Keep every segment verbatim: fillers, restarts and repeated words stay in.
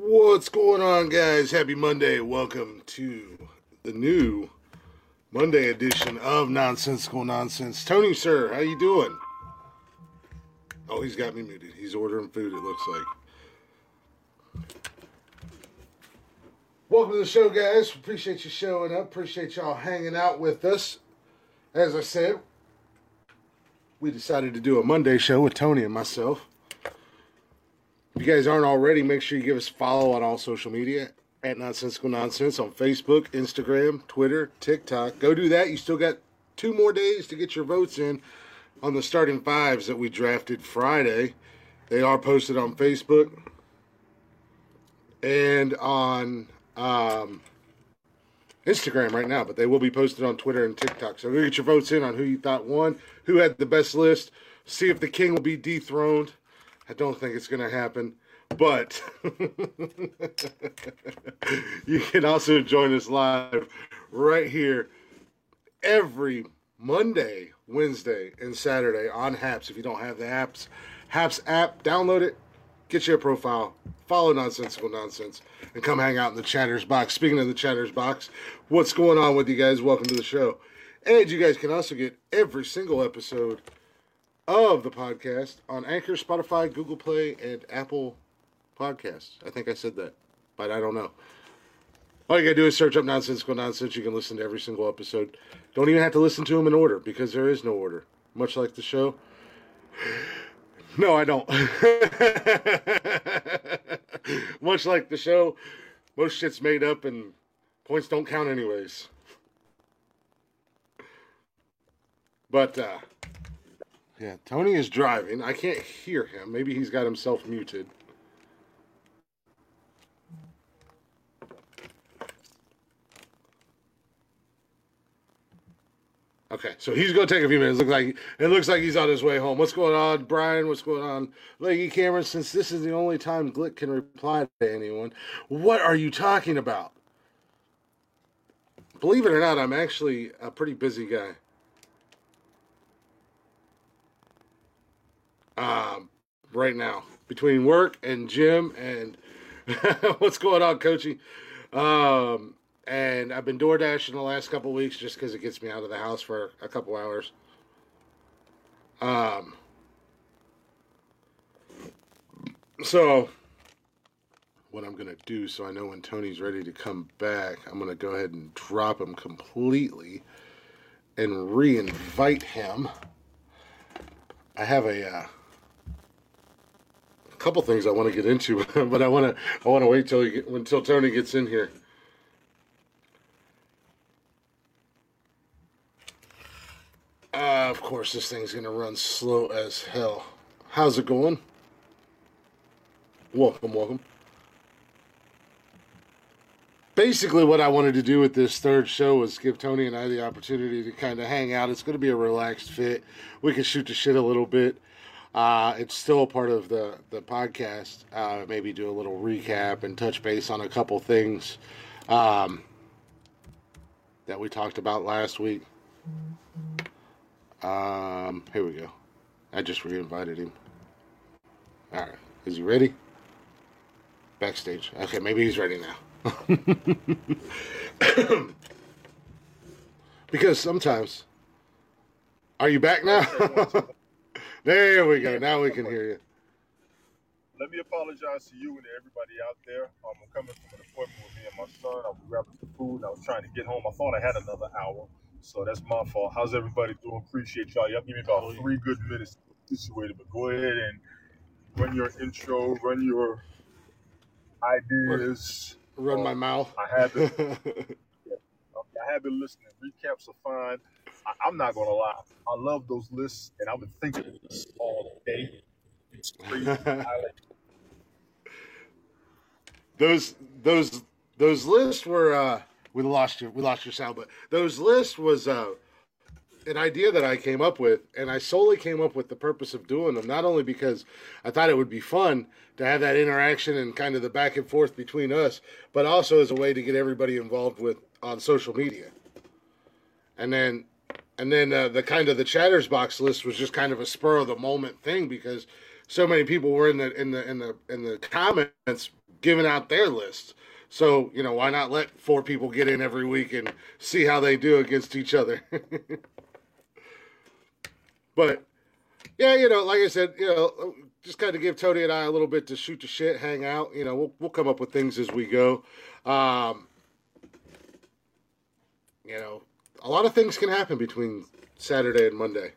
What's going on, guys? Happy Monday. Welcome to the new Monday edition of Nonsensical Nonsense. Tony, sir, how you doing? Oh, he's got me muted. He's ordering food, it looks like. Welcome to the show, guys. Appreciate you showing up. Appreciate y'all hanging out with us. As I said, we decided to do a Monday show with Tony and myself. If you guys aren't already, make sure you give us a follow on all social media at Nonsensical Nonsense on Facebook, Instagram, Twitter, TikTok. Go do that. You still got two more days to get your votes in on the starting fives that we drafted Friday. They are posted on Facebook and on um, Instagram right now, but they will be posted on Twitter and TikTok. So go get your votes in on who you thought won, who had the best list, see if the king will be dethroned. I don't think it's going to happen, but you can also join us live right here every Monday, Wednesday, and Saturday on Haps. If you don't have the Haps, Haps app, download it, get your profile, follow Nonsensical Nonsense, and come hang out in the Chatters Box. Speaking of the Chatters Box, what's going on with you guys? Welcome to the show. And you guys can also get every single episode of the podcast on Anchor, Spotify, Google Play, and Apple Podcasts. I think I said that, but I don't know. All you gotta do is search up Nonsensical Nonsense. You can listen to every single episode. Don't even have to listen to them in order, because there is no order, much like the show. No, I don't. Much like the show, most shit's made up and points don't count anyways. But, uh, yeah, Tony is driving. I can't hear him. Maybe he's got himself muted. Okay, so he's gonna take a few minutes. Looks like it looks like he's on his way home. What's going on, Brian? What's going on, Leggy Cameron? Since this is the only time Glick can reply to anyone, what are you talking about? Believe it or not, I'm actually a pretty busy guy. Um, right now, between work and gym and what's going on, Coachy? Um, and I've been door dashing the last couple weeks just because it gets me out of the house for a couple hours. Um, so what I'm gonna do, so I know when Tony's ready to come back, I'm gonna go ahead and drop him completely and re-invite him. I have a. Uh, couple things I want to get into, but I want to I want to wait till you get, until Tony gets in here. Uh, of course, this thing's gonna run slow as hell. How's it going? Welcome, welcome. Basically, what I wanted to do with this third show was give Tony and I the opportunity to kind of hang out. It's gonna be a relaxed fit. We can shoot the shit a little bit. Uh, it's still a part of the, the podcast. Uh, maybe do a little recap and touch base on a couple things um, that we talked about last week. Um, here we go. I just re-invited him. All right. Is he ready? Backstage. Okay, maybe he's ready now. Because sometimes... Are you back now? There we go. Now we can hear you. Let me apologize to you and to everybody out there. Um, I'm coming from an appointment with me and my son. I was grabbing some food and I was trying to get home. I thought I had another hour, so that's my fault. How's everybody doing? Appreciate y'all. Y'all give me about three good minutes situated, but go ahead and run your intro, run your ideas. Run um, my mouth. I have been, yeah, I have been listening. Recaps are fine. I'm not going to lie. I love those lists, and I've been thinking of this all day. It's crazy. those those those lists were uh, we lost your we lost your sound, but those lists was uh, an idea that I came up with, and I solely came up with the purpose of doing them. Not only because I thought it would be fun to have that interaction and kind of the back and forth between us, but also as a way to get everybody involved with on social media, and then. And then uh, the kind of the Chatterbox list was just kind of a spur of the moment thing because so many people were in the in the in the in the comments giving out their lists. So, you know, why not let four people get in every week and see how they do against each other? But yeah, you know, like I said, you know, just kind of give Tony and I a little bit to shoot the shit, hang out. You know, we'll we'll come up with things as we go. Um, you know, a lot of things can happen between Saturday and Monday.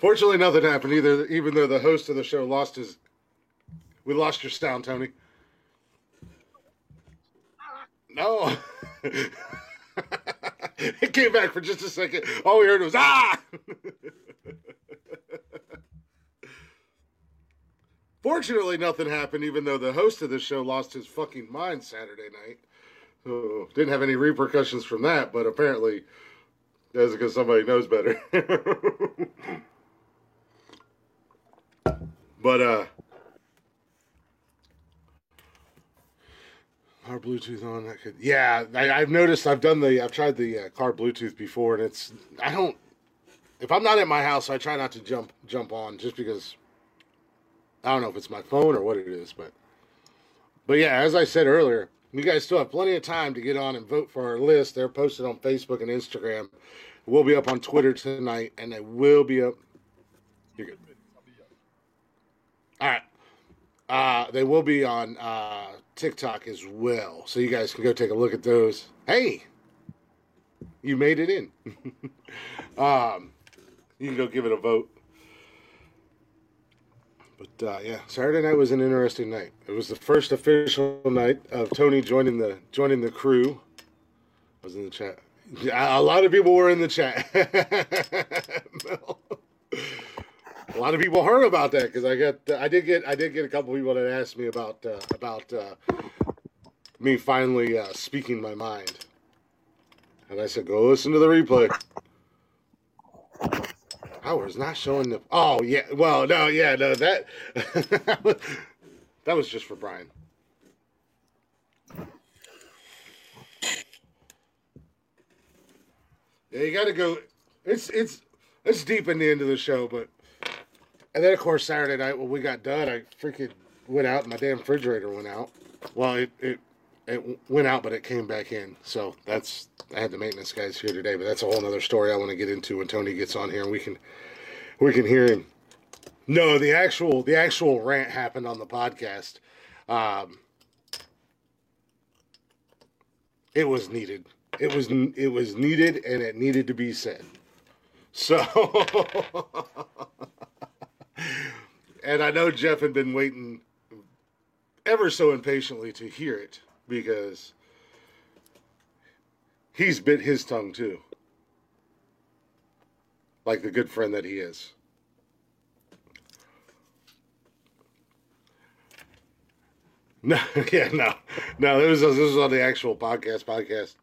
Fortunately, nothing happened either. Even though the host of the show lost his, we lost your sound, Tony. No. It came back for just a second. All we heard was, ah! Fortunately, nothing happened, even though the host of the show lost his fucking mind Saturday night. Oh, didn't have any repercussions from that, but apparently that's because somebody knows better. But, uh... car Bluetooth on that could yeah I, I've noticed I've done the I've tried the uh, car Bluetooth before, and it's I don't if I'm not at my house I try not to jump jump on just because I don't know if it's my phone or what it is, but but yeah, as I said earlier, you guys still have plenty of time to get on and vote for our list. They're posted on Facebook and Instagram. We'll be up on Twitter tonight, and they will be up. You're good. All right. Uh, they will be on uh, TikTok as well, so you guys can go take a look at those. Hey, you made it in. um, you can go give it a vote. But, uh, yeah, Saturday night was an interesting night. It was the first official night of Tony joining the joining the crew. I was in the chat. A lot of people were in the chat. No. A lot of people heard about that because I got, I did get, I did get a couple people that asked me about, uh, about uh, me finally uh, speaking my mind, and I said, go listen to the replay. Howard's not showing the. Oh yeah, well no, yeah no that that was just for Brian. Yeah, you got to go. It's it's it's deep in the end of the show, but. And then, of course, Saturday night when we got done, I freaking went out and my damn refrigerator went out. Well, it, it it went out, but it came back in. So that's, I had the maintenance guys here today, but that's a whole other story I want to get into when Tony gets on here and we can we can hear him. No, the actual the actual rant happened on the podcast. Um, it was needed. It was it was needed, and it needed to be said. So. And I know Jeff had been waiting ever so impatiently to hear it because he's bit his tongue too. Like the good friend that he is. No, yeah, no. No, this was, this was on the actual podcast podcast.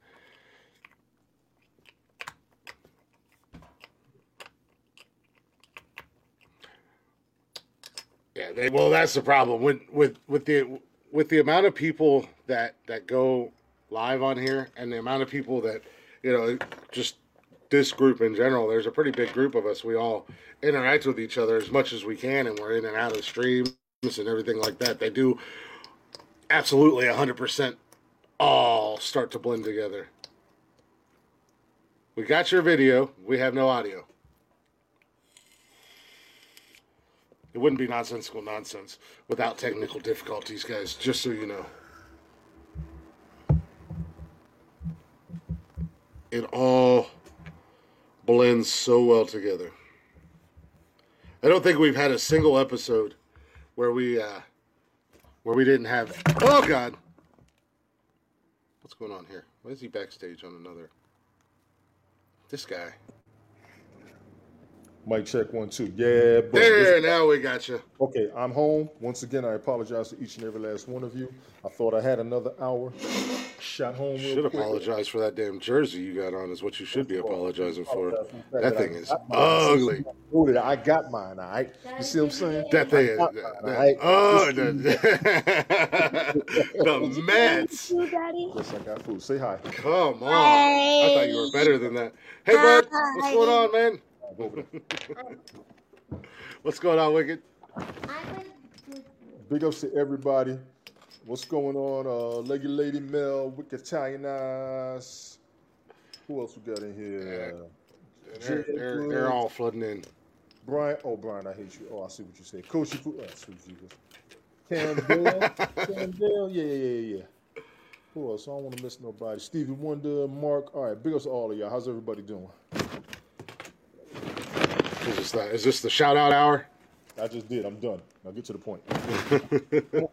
Yeah, they, well, that's the problem with with with the with the amount of people that, that go live on here, and the amount of people that, you know, just this group in general. There's a pretty big group of us. We all interact with each other as much as we can, and we're in and out of streams and everything like that. They do absolutely one hundred percent all start to blend together. We got your video. We have no audio. It wouldn't be nonsensical nonsense without technical difficulties, guys, just so you know. It all blends so well together. I don't think we've had a single episode where we uh, where we didn't have... Oh, God! What's going on here? Why is he backstage on another... This guy... Mic check one, two. Yeah, but there, now we got you. Okay, I'm home. Once again, I apologize to each and every last one of you. I thought I had another hour. shot home. You should apologize for that damn jersey you got on is what you should be apologizing for. That thing is ugly. I got mine, all right? You see what I'm saying? That thing is ugly. Oh, the, the Mets. Yes, I got food. Say hi. Come on. I thought you were better than that. Hey, Bert. What's going on, man? What's going on, Wicked? Big ups to everybody. What's going on? Uh, Leggy Lady Mel, Wicked Italian Eyes. Who else we got in here? Yeah. They're, they're, they're all flooding in. Brian. Oh, Brian, I hate you. Oh, I see what you said. Coach, oh, I see what you said. Candell. Yeah, yeah, yeah. Who else? I don't want to miss nobody. Stevie Wonder, Mark. All right, big ups to all of y'all. How's everybody doing? Is this the, is this the shout out hour? I just did. I'm done. Now get to the point. Come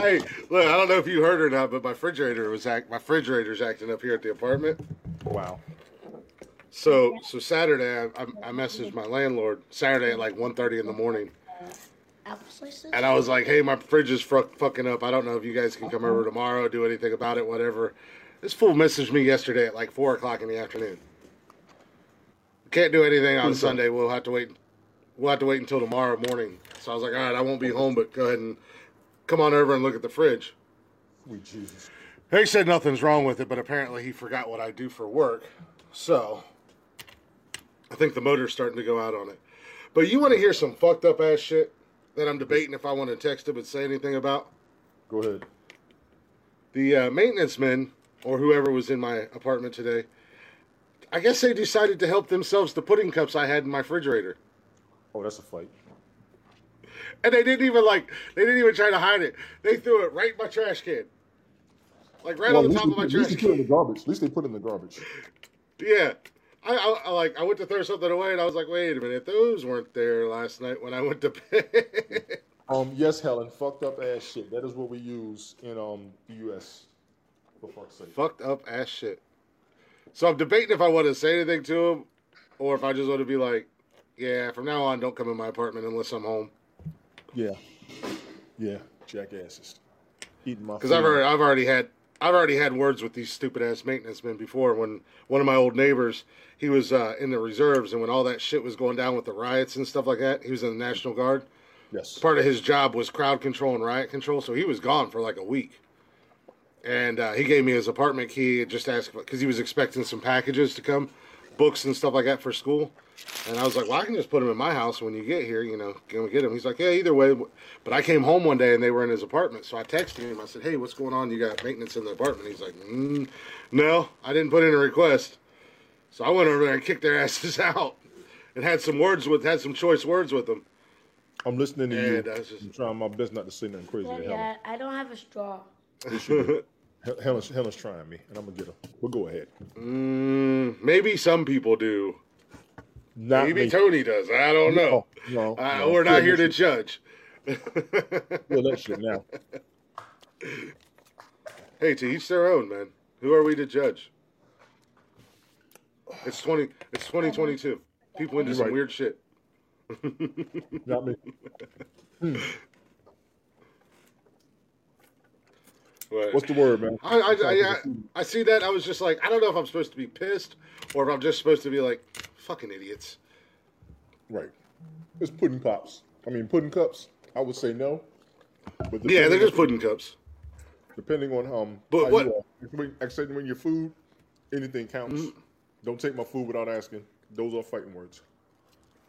on. Hey, look, I don't know if you heard or not, but my refrigerator was act, my refrigerator's acting up here at the apartment. Wow. So so Saturday, I, I messaged my landlord Saturday at like one thirty in the morning, and I was like, "Hey, my fridge is fuck, fucking up. I don't know if you guys can come over tomorrow, do anything about it, whatever." This fool messaged me yesterday at like four o'clock in the afternoon. Can't do anything on Sunday. We'll have to wait. We'll have to wait until tomorrow morning. So I was like, all right, I won't be home, but go ahead and come on over and look at the fridge. Sweet Jesus. He said nothing's wrong with it, but apparently he forgot what I do for work. So I think the motor's starting to go out on it. But you want to hear some fucked up ass shit that I'm debating if I want to text him and say anything about? Go ahead. The uh, maintenance men or whoever was in my apartment today, I guess they decided to help themselves to pudding cups I had in my refrigerator. Oh, that's a fight. And they didn't even like, they didn't even try to hide it. They threw it right in my trash can. Like right well, on the top they, of my trash can. At least they put it in the garbage. At least they put it in the garbage. Yeah. I, I, I like, I went to throw something away and I was like, wait a minute, those weren't there last night when I went to bed. Um, yes, Helen, fucked up ass shit. That is what we use in um the U S. For fuck's sake. Fucked up ass shit. So I'm debating if I want to say anything to him or if I just want to be like, yeah, from now on, don't come in my apartment unless I'm home. Yeah. Yeah. Jackasses. Eating my food. Because I've already, I've already had I've already had words with these stupid-ass maintenance men before when one of my old neighbors, he was uh, in the reserves, and when all that shit was going down with the riots and stuff like that, he was in the National Guard. Yes. Part of his job was crowd control and riot control, so he was gone for like a week. And uh, he gave me his apartment key and just asked, because he was expecting some packages to come, books and stuff like that for school. And I was like, well, I can just put them in my house when you get here, you know, go get them. He's like, yeah, either way. But I came home one day and they were in his apartment. So I texted him. I said, hey, what's going on? You got maintenance in the apartment. He's like, mm, no, I didn't put in a request. So I went over there and kicked their asses out and had some words with, had some choice words with them. I'm listening to and you. I was just, I'm trying my best not to say nothing crazy. Yeah, yeah, I don't have a straw. Helen's, Helen's trying me, and I'm going to get her. We'll go ahead. Mm, maybe some people do. Not maybe me. Tony does. I don't know. No, no, uh, no. We're not here to judge. Well, that shit now. Hey, to each their own, man. Who are we to judge? It's twenty. It's twenty twenty-two. People into You're some right. weird shit. Not me. Hmm. But what's the word, man? I I, I I see that. I was just like, I don't know if I'm supposed to be pissed or if I'm just supposed to be like, fucking idiots. Right. It's pudding pops. I mean, pudding cups. I would say no. But yeah, they're just pudding cups. Depending on um, but how what? You are accepting your food, anything counts. Mm-hmm. Don't take my food without asking. Those are fighting words.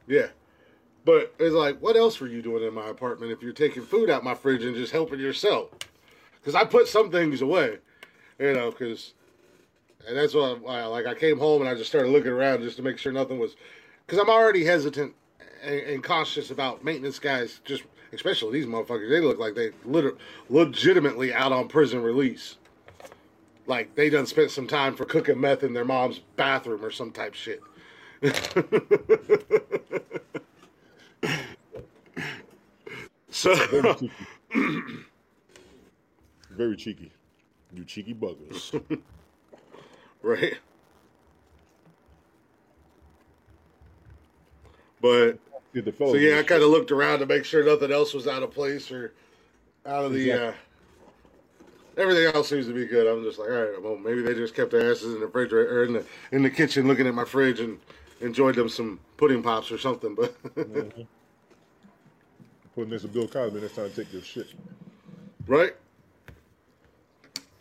Yeah. But it's like, what else were you doing in my apartment if you're taking food out my fridge and just helping yourself? Because I put some things away, you know, because, and that's why, I, like, I came home and I just started looking around just to make sure nothing was, because I'm already hesitant and, and cautious about maintenance guys, just, especially these motherfuckers. They look like they liter- legitimately out on prison release. Like, they done spent some time for cooking meth in their mom's bathroom or some type shit. So... Very cheeky. You cheeky buggers. Right. But, Dude, so yeah, I kind of looked around to make sure nothing else was out of place or out of the yeah. uh, everything else seems to be good. I'm just like, all right, well, maybe they just kept their asses in the refrigerator or in the in the kitchen looking at my fridge and enjoyed them some pudding pops or something. But mm-hmm. putting in some Bill Cosby next time to take this shit, right?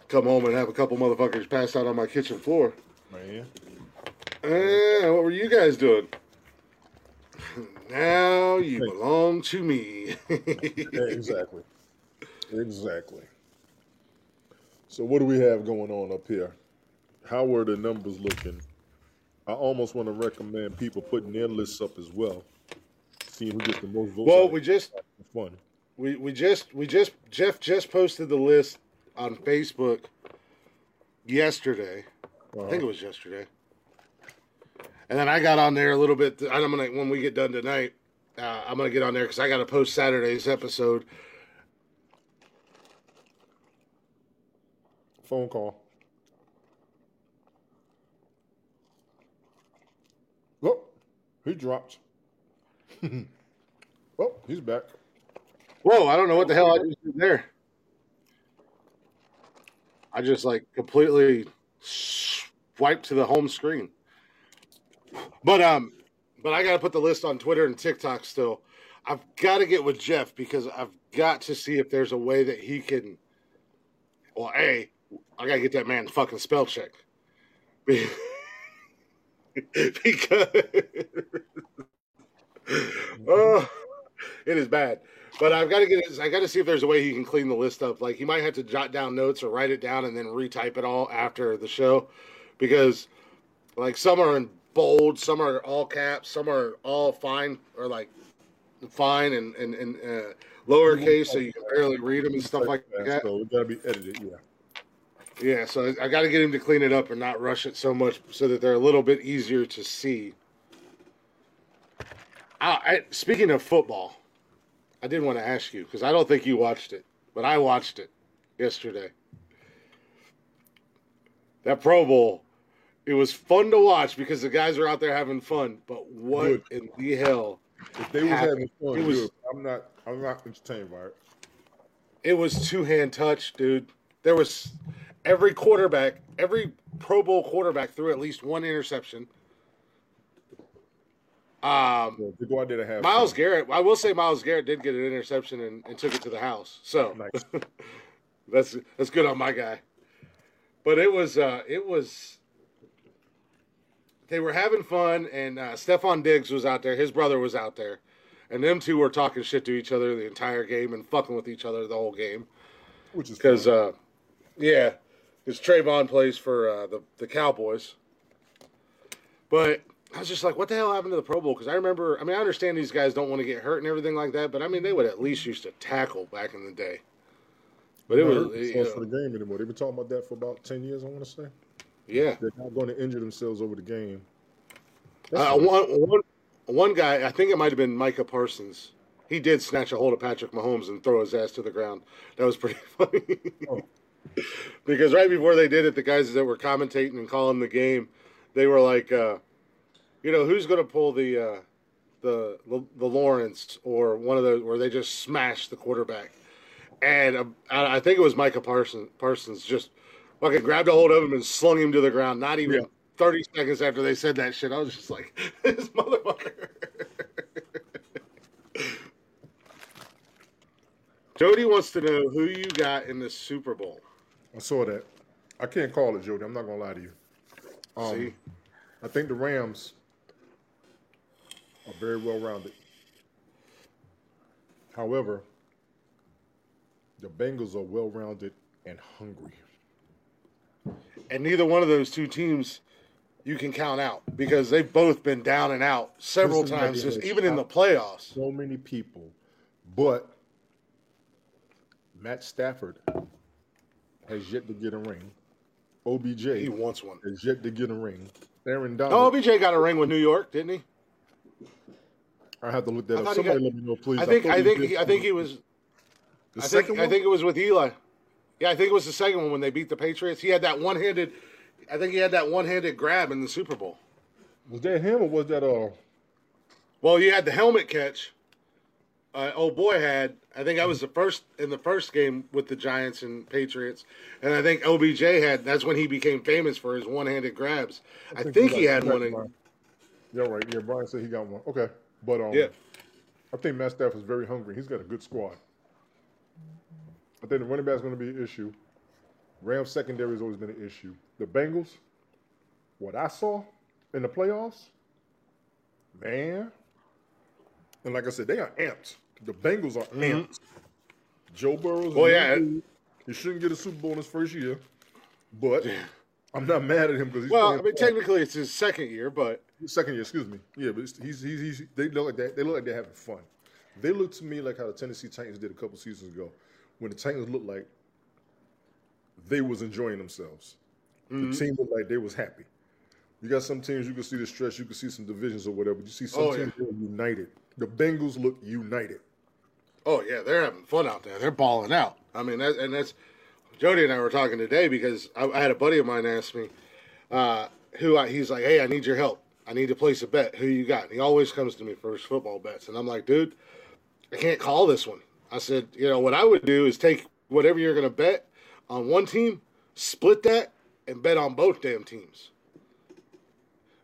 Come home and have a couple motherfuckers pass out on my kitchen floor. Man, uh, what were you guys doing? Now you belong to me. Exactly. Exactly. So what do we have going on up here? How are the numbers looking? I almost want to recommend people putting their lists up as well. Seeing who gets the most votes. Well, we just fun. We we just we just Jeff just posted the list on Facebook yesterday. Uh-huh. I think it was yesterday. And then I got on there a little bit. I'm gonna when we get done tonight, uh, I'm gonna get on there because I gotta post Saturday's episode. Phone call. Oh, he dropped. Oh, he's back. Whoa! I don't know what the hell I just did there. I just like completely swiped to the home screen. But um, but I gotta put the list on Twitter and TikTok still. I've got to get with Jeff because I've got to see if there's a way that he can. Well, A, I gotta get that man fucking spell check. Because oh, it is bad. But I've got to get his, I got to see if there's a way he can clean the list up. Like he might have to jot down notes or write it down and then retype it all after the show, because like some are in bold, some are all caps, some are all fine or like fine and and, and uh, lowercase, so you can barely read them and stuff like that. So it gotta be edited, yeah. Yeah, so I gotta get him to clean it up and not rush it so much, so that they're a little bit easier to see. I, I, speaking of football, I did want to ask you because I don't think you watched it, but I watched it yesterday. That Pro Bowl. It was fun to watch because the guys are out there having fun, but what Good. in the hell? If they happened? was having fun, it was, dude, I'm not I'm not entertained by it. It was two-hand touch, dude. There was every quarterback, every Pro Bowl quarterback threw at least one interception. Um yeah, they go out there to have Myles fun. Garrett, I will say Myles Garrett did get an interception and, and took it to the house. So nice. that's that's good on my guy. But it was uh, it was they were having fun, and uh, Stephon Diggs was out there. His brother was out there. And them two were talking shit to each other the entire game and fucking with each other the whole game. Which is Because, uh, yeah, because Trayvon plays for uh, the, the Cowboys. But I was just like, what the hell happened to the Pro Bowl? Because I remember, I mean, I understand these guys don't want to get hurt and everything like that, but, I mean, they would at least used to tackle back in the day. But it no, was... It's not for the game anymore. They've been talking about that for about ten years, I want to say. Yeah, they're not going to injure themselves over the game. Uh, one, one, one guy, I think it might have been Micah Parsons. He did snatch a hold of Patrick Mahomes and throw his ass to the ground. That was pretty funny. Oh. Because right before they did it, the guys that were commentating and calling the game, they were like, uh, you know, who's going to pull the, uh, the the the Lawrence or one of those where they just smash the quarterback? And uh, I think it was Micah Parsons. Parsons just. Fucking grabbed a hold of him and slung him to the ground. Not even yeah. thirty seconds after they said that shit, I was just like, "This motherfucker." Jody wants to know who you got in the Super Bowl. I saw that. I can't call it, Jody. I'm not gonna lie to you. Um, See, I think the Rams are very well rounded. However, the Bengals are well rounded and hungry. And neither one of those two teams you can count out because they've both been down and out several Cincinnati times, just even in the playoffs. So many people. But Matt Stafford has yet to get a ring. O B J he wants one. has yet to get a ring. Aaron Donald. No, O B J got a ring with New York, didn't he? I have to look that up. Somebody got, let me know, please. I think I, I think he, I think he was the I second think, one? I think it was with Eli. Yeah, I think it was the second one when they beat the Patriots. He had that one-handed – I think he had that one-handed grab in the Super Bowl. Was that him or was that uh... – Well, you had the helmet catch, uh, old boy had. I think I was the first in the first game with the Giants and Patriots, and I think O B J had. That's when he became famous for his one-handed grabs. I think, I think he, he had one. In... You're right. Yeah, Brian said he got one. Okay, but um, yeah. I think Matt Stafford is very hungry. He's got a good squad. I think the running back is going to be an issue. Rams secondary has always been an issue. The Bengals, what I saw in the playoffs, man. And like I said, they are amped. The Bengals are amped. Mm-hmm. Joe Burrow's. Oh, yeah. Dude. He shouldn't get a Super Bowl in his first year. But I'm not mad at him because he's Well, I mean, football. Technically it's his second year, but. Second year, excuse me. Yeah, but he's, he's, he's, he's, they look like that. They look like they're having fun. They look to me like how the Tennessee Titans did a couple seasons ago when the Titans looked like they was enjoying themselves. Mm-hmm. The team looked like they was happy. You got some teams you can see the stress, you can see some divisions or whatever. You see some oh, teams yeah. that are united. The Bengals look united. Oh, yeah, they're having fun out there. They're balling out. I mean, that, and that's – Jody and I were talking today because I, I had a buddy of mine ask me uh, who I, – he's like, hey, I need your help. I need to place a bet. Who you got? And he always comes to me for his football bets. And I'm like, dude, I can't call this one. I said, you know, what I would do is take whatever you're going to bet on one team, split that, and bet on both damn teams.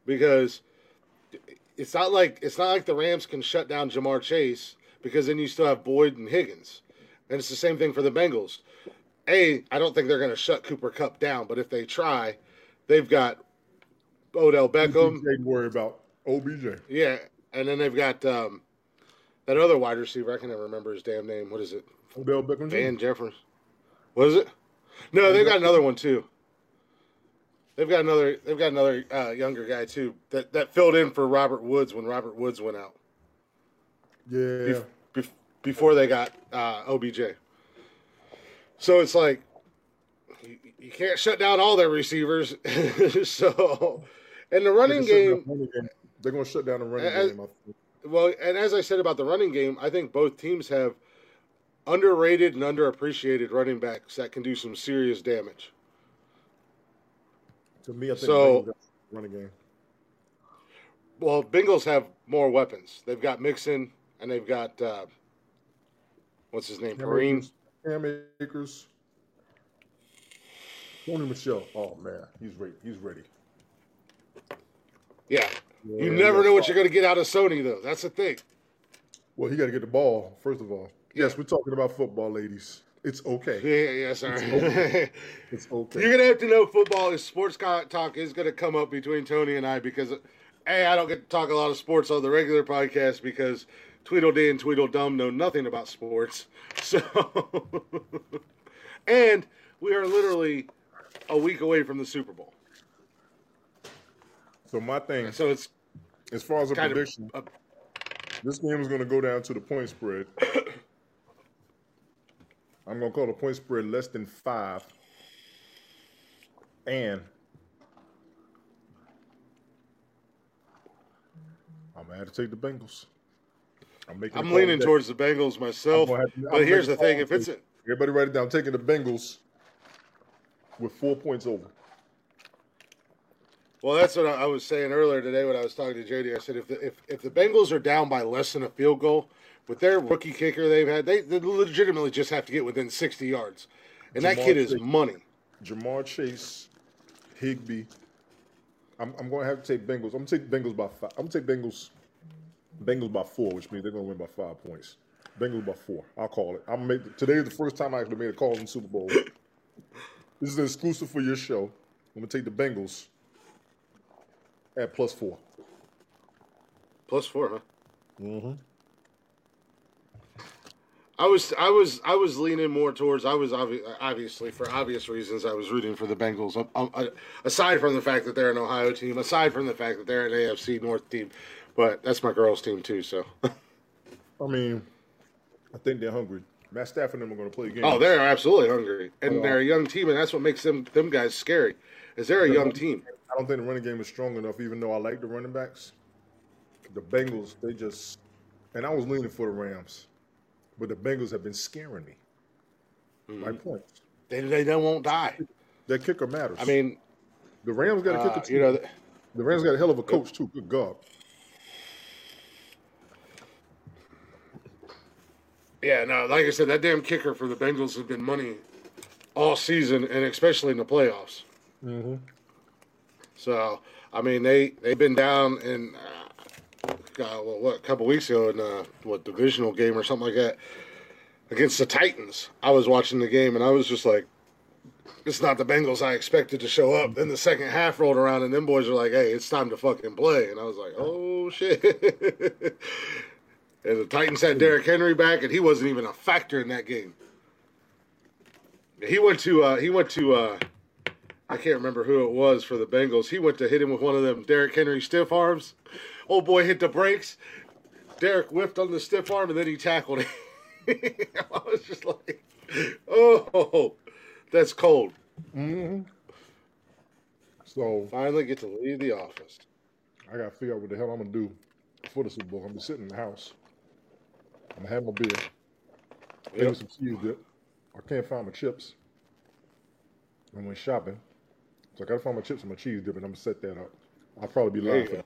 Because it's not like it's not like the Rams can shut down Ja'Marr Chase because then you still have Boyd and Higgins. And it's the same thing for the Bengals. A, I don't think they're going to shut Cooper Kupp down, but if they try, they've got Odell Beckham. They worry about O B J. Yeah, and then they've got um, that other wide receiver. I can't even remember his damn name. What is it? Odell Beckham. Van Jefferson. What is it? No, they've got another one too. They've got another. They've got another uh, younger guy too that, that filled in for Robert Woods when Robert Woods went out. Yeah. Bef- bef- before they got uh, O B J. So it's like you, you can't shut down all their receivers. So, and the running game, running game, they're going to shut down the running as, game. Well, and as I said about the running game, I think both teams have underrated and underappreciated running backs that can do some serious damage. To me, I think so, the Bengals run a game. Well, Bengals have more weapons. They've got Mixon, and they've got, uh, what's his name, Perrine? Cam Akers. Tony Michelle. Oh, man, he's ready. He's ready. Yeah. yeah you never know what you're going to get out of Sony, though. That's the thing. Well, he got to get the ball, first of all. Yeah. Yes, we're talking about football, ladies. It's okay. Yeah, yeah, sorry. It's okay. It's okay. You're going to have to know football is sports talk is going to come up between Tony and I because, A, I don't get to talk a lot of sports on the regular podcast because Tweedledee and Tweedledum know nothing about sports. So, and we are literally a week away from the Super Bowl. So my thing, so it's as far as a prediction, a, this game is going to go down to the point spread. I'm going to call the point spread less than five. And I'm going to have to take the Bengals. I'm, making I'm leaning towards the Bengals myself. To, but I'm here's the thing. If it's a, Everybody write it down. I'm taking the Bengals with four points over. Well, that's what I was saying earlier today when I was talking to J D. I said if the, if, if the Bengals are down by less than a field goal, with their rookie kicker they've had, they, they legitimately just have to get within sixty yards. And Ja'Marr that kid Chase, is money. Ja'Marr Chase, Higbee. I'm, I'm going to have to take Bengals. I'm going to take Bengals by five. I'm going to take Bengals Bengals by four, which means they're going to win by five points. Bengals by four. I'll call it. I'll make the, today is the first time I actually made a call in the Super Bowl. This is an exclusive for your show. I'm going to take the Bengals at plus four. Plus four, huh? Mm-hmm. I was I was I was leaning more towards I was obvi- obviously for obvious reasons I was rooting for the Bengals. Um, um, aside from the fact that they're an Ohio team, aside from the fact that they're an A F C North team, but that's my girls' team too. So, I mean, I think they're hungry. Matt Stafford and them are going to play a game. Oh, they're absolutely hungry, and uh, they're a young team, and that's what makes them them guys scary. Is they're a young team. I don't think the running game is strong enough, even though I like the running backs. The Bengals, they just, and I was leaning for the Rams. But the Bengals have been scaring me. Mm-hmm. My point. They they don't won't die. Their kicker matters. I mean, the Rams got a kicker uh, too. You know, the, the Rams got a hell of a coach too. Good God. Yeah, no, like I said, that damn kicker for the Bengals has been money all season, and especially in the playoffs. Mm-hmm. So, I mean, they, they've been down in, uh, God, well, what, a couple weeks ago in, uh, what, divisional game or something like that against the Titans. I was watching the game, and I was just like, it's not the Bengals I expected to show up. Then the second half rolled around, and them boys are like, hey, it's time to fucking play. And I was like, oh, shit. And the Titans had Derrick Henry back, and he wasn't even a factor in that game. He went to, uh, he went to, uh, I can't remember who it was for the Bengals. He went to hit him with one of them Derrick Henry stiff arms. Old boy hit the brakes. Derrick whiffed on the stiff arm, and then he tackled him. I was just like, oh, that's cold. Mm-hmm. So finally get to leave the office. I got to figure out what the hell I'm going to do for the Super Bowl. I'm going to be sitting in the house. I'm going to have my beer. Yep. Maybe some cheese dip. I can't find my chips. I went shopping. So I gotta find my chips and my cheese dip, and I'm gonna set that up. I'll probably be live. Go.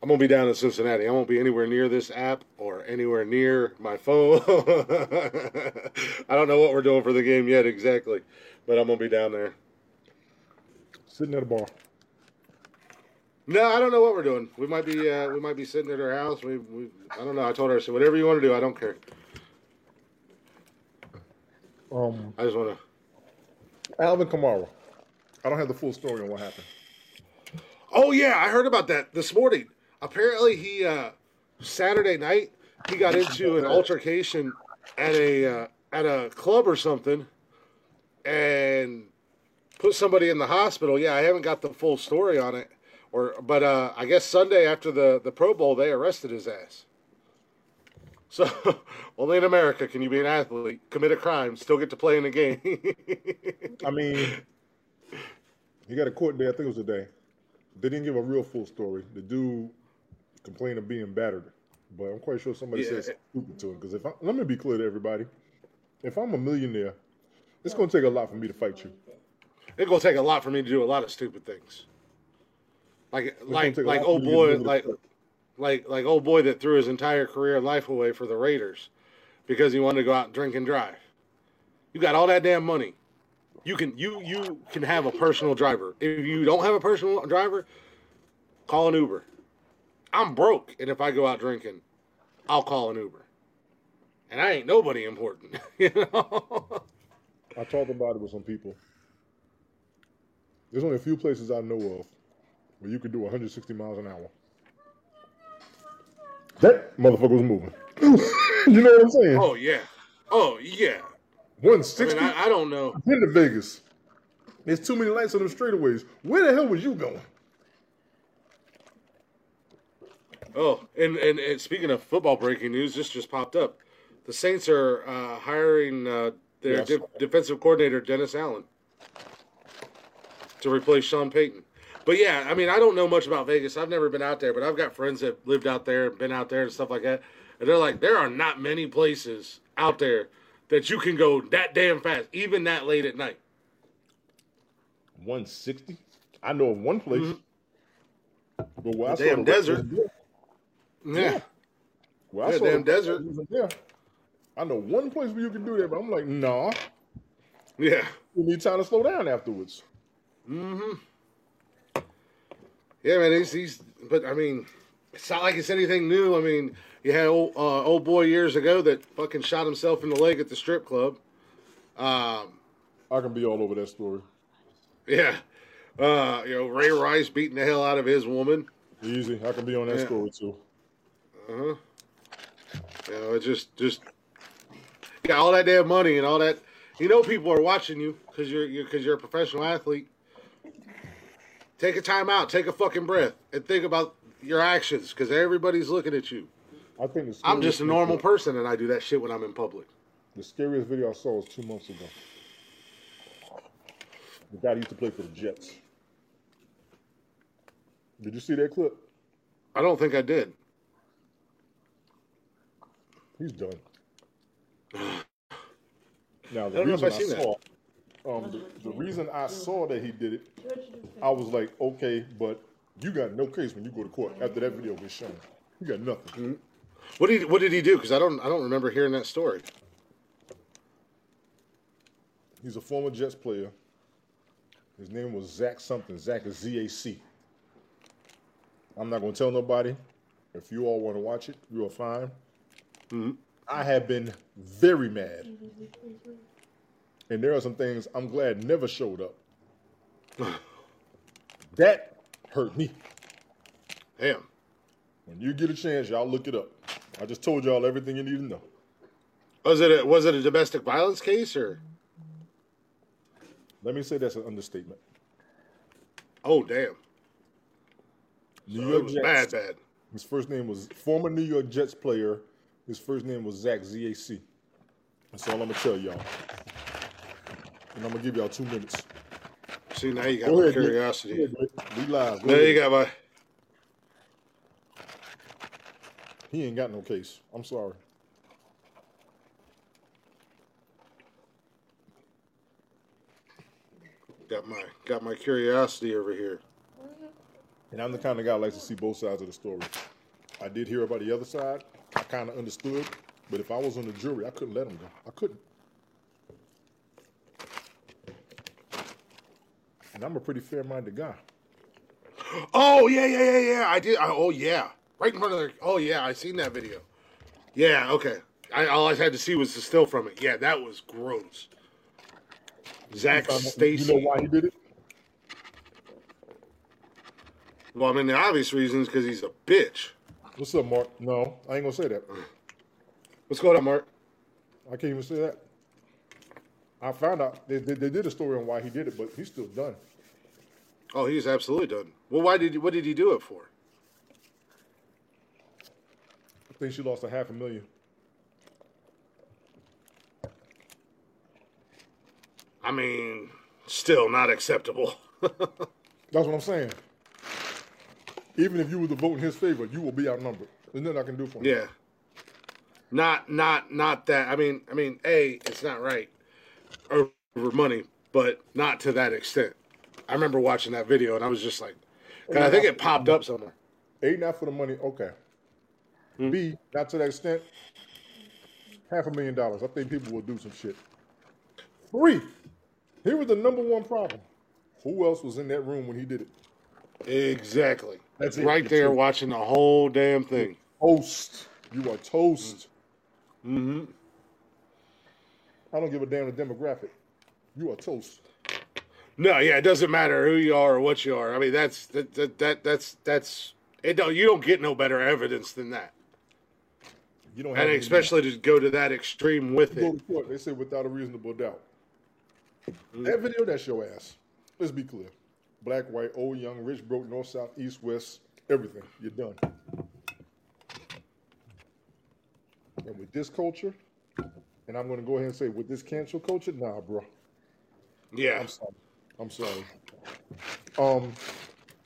I'm gonna be down in Cincinnati. I won't be anywhere near this app or anywhere near my phone. I don't know what we're doing for the game yet exactly, but I'm gonna be down there, sitting at a bar. No, I don't know what we're doing. We might be, uh, we might be sitting at her house. We, we, I don't know. I told her, I said, whatever you want to do, I don't care. Um, I just want to. Alvin Kamara. I don't have the full story on what happened. Oh, yeah. I heard about that this morning. Apparently, he uh, Saturday night, he got into an altercation at a uh, at a club or something and put somebody in the hospital. Yeah, I haven't got the full story on it. or But uh, I guess Sunday after the, the Pro Bowl, they arrested his ass. So, only in America can you be an athlete, commit a crime, still get to play in the game. I mean, he got a court day. I think it was a day. They didn't give a real full story. The dude complained of being battered, but I'm quite sure somebody yeah. said stupid to him. Because if I, let me be clear to everybody, if I'm a millionaire, it's going to take a lot for me to fight you. It's going to take a lot for me to do a lot of stupid things. Like, it's like, like, oh boy, like. Like like old boy that threw his entire career and life away for the Raiders because he wanted to go out and drink and drive. You got all that damn money. You can you you can have a personal driver. If you don't have a personal driver, call an Uber. I'm broke, and if I go out drinking, I'll call an Uber. And I ain't nobody important. You know? I talked about it with some people. There's only a few places I know of where you could do one hundred sixty miles an hour. That motherfucker was moving. You know what I'm saying? Oh, yeah. Oh, yeah. one sixty? I mean, I, I don't know. I've been to Vegas. There's too many lights on them straightaways. Where the hell was you going? Oh, and, and, and speaking of football breaking news, this just popped up. The Saints are uh, hiring uh, their yes. de- defensive coordinator, Dennis Allen, to replace Sean Payton. But, yeah, I mean, I don't know much about Vegas. I've never been out there, but I've got friends that lived out there, been out there and stuff like that. And they're like, there are not many places out there that you can go that damn fast, even that late at night. one sixty? I know of one place. Mm-hmm. But where the I damn saw the desert. Yeah. yeah. Where yeah, I saw damn the desert. Yeah. I know one place where you can do that, but I'm like, nah. Yeah. You need time to slow down afterwards. Mm-hmm. Yeah, man, he's, he's, but I mean, it's not like it's anything new. I mean, you had old, uh, old boy years ago that fucking shot himself in the leg at the strip club. Um, I can be all over that story. Yeah. Uh, you know, Ray Rice beating the hell out of his woman. Easy. I can be on that yeah. story, too. Uh-huh. You know, it's just, just, you got all that damn money and all that. You know people are watching you because you're, you're, because you're a professional athlete. Take a time out, take a fucking breath, and think about your actions, because everybody's looking at you. I think I'm just a normal video. person, and I do that shit when I'm in public. The scariest video I saw was two months ago. The guy used to play for the Jets. Did you see that clip? I don't think I did. He's done. Now, the I don't know if I seen that. Saw, Um, the, the reason I saw that he did it, I was like, okay, but you got no case when you go to court after that video was shown. You got nothing. Mm-hmm. What did he, what did he do? Because I don't I don't remember hearing that story. He's a former Jets player. His name was Zack something. Zack is Z A C. I'm not going to tell nobody. If you all want to watch it, you are fine. Mm-hmm. I have been very mad. And there are some things I'm glad never showed up. That hurt me. Damn. When you get a chance, y'all look it up. I just told y'all everything you need to know. Was it a, was it a domestic violence case or? Let me say that's an understatement. Oh, damn. New so York it was Jets. Bad, bad. His first name was former New York Jets player. His first name was Zack, Z A C. That's all I'm going to tell y'all. And I'm going to give y'all two minutes. See, now you got go my ahead, curiosity. Go ahead, we live. Go now ahead. You got my... He ain't got no case. I'm sorry. Got my got my curiosity over here. And I'm the kind of guy who likes to see both sides of the story. I did hear about the other side. I kind of understood. But if I was on the jury, I couldn't let him go. I couldn't. And I'm a pretty fair-minded guy. Oh, yeah, yeah, yeah, yeah. I did. I, oh, yeah. Right in front of the... Oh, yeah, I seen that video. Yeah, okay. I, all I had to see was the still from it. Yeah, that was gross. Zack Stacy. You know why he did it? Well, I mean, the obvious reason is because he's a bitch. What's up, Mark? No, I ain't going to say that. What's going on, Mark? I can't even say that. I found out they, they, they did a story on why he did it, but he's still done. Oh, he's absolutely done. Well, why did he, what did he do it for? I think she lost a half a million. I mean, still not acceptable. That's what I'm saying. Even if you were to vote in his favor, you will be outnumbered. There's nothing I can do for him. Yeah. Not, not, not that. I mean, I mean, A, it's not right over money, but not to that extent. I remember watching that video, and I was just like, I think it popped up somewhere. A, not for the money. Okay. Mm-hmm. B, not to that extent. Half a million dollars. I think people will do some shit. Three, here was the number one problem. Who else was in that room when he did it? Exactly. That's it. Right there watching the whole damn thing. Toast. You are toast. Mm-hmm. I don't give a damn the demographic. You are toast. No, yeah, it doesn't matter who you are or what you are. I mean, that's that that, that that's that's it. Don't you don't get no better evidence than that. You don't, have and especially to go to that extreme with you it. Go to court, they say without a reasonable doubt. Mm. That video, that's your ass. Let's be clear: black, white, old, young, rich, broke, north, south, east, west, everything. You're done. And with this culture. And I'm going to go ahead and say, with this cancel culture, nah, bro. Yeah. I'm sorry. I'm sorry. Um,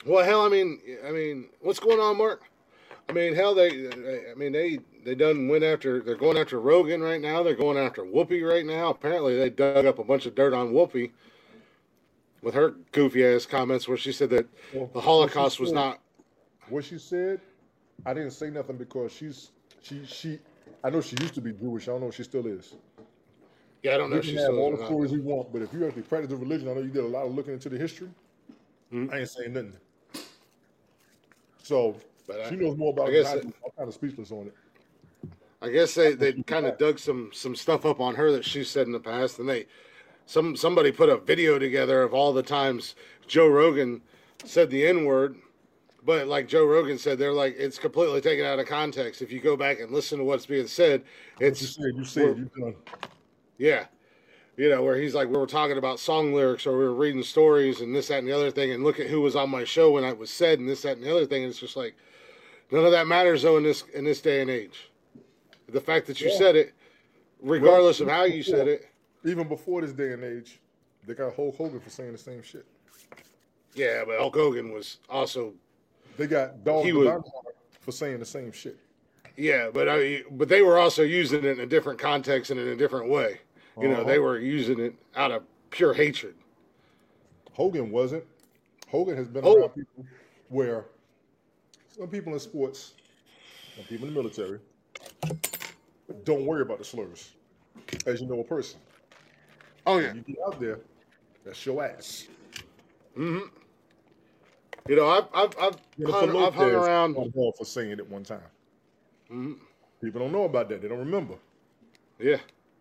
well, hell, I mean, I mean, what's going on, Mark? I mean, hell, they, I mean, they, they done went after, they're going after Rogan right now. They're going after Whoopi right now. Apparently, they dug up a bunch of dirt on Whoopi with her goofy-ass comments where she said that well, the Holocaust was not. What she said, I didn't say nothing because she's, she, she, I know she used to be Jewish. I don't know if she still is. Yeah, I don't know if she still is. You can have all the stories you want, but if you actually practice the religion, I know you did a lot of looking into the history. Mm-hmm. I ain't saying nothing. So but she I, knows more about it. I'm kind of speechless on it. I guess they, they kind of dug some some stuff up on her that she said in the past, and they some somebody put a video together of all the times Joe Rogan said the N-word. But like Joe Rogan said, they're like, it's completely taken out of context. If you go back and listen to what's being said, it's... You said, you said, you done. Yeah. You know, where he's like, we were talking about song lyrics or we were reading stories and this, that, and the other thing. And look at who was on my show when I was said and this, that, and the other thing. And it's just like, none of that matters, though, in this in this day and age. The fact that you yeah. said it, regardless well, of how before, you said it. Even before this day and age, they got Hulk Hogan for saying the same shit. Yeah, but Hulk Hogan was also... They got dogs for saying the same shit. Yeah, but I mean, but they were also using it in a different context and in a different way. You uh-huh. know, they were using it out of pure hatred. Hogan wasn't. Hogan has been oh. around people where some people in sports, some people in the military, Don't worry about the slurs, as you know a person. Oh yeah, when you get out there, that's your ass. Mm-hmm. You know, I've I've I've, you know, hung, I've hung around for saying it one time. Mm-hmm. People don't know about that; they don't remember. Yeah,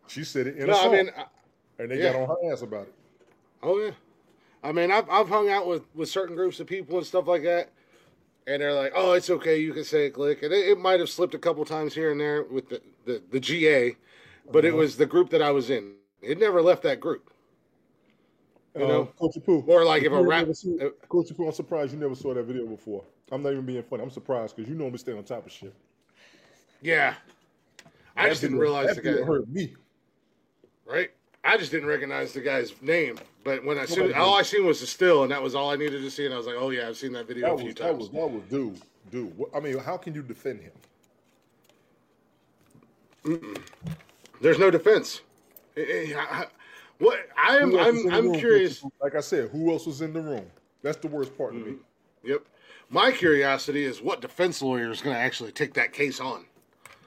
she said it in no, a song, I mean, I, and they yeah. got on her ass about it. Oh yeah, I mean, I've I've hung out with, with certain groups of people and stuff like that, and they're like, "Oh, it's okay, you can say it, Glick." And it, it might have slipped a couple times here and there with the the, the G A, but uh-huh. it was the group that I was in. It never left that group. You uh, know, Coach Pooh. Or like if a rap. Coach Pooh, I'm surprised you never saw that video before. I'm not even being funny. I'm surprised because you normally stay on top of shit. Yeah, I just didn't realize the guy hurt me. Right, I just didn't recognize the guy's name. But when I seen, all I seen was the still, and that was all I needed to see. And I was like, oh yeah, I've seen that video a few times. That was dude, dude. I mean, how can you defend him? Mm-mm. There's no defense. I, I, What I am, I'm, I'm curious. Like I said, who else was in the room? That's the worst part mm-hmm. to me. Yep. My curiosity is what defense lawyer is going to actually take that case on.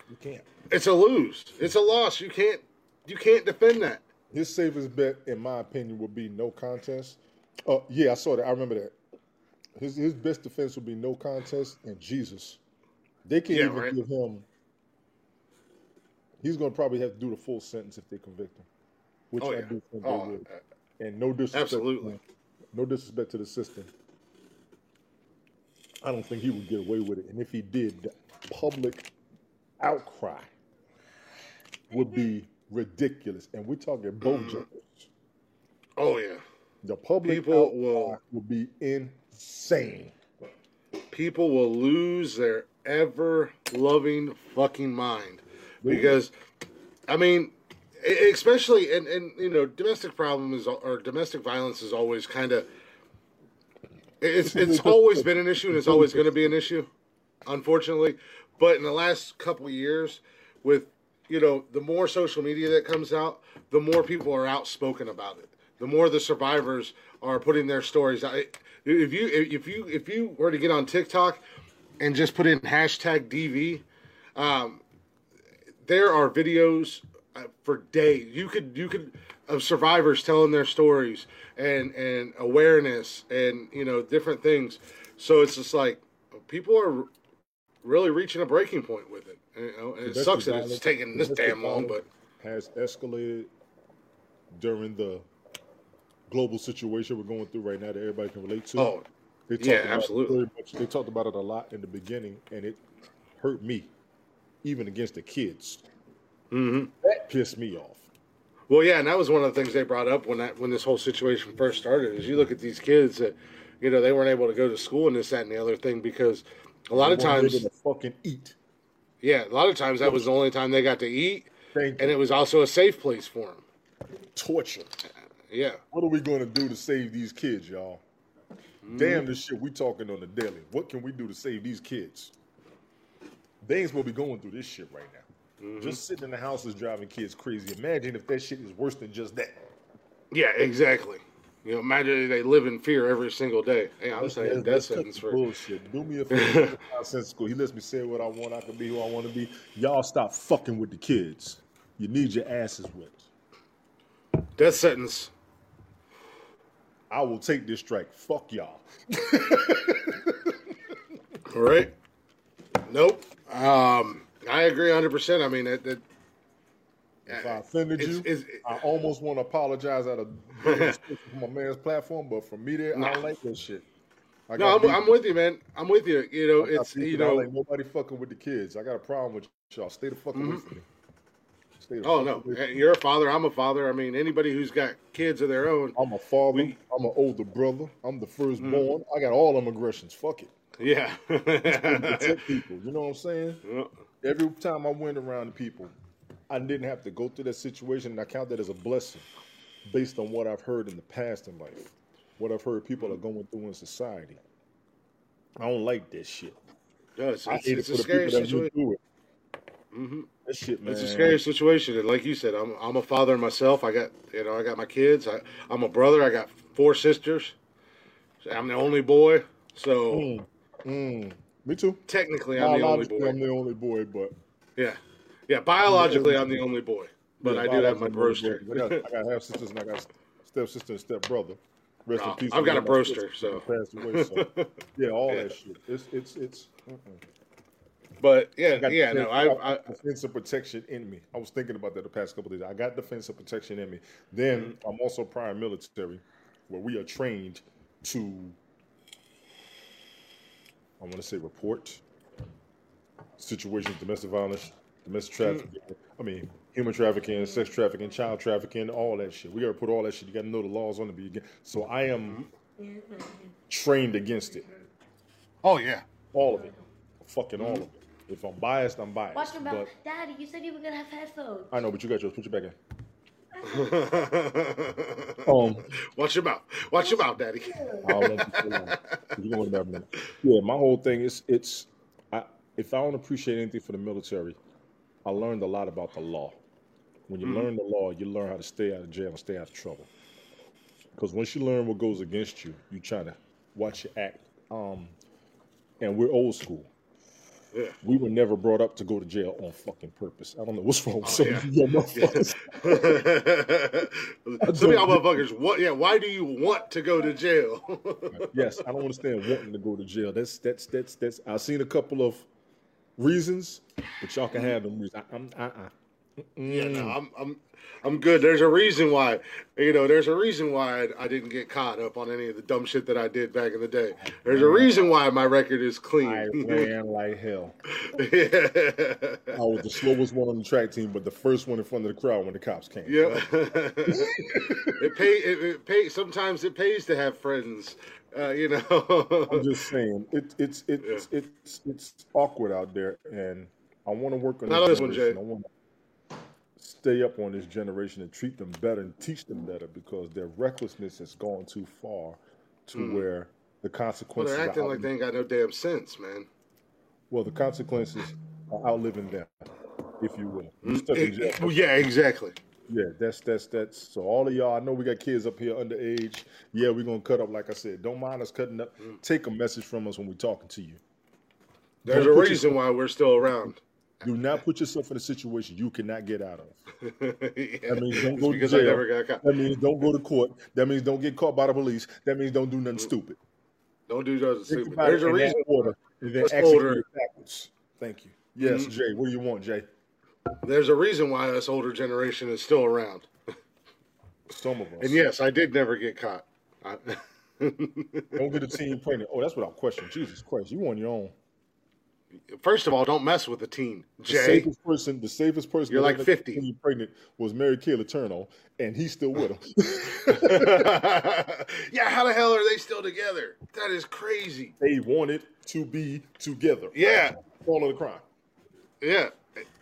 You can't. It's a lose. It's a loss. You can't. You can't defend that. His safest bet, in my opinion, would be no contest. Oh uh, yeah, I saw that. I remember that. His his best defense would be no contest and Jesus. They can't yeah, even right. give him. He's going to probably have to do the full sentence if they convict him. Which oh, I yeah. do think oh, they would. And no disrespect, absolutely. no disrespect to the system. I don't think he would get away with it. And if he did, the public outcry would be ridiculous. And we're talking Bojangles. Mm-hmm. Oh, yeah. The public People outcry will, will be insane. People will lose their ever-loving fucking mind. Really? Because, I mean... Especially, and, and you know, domestic problem is or domestic violence is always kind of it's it's always been an issue and it's always going to be an issue, unfortunately. But in the last couple of years, with you know, the more social media that comes out, the more people are outspoken about it. The more the survivors are putting their stories out. If you if you if you were to get on TikTok and just put in hashtag D V, um, there are videos. For days, you could you could of survivors telling their stories and and awareness and you know different things. So it's just like people are really reaching a breaking point with it. You know, and it sucks that it's taking this damn long, but has escalated during the global situation we're going through right now that everybody can relate to. Oh, they talked yeah, about absolutely. It they talked about it a lot in the beginning, and it hurt me, even against the kids. Mm-hmm. That pissed me off. Well, yeah, and that was one of the things they brought up when that when this whole situation first started. Is you look at these kids that, you know, they weren't able to go to school and this, that, and the other thing because a lot they of times they didn't fucking eat. Yeah, a lot of times that was the only time they got to eat, Thank and you. It was also a safe place for them. Torture. Yeah. What are we going to do to save these kids, y'all? Mm. Damn, this shit we talking on the daily. What can we do to save these kids? They ain't supposed to be going through this shit right now. Mm-hmm. Just sitting in the house is driving kids crazy. Imagine if that shit is worse than just that. Yeah, exactly. You know, imagine they live in fear every single day. Hey, I'm let's, saying death sentence for bullshit. Do me a favor. Nonsensical. He lets me say what I want. I can be who I want to be. Y'all stop fucking with the kids. You need your asses whipped. Death sentence. I will take this strike. Fuck y'all. All right. Nope. Um. I agree one hundred percent. I mean, it, it, if I offended it's, you, it's, it, I almost want to apologize out of my man's platform, but from me there, nah. I don't like that shit. I no, I'm, I'm with you, man. I'm with you. You know, I it's you know, like nobody fucking with the kids. I got a problem with y'all. Stay the fuck away mm-hmm. from me. Stay the oh fuck no, away you're a father. I'm a father. I mean, anybody who's got kids of their own. I'm a father. We, I'm an older brother. I'm the firstborn. Mm-hmm. I got all them aggressions. Fuck it. Yeah. Protect people. You know what I'm saying? Yeah. Every time I went around the people, I didn't have to go through that situation, and I count that as a blessing based on what I've heard in the past in life, what I've heard people are going through in society. I don't like that shit. No, it's, I hate it's, it it's for the people that went through it. Mm-hmm. That shit, man. It's a scary situation, and like you said, I'm I'm a father myself. I got you know I got my kids. I, I'm a brother. I got four sisters. I'm the only boy, so. Mm. Mm. Me too. Technically, I'm no, the only boy. I'm the only boy, but yeah, Yeah, biologically, I'm the only boy, but yeah, I do have my broster. I got, I got half sisters and I got step sister and step brother. Rest oh, in peace. I've got a broster, so. Away, so yeah, all yeah. that shit. It's it's it's. Mm-mm. But yeah, I got yeah, defense, no, I, I defensive protection in me. I was thinking about that the past couple of days. I got defensive protection in me. Then mm-hmm. I'm also prior military, where we are trained to. I want to say report situations, domestic violence, domestic trafficking. Mm. I mean, human trafficking, sex trafficking, child trafficking, all that shit. We got to put all that shit. You got to know the laws on the beginning. So I am trained against it. Oh, yeah. All of it. Fucking mm. all of it. If I'm biased, I'm biased. Watch your mouth. Daddy, you said you were going to have headphones. I know, but you got yours. Put your back in. um, watch your mouth. Watch your mouth, Daddy. I'll let you stay on. You can wait about a minute. Yeah, my whole thing is it's I if I don't appreciate anything for the military, I learned a lot about the law. When you mm. learn the law, you learn how to stay out of jail and stay out of trouble. Because once you learn what goes against you, you try to watch your act. Um, and we're old school. Yeah. We were never brought up to go to jail on fucking purpose. I don't know what's wrong with some of y'all motherfuckers. Some of y'all motherfuckers, what, yeah, why do you want to go to jail? Yes, I don't understand wanting to go to jail. That's, that's, that's, that's, I've seen a couple of reasons, but y'all can have them reasons. I, I'm, uh-uh. Mm. Yeah, no, I'm, I'm, I'm good. There's a reason why, you know, there's a reason why I didn't get caught up on any of the dumb shit that I did back in the day. There's a reason why my record is clean. I ran like hell. Yeah. I was the slowest one on the track team, but the first one in front of the crowd when the cops came. Yeah, it pays. It, it pays. Sometimes it pays to have friends. Uh, you know. I'm just saying, it, it's it's yeah. it's it's it's awkward out there, and I want to work on. Not this one, Jay. I want to stay up on this generation and treat them better and teach them better because their recklessness has gone too far to mm. where the consequences well, they're acting like they ain't got no damn sense, man. Well, the consequences are outliving them, if you will. You're stuck in jail. It, yeah, exactly. Yeah, that's that's that's so all of y'all, I know we got kids up here underage. Yeah, we're gonna cut up, like I said. Don't mind us cutting up. Mm. Take a message from us when we're talking to you. There's Don't a reason yourself. why we're still around. Do not put yourself in a situation you cannot get out of. yeah. That means don't go to jail. I never got caught. That means don't go to court. That means don't get caught by the police. That means don't do nothing mm. stupid. Don't do nothing stupid. There's a reason. Order, and then older. Backwards. Thank you. Yes, mm-hmm. Jay. What do you want, Jay? There's a reason why this older generation is still around. Some of us. And yes, I did never get caught. I... Don't get a teen pregnant. Oh, that's what I'm questioning. Jesus Christ, you on your own. First of all, don't mess with a teen. Jay. The safest person, the safest person, you're like fifty. When you're pregnant was Mary Kay Letourneau, and he's still with him. Yeah, how the hell are they still together? That is crazy. They wanted to be together. Yeah, all of the crime. Yeah,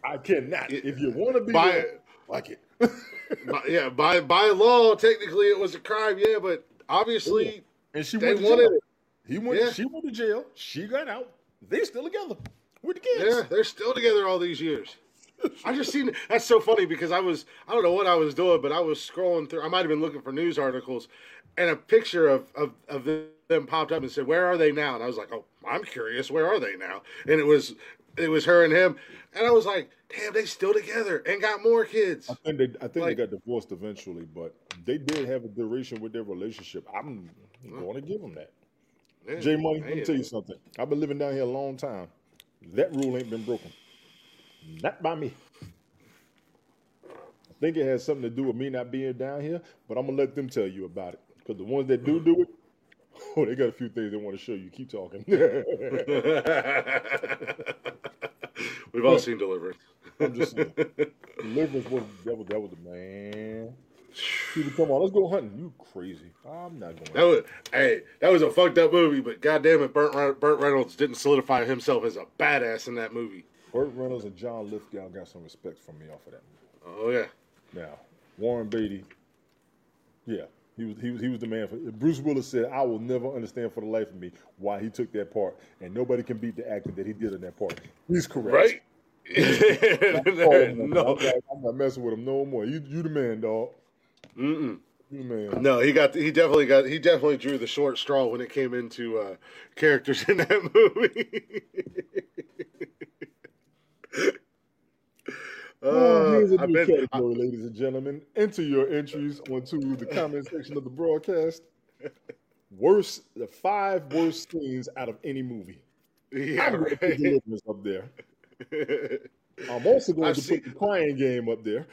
I cannot. It, if you want to be, by, there, like it. by, yeah, by by law, technically it was a crime. Yeah, but obviously, yeah. and she they wanted it. He went. Yeah. She went to jail. She got out. They're still together with the kids. Yeah, they're still together all these years. I just seen that's so funny because I was I don't know what I was doing, but I was scrolling through. I might have been looking for news articles, and a picture of of of them popped up and said, "Where are they now?" And I was like, "Oh, I'm curious. Where are they now?" And it was it was her and him, and I was like, "Damn, they still together and got more kids." I think they I think like, they got divorced eventually, but they did have a duration with their relationship. I'm going to give them that. Yeah, J Money, let me tell you something. I've been living down here a long time. That rule ain't been broken. Not by me. I think it has something to do with me not being down here, but I'm going to let them tell you about it. Because the ones that do do it, oh, they got a few things they want to show you. Keep talking. We've all seen Deliverance. I'm just saying. Deliverance was, that was, that was the man. People, come on, let's go hunting. You crazy? I'm not going. That was, hey, that was a fucked up movie, but goddamn it, Burt, Burt Reynolds didn't solidify himself as a badass in that movie. Burt Reynolds and John Lithgow got some respect from me off of that movie. Oh yeah. Now Warren Beatty, yeah, he was he was he was the man for. Bruce Willis said, "I will never understand for the life of me why he took that part, and nobody can beat the acting that he did in that part." He's correct, right? I'm, no. not, I'm not messing with him no more. You you the man, dog. Mm-mm. Man. No, he got he definitely got he definitely drew the short straw when it came into uh, characters in that movie. Uh, I've been category, I, ladies and gentlemen. Enter your entries onto the comment section of the broadcast. Worst, the five worst scenes out of any movie. Yeah, I'm right. going to put Deliverance up there. I'm also going I've to seen... put the Crying Game up there.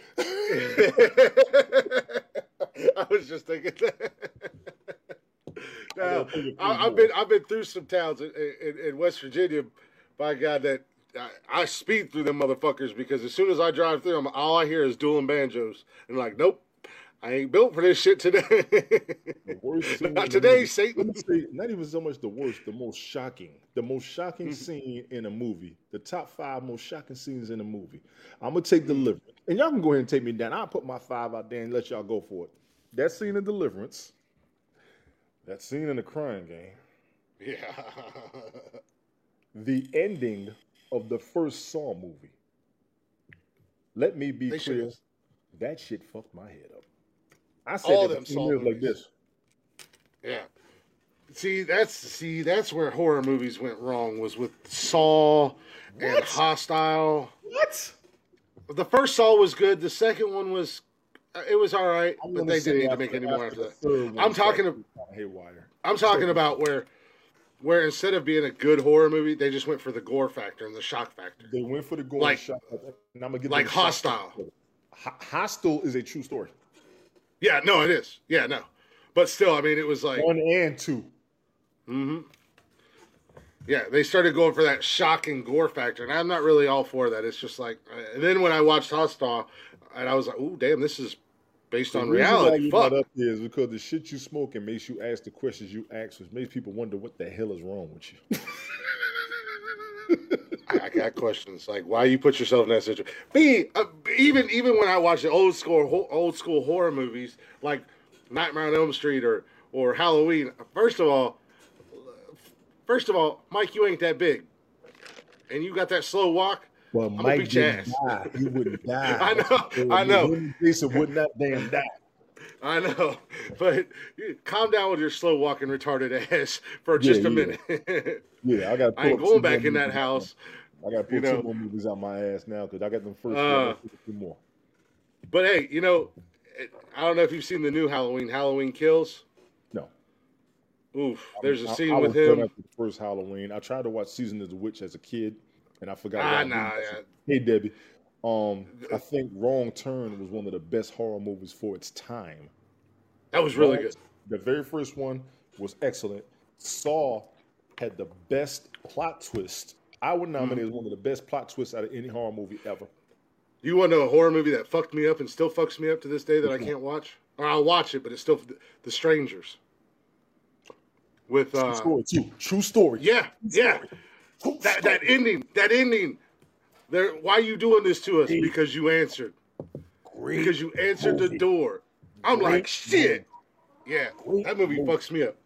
I was just thinking that. Now, I, I've been I've been through some towns in, in, in West Virginia. By God, that I, I speed through them motherfuckers because as soon as I drive through them, all I hear is dueling banjos. And like, nope, I ain't built for this shit today. The worst scene not today, movie. Satan. Say, not even so much the worst, the most shocking, the most shocking mm-hmm. scene in a movie. The top five most shocking scenes in a movie. I'm gonna take Deliverance, and y'all can go ahead and take me down. I'll put my five out there and let y'all go for it. That scene in Deliverance. That scene in the Crying Game. Yeah. The ending of the first Saw movie. Let me be they clear. Should've... That shit fucked my head up. I said all them Saw movies like this. Yeah. See, that's see, that's where horror movies went wrong, was with Saw what? and Hostile. What? The first Saw was good. The second one was It was all right, but they didn't need to make any more after that. I'm talking about Haywire. I'm talking about where, where instead of being a good horror movie, they just went for the gore factor and the shock factor. They went for the gore like, shock factor. And I'm gonna get like Hostile. Hostile is a true story. Yeah, no, it is. Yeah, no, but still, I mean, it was like one and two. Mm-hmm. Yeah, they started going for that shock and gore factor, and I'm not really all for that. It's just like, and then when I watched Hostile, and I was like, "Ooh, damn, this is." Based on the reality, fuck. Up there is because the shit you smoke and makes you ask the questions you ask, which makes people wonder what the hell is wrong with you. I, I got questions like why you put yourself in that situation. Me, uh, even even when I watch the old school ho- old school horror movies like Nightmare on Elm Street or or Halloween, first of all, first of all, Mike, you ain't that big, and you got that slow walk. Well, I'm Mike didn't die. He wouldn't die. I know. I know. Jason would not damn die. I know. But calm down with your slow walking retarded ass for yeah, just a yeah. minute. yeah, I got. I ain't going back in that house. Now. I got to pull you know, two more movies out my ass now because I got them first. Uh, two more. But hey, you know, I don't know if you've seen the new Halloween. Halloween Kills. No. Oof. There's a scene I, I with him. After the first Halloween, I tried to watch Season of the Witch as a kid. And I forgot. Ah, nah, yeah. Hey, Debbie. Um, I think Wrong Turn was one of the best horror movies for its time. That was really good. The very first one was excellent. Saw had the best plot twist. I would nominate mm. as one of the best plot twists out of any horror movie ever. You want to know a horror movie that fucked me up and still fucks me up to this day that mm-hmm. I can't watch? Or I'll watch it, but it's still The Strangers. With uh, true story too. True story. Yeah, true story. yeah. That that ending, that ending. There, why are you doing this to us? Because you answered. Great because you answered movie. the door. I'm Great like shit. Movie. Yeah, Great that movie, movie fucks me up.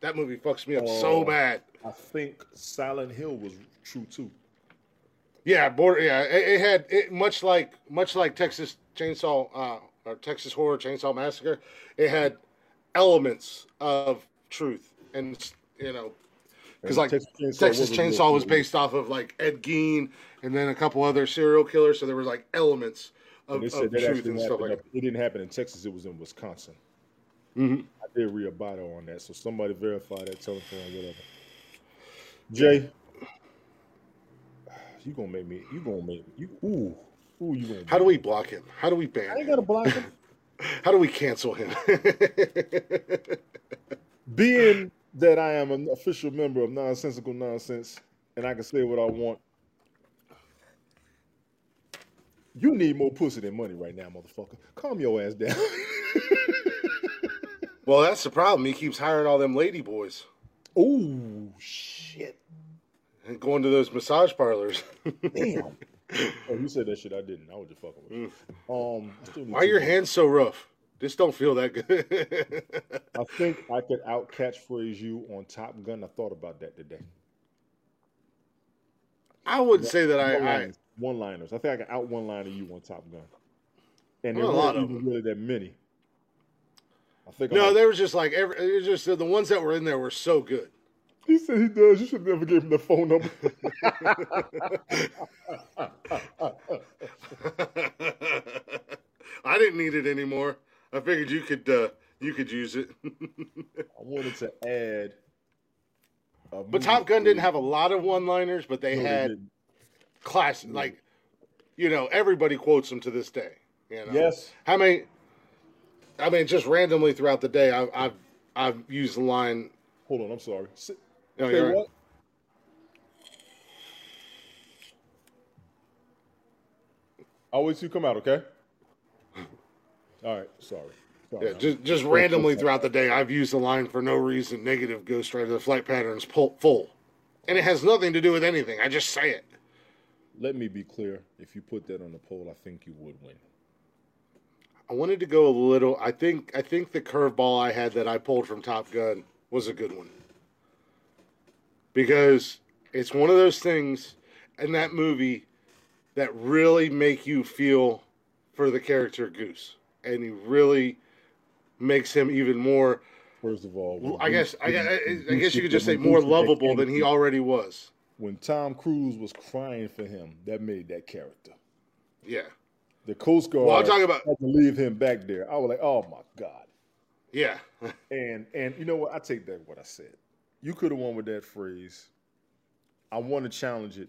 That movie fucks me up uh, so bad. I think Silent Hill was true too. Yeah, border. Yeah, it, it had it much like much like Texas Chainsaw uh, or Texas Horror Chainsaw Massacre. It had elements of truth, and you know. Because like Texas Chainsaw, Texas Chainsaw was based off of like Ed Gein and then a couple other serial killers, so there was like elements of, of truth and stuff like that. It didn't happen in Texas; it was in Wisconsin. Mm-hmm. I did read a bio on that, so somebody verify that telephone, whatever. Jay, you gonna make me? You gonna make me? You, ooh, ooh, you gonna? How do we block him? How do we ban? I ain't gotta block him. How do we cancel him? Being that I am an official member of Nonsensical Nonsense, and I can say what I want. You need more pussy than money right now, motherfucker. Calm your ass down. Well, that's the problem. He keeps hiring all them lady boys. Oh, shit. And going to those massage parlors. Damn. Oh, you said that shit. I didn't. I was just fucking with you. Um, Why are your hands so rough? This don't feel that good. I think I could out catchphrase you on Top Gun. I thought about that today. I wouldn't yeah, say that I, I one liners. I think I can out one liner you on Top Gun. And there weren't even them. really that many. I think no, I like, they were just like every. It was just the ones that were in there were so good. He said he does. You should never give him the phone number. I didn't need it anymore. I figured you could uh, you could use it. I wanted to add. But Top Gun didn't have a lot of one-liners, but they no, had they classic. Like, you know, everybody quotes them to this day. You know? Yes. How many? I mean, just randomly throughout the day, I've I've, I've used the line. Hold on, I'm sorry. Say no, okay, right. What? I'll wait till you come out, okay? All right, sorry. sorry yeah, just just randomly throughout the day, I've used the line for no reason. Negative goes straight to the flight patterns full. And it has nothing to do with anything. I just say it. Let me be clear. If you put that on the poll, I think you would win. I wanted to go a little. I think I think the curveball I had that I pulled from Top Gun was a good one. Because it's one of those things in that movie that really make you feel for the character Goose. And he really makes him even more. First of all, I guess I, I, I guess you could just say more lovable than he already was. When Tom Cruise was crying for him, that made that character. Yeah. The Coast Guard well, I'm talking about, had to leave him back there. I was like, oh, my God. Yeah. and and you know what? I take back what I said. You could have won with that phrase. I want to challenge it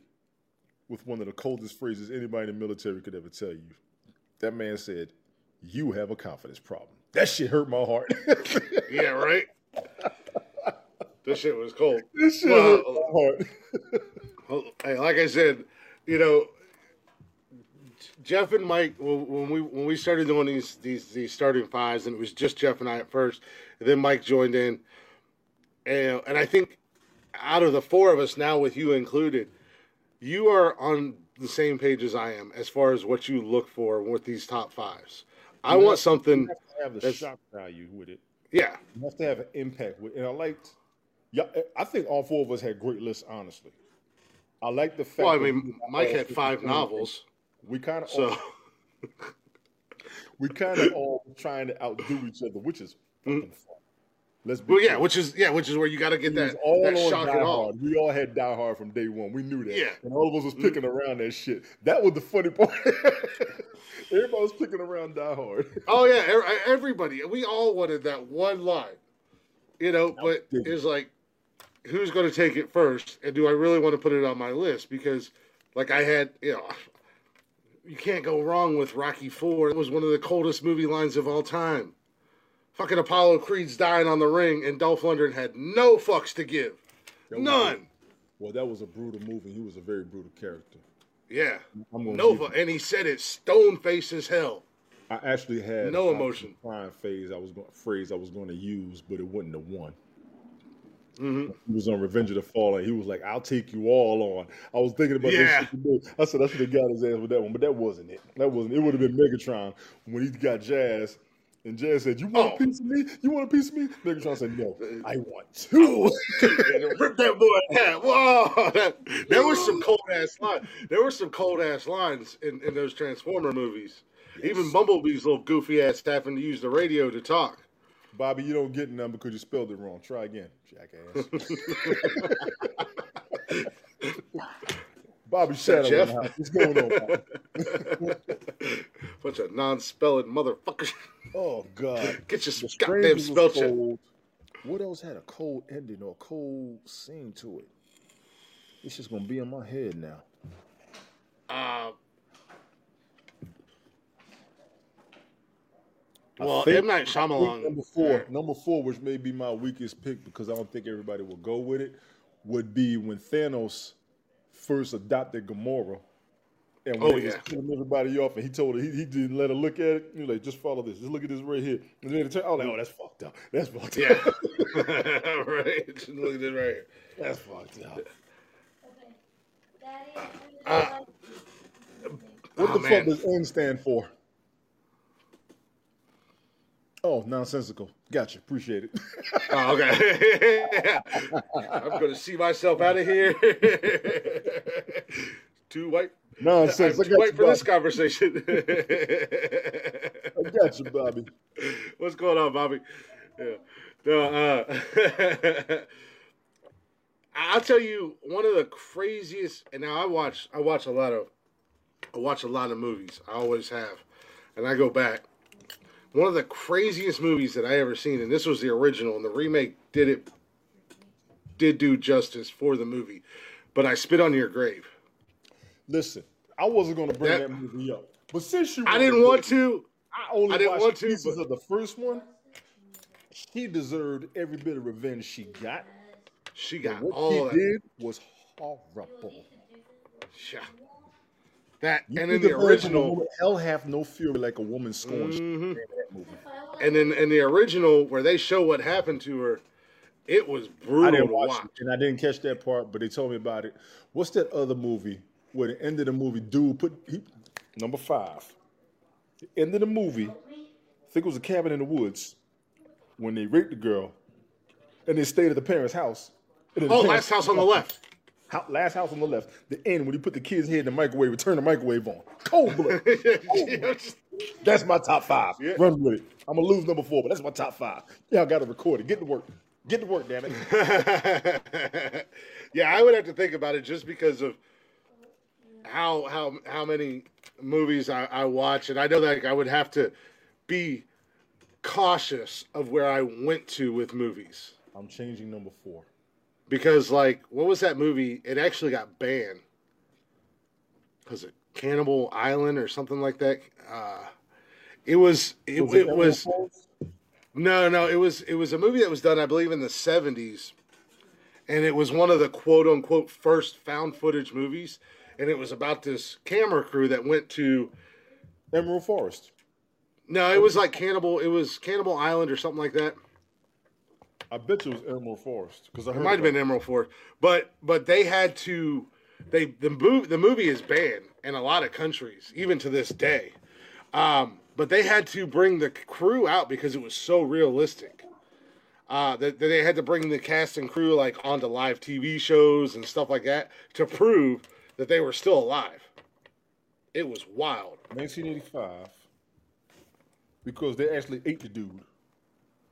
with one of the coldest phrases anybody in the military could ever tell you. That man said, "You have a confidence problem." That shit hurt my heart. Yeah, right? This shit was cold. This shit well, hurt my heart. Well, hey, like I said, you know, Jeff and Mike, when we when we started doing these, these these starting fives, and it was just Jeff and I at first, and then Mike joined in, and and I think out of the four of us now, with you included, you are on the same page as I am as far as what you look for with these top fives. I you want have, something. You have to have the shock value with it. Yeah, you have to have an impact with it. And I liked. Yeah, I think all four of us had great lists. Honestly, I like the fact. Well, I mean, Mike had five novels. We kind of so. all, we kind of all trying to outdo each other, which is fucking fun. Let's be well, yeah, which is yeah, which is where you got to get that, that shock at all. We all had Die Hard from day one. We knew that, yeah. And all of us was picking mm-hmm. around that shit. That was the funny part. Everybody was picking around Die Hard. Oh yeah, everybody. We all wanted that one line, you know. But it's like, who's going to take it first? And do I really want to put it on my list? Because, like, I had, you know. You can't go wrong with Rocky Four. It was one of the coldest movie lines of all time. Fucking Apollo Creed's dying on the ring, and Dolph Lundgren had no fucks to give. None. Well, that was a brutal movie. He was a very brutal character. Yeah. I'm gonna Nova, and he said it stone-faced as hell. I actually had no emotion. Prime phase I was going phrase I was going to use, but it wasn't the one. Mm-hmm. He was on Revenge of the Fallen. He was like, "I'll take you all on." I was thinking about yeah. this shit. I said I should have got his ass with that one, but that wasn't it. That wasn't. It would have been Megatron when he got Jazz, and Jazz said, "You want oh. a piece of me? You want a piece of me?" Megatron said, "No, I want two." Rip that boy out. Whoa! That, there was some cold ass lines. There were some cold ass lines in, in those Transformer movies. Yes. Even Bumblebee's little goofy ass having to use the radio to talk. Bobby, you don't get none because you spelled it wrong. Try again, jackass. Bobby, shut up. What's going on, Bobby? Bunch of non-spelling motherfuckers. Oh, God. Get your goddamn spell check. What else had a cold ending or a cold scene to it? It's just going to be in my head now. Uh, Well, M. Night Shyamalan. Number four, right. number four, which may be my weakest pick because I don't think everybody will go with it, would be when Thanos first adopted Gamora, and when oh, he yeah. was killing everybody off, and he told her he, he didn't let her look at it. He was like, "Just follow this. Just look at this right here." And then it turned, I was like, "Oh, that's fucked up. That's fucked yeah. up." Right? Just look at it right here. That's fucked up. Okay. Uh, what oh, the man. fuck does N stand for? Oh, nonsensical. Gotcha. Appreciate it. Oh, okay. I'm going to see myself out of here. Too white. Nonsense. I'm too white for Bobby. This conversation. I got you, Bobby. What's going on, Bobby? Yeah. No, uh, I'll tell you one of the craziest. And now I watch, I watch a lot of, I watch a lot of movies. I always have, and I go back. One of the craziest movies that I ever seen, and this was the original, and the remake did it, did do justice for the movie. But I Spit on Your Grave. Listen, I wasn't going to bring that, that movie up, but since you, I didn't want to. I only I didn't watched want to, pieces but, of the first one. She deserved every bit of revenge she got. She got what all she did was horrible. Yeah. That you and in the original, hell hath no fury like a woman scorned. Mm-hmm. That movie. And then in the original, where they show what happened to her, it was brutal. I didn't watch to watch. It, and I didn't catch that part, but they told me about it. What's that other movie where the end of the movie, dude, put he, number five. The end of the movie, I think it was A Cabin in the Woods, when they raped the girl, and they stayed at the parents' house. The oh, parents last house on the left. How, last house on the left. The end when you put the kid's head in the microwave, turn the microwave on. Cold blood. Cold blood. That's my top five. Yeah. Run with it. I'm gonna lose number four, but that's my top five. Y'all gotta record it. Get to work. Get to work, damn it. Yeah, I would have to think about it just because of how how how many movies I, I watch, and I know that I would have to be cautious of where I went to with movies. I'm changing number four. Because, like, what was that movie? It actually got banned. Was it Cannibal Island or something like that? Uh, it was... It was... It, it was no, no. It was, it was a movie that was done, I believe, in the seventies. And it was one of the quote-unquote first found footage movies. And it was about this camera crew that went to... Emerald Forest. No, it was like Cannibal. It was Cannibal Island or something like that. I bet you it was Emerald Forest because I heard it might have been Emerald Forest. But but they had to. They the movie the movie is banned in a lot of countries even to this day. Um, but they had to bring the crew out because it was so realistic. Uh, that they, they had to bring the cast and crew like onto live T V shows and stuff like that to prove that they were still alive. It was wild. nineteen eighty-five. Because they actually ate the dude.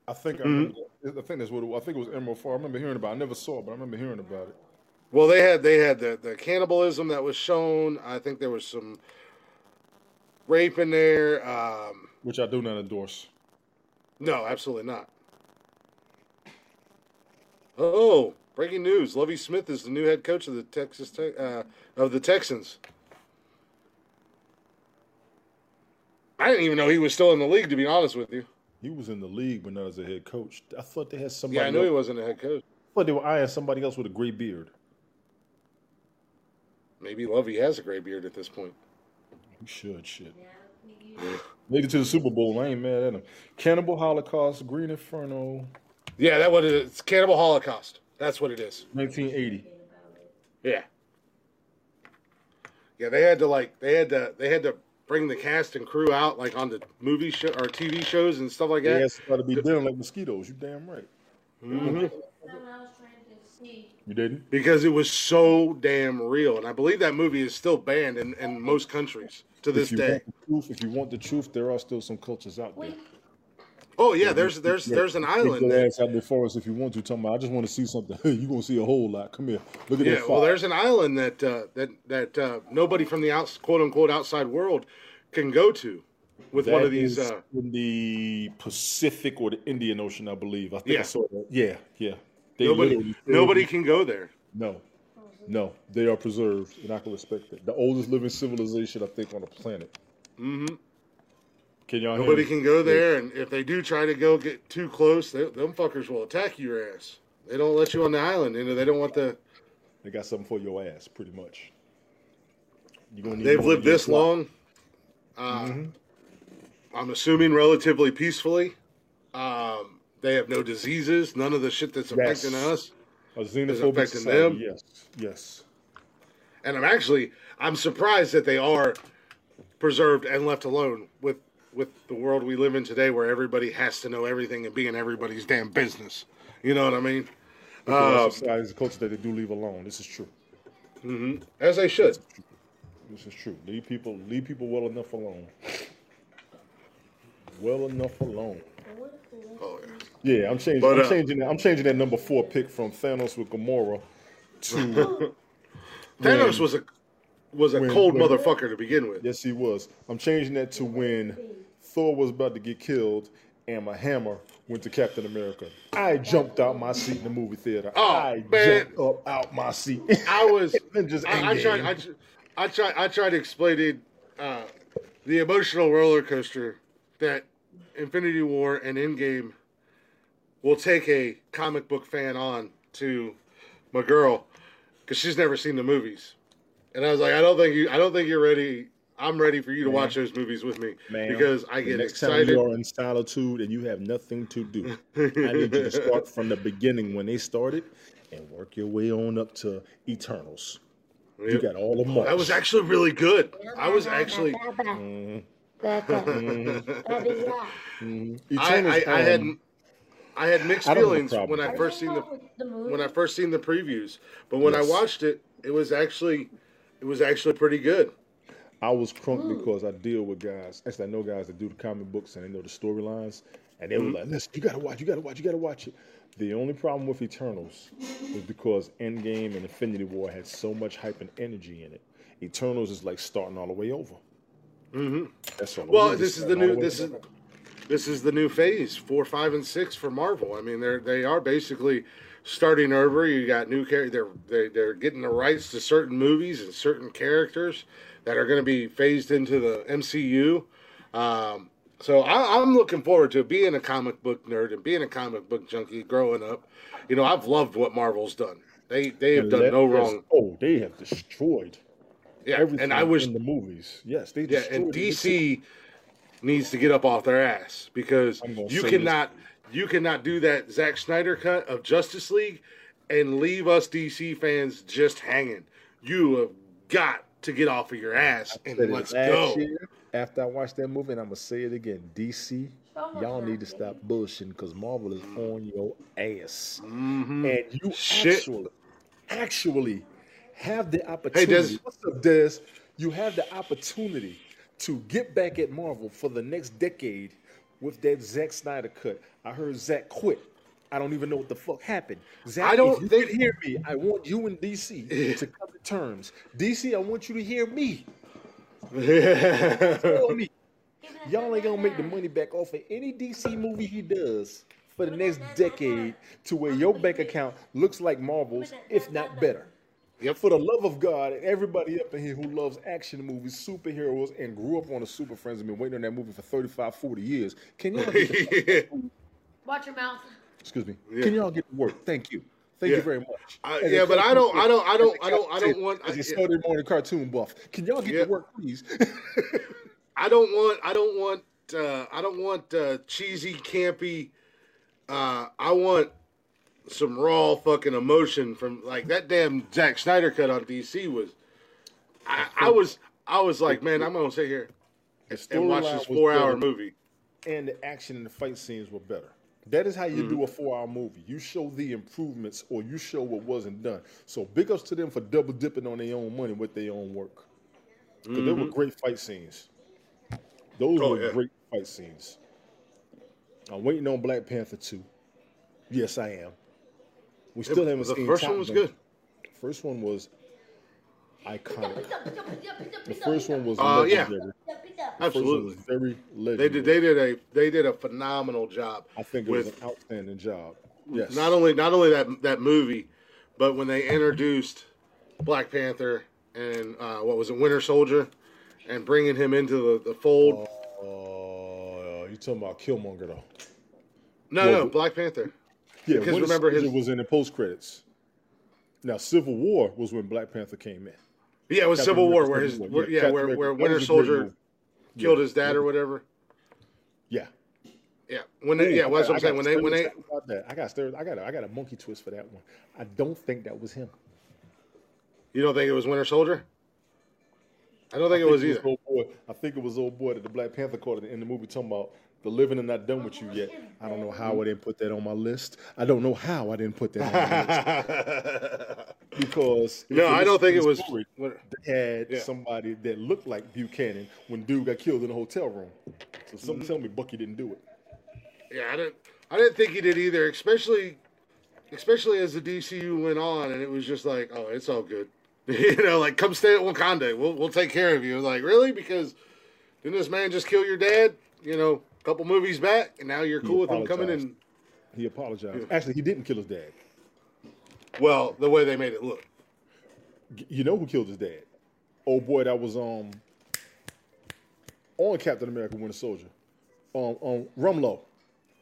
I think I, remember, mm-hmm. I think that's what it, I think it was Emerald Forest. I remember hearing about it. I never saw it, but I remember hearing about it. Well, they had they had the, the cannibalism that was shown. I think there was some rape in there. Um, Which I do not endorse. No, absolutely not. Oh, breaking news. Lovie Smith is the new head coach of the Texas uh, of the Texans. I didn't even know he was still in the league, to be honest with you. He was in the league, but not as a head coach. I thought they had somebody. Yeah, I knew else. He wasn't a head coach. I thought they were eyeing somebody else with a gray beard. Maybe Lovey has a gray beard at this point. He should, shit. Yeah. Made it to the Super Bowl. I ain't mad at him. Cannibal Holocaust, Green Inferno. Yeah, that what it is. It's Cannibal Holocaust. That's what it is. nineteen eighty. Yeah. Yeah, they had to like. They had to. They had to. Bring the cast and crew out like on the movie show or T V shows and stuff like that. Yeah, it's got to be dealing like mosquitoes. You damn right. Mm-hmm. You didn't? Because it was so damn real, and I believe that movie is still banned in, in most countries to this if you day. Want the truth, if you want the truth, there are still some cultures out there. Oh yeah, there's there's yeah. there's an island. There. Out there for us if you want to. Talking about, I just want to see something. You're gonna see a whole lot. Come here, look at yeah, this. Yeah, well, there's an island that uh, that that uh, nobody from the out, quote unquote outside world can go to with that one of these. Is uh, in the Pacific or the Indian Ocean, I believe. I think yeah. I saw that. Yeah, yeah. They nobody live, nobody live. Can go there. No, no, they are preserved, and I can respect it. The oldest living civilization, I think, on the planet. Mm-hmm. Can y'all Nobody can go there, and if they do try to go get too close, they, them fuckers will attack your ass. They don't let you on the island, you know. They don't want the. They got something for your ass, pretty much. You're gonna need They've lived this plot. long. Uh, mm-hmm. I'm assuming relatively peacefully. Um, they have no diseases. None of the shit that's yes. affecting us A xenophobic is affecting society. them. Yes, yes. And I'm actually I'm surprised that they are preserved and left alone with. With the world we live in today where everybody has to know everything and be in everybody's damn business. You know what I mean? Um, society's a culture that they do leave alone. This is true. Mm-hmm. As they should. This is true. Leave people leave people well enough alone. Well enough alone. Oh, yeah. Yeah, I'm changing, but, uh, I'm changing that I'm changing that number four pick from Thanos with Gamora to Thanos was a was a when, cold when, motherfucker to begin with. Yes, he was. I'm changing that to when Thor was about to get killed and my hammer went to Captain America. I jumped out my seat in the movie theater. Oh, I man. jumped up out my seat. I was just I, I tried I, I tried I tried to explain it, uh, the emotional roller coaster that Infinity War and Endgame will take a comic book fan on to my girl because she's never seen the movies. And I was like, I don't think you I don't think you're ready. I'm ready for you to watch those movies with me, ma'am, because I get next excited. Next time you are in solitude and you have nothing to do, I need you to start from the beginning when they started and work your way on up to Eternals. Yep. You got all of March. That was actually really good. I was actually... Mm. Mm. I, I, I had I had mixed feelings I when I first seen the, the when I first seen the previews, but when yes. I watched it, it was actually it was actually pretty good. I was crunk mm. because I deal with guys. Actually, I know guys that do the comic books and they know the storylines, and they mm-hmm. were like, "Listen, you gotta watch, you gotta watch, you gotta watch it." The only problem with Eternals was because Endgame and Infinity War had so much hype and energy in it. Eternals is like starting all the way over. Mm-hmm. That's all. Well, this is the new the this is over. This is the new phase four, five, and six for Marvel. I mean, they're they are basically starting over. You got new characters. They're they, they're getting the rights to certain movies and certain characters that are going to be phased into the M C U. Um, so I, I'm looking forward to being a comic book nerd and being a comic book junkie growing up. You know, I've loved what Marvel's done. They they have and done no wrong. Is, oh, they have destroyed. Yeah, everything and I wish in the movies. Yes, they yeah, and D C needs to get up off their ass because you cannot this. you cannot do that Zack Snyder cut of Justice League and leave us D C fans just hanging. You have got to get off of your ass and let's go. Year, after I watched that movie, and I'm gonna say it again, D C, y'all need to stop bullshitting because Marvel is on your ass, mm-hmm. and you Shit. actually actually. have the opportunity. Hey, Des. What's up, Des? You have the opportunity to get back at Marvel for the next decade with that Zack Snyder cut. I heard Zack quit. I don't even know what the fuck happened. Zack, I don't. If you they, hear me. I want you and D C to come to terms. D C, I want you to hear me. Tell me. Y'all ain't gonna make the money back off of any D C movie he does for the next decade to where your bank account looks like Marvel's, if not better. Yep. For the love of God and everybody up in here who loves action movies, superheroes, and grew up on the Super Friends and been waiting on that movie for thirty-five, forty years, can y'all get yeah. watch your mouth? Excuse me. Yeah. Can y'all get to work? Thank you. Thank yeah. you very much. Uh, yeah, but I don't, I don't, I don't, I don't, I don't want. As a Saturday yeah. morning cartoon buff, can y'all get yeah. to work, please? I don't want. I don't want. Uh, I don't want uh, cheesy, campy. Uh, I want some raw fucking emotion from like that damn Zack Snyder cut on D C was I, I was I was like, man, I'm gonna sit here and watch this four hour movie. And the action and the fight scenes were better. That is how you mm-hmm. do a four hour movie. You show the improvements or you show what wasn't done. So big ups to them for double dipping on their own money with their own work. Because mm-hmm. they were great fight scenes. Those oh, were yeah. great fight scenes. I'm waiting on Black Panther two. Yes, I am. We still haven't seen the first one was good. The first one was iconic. The first one was uh, legendary. Yeah. Absolutely. Was very legendary. They did they did a they did a phenomenal job. I think it with, was an outstanding job. Yes. Not only not only that that movie, but when they introduced Black Panther and uh, what was it, Winter Soldier, and bringing him into the, the fold. Oh, uh, you're talking about Killmonger though. No, well, no, Black Panther. Yeah, because remember his was in the post credits. Now, Civil War was when Black Panther came in. Yeah, it was Captain Civil War where his where, yeah, yeah where, where Winter Soldier killed yeah. his dad or whatever. Yeah, yeah. When they, yeah, yeah well, that's what I'm saying. When they when they that. I got stirred. I got a, I got a monkey twist for that one. I don't think that was him. You don't think it was Winter Soldier? I don't think I it think was either. It was old boy. I think it was old boy that the Black Panther called it in the movie talking about. The living and not done with you yet. I don't know how I didn't put that on my list. I don't know how I didn't put that on my list. Because no, I don't think it was. They had yeah. somebody that looked like Buchanan when dude got killed in a hotel room. So something mm-hmm. tell me Bucky didn't do it. Yeah, I didn't. I didn't think he did either. Especially especially as the D C U went on, and it was just like, oh, it's all good. You know, like, come stay at Wakanda. We'll we'll take care of you. Like, really? Because didn't this man just kill your dad, you know, a couple movies back, and now you're cool he with apologized. him coming in? He apologized. Yeah. Actually, he didn't kill his dad. Well, the way they made it look. You know who killed his dad? Oh, boy, that was um on Captain America Winter Soldier. Um, um, Rumlow.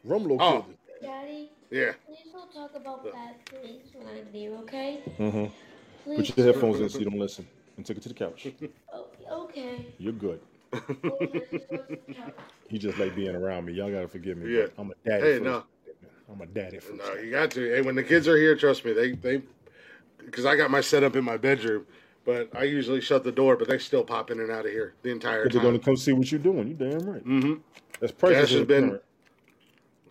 Rumlow oh. killed him. Daddy? Yeah. Please don't talk about that, please, when I leave, okay? Mm-hmm. Please. Put your headphones in so you don't listen and take it to the couch. Okay. You're good. You just like being around me. Y'all got to forgive me. Yeah. I'm a daddy. Hey, first. no. I'm a daddy. First. No, you got to. Hey, when the kids are here, trust me, they, they, because I got my setup in my bedroom, but I usually shut the door, but they still pop in and out of here the entire time. They're going to come see what you're doing. You're damn right. Mm-hmm. That's precious. Cash has been. Parent.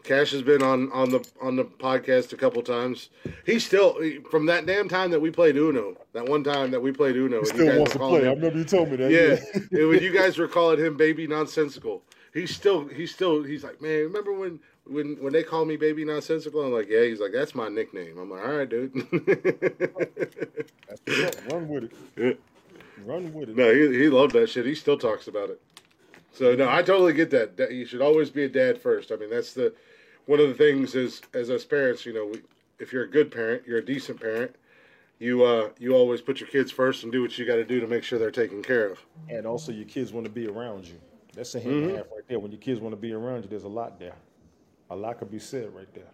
Cash has been on, on the on the podcast a couple times. He's still from that damn time that we played Uno. That one time that we played Uno. He and still you guys wants to play. Him, I remember you told me that. Yeah, yeah. It was, you guys were calling him Baby Nonsensical. He's still he's still he's like, man, remember when when when they call me Baby Nonsensical? I'm like, yeah. He's like, that's my nickname. I'm like, all right, dude. Run with it. Run with it. No, he he loved that shit. He still talks about it. So no, I totally get that. You should always be a dad first. I mean, that's the. One of the things is, as us parents, you know, we, if you're a good parent, you're a decent parent, you uh, you always put your kids first and do what you got to do to make sure they're taken care of. And also, your kids want to be around you. That's a hint mm-hmm. and half right there. When your kids want to be around you, there's a lot there. A lot could be said right there.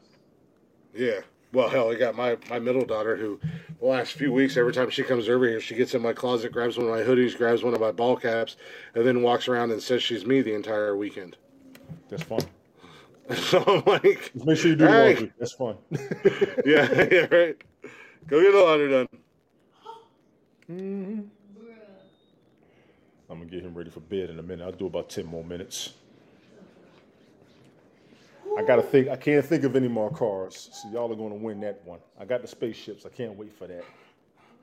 Yeah. Well, hell, I got my, my middle daughter who, the last few weeks, every time she comes over here, she gets in my closet, grabs one of my hoodies, grabs one of my ball caps, and then walks around and says she's me the entire weekend. That's fun. So I'm like, make sure you do right. laundry. That's fine. yeah, yeah, right. Go get the laundry done. Mm-hmm. I'm gonna get him ready for bed in a minute. I'll do about ten more minutes. I gotta think. I can't think of any more cards, so y'all are gonna win that one. I got the spaceships. I can't wait for that.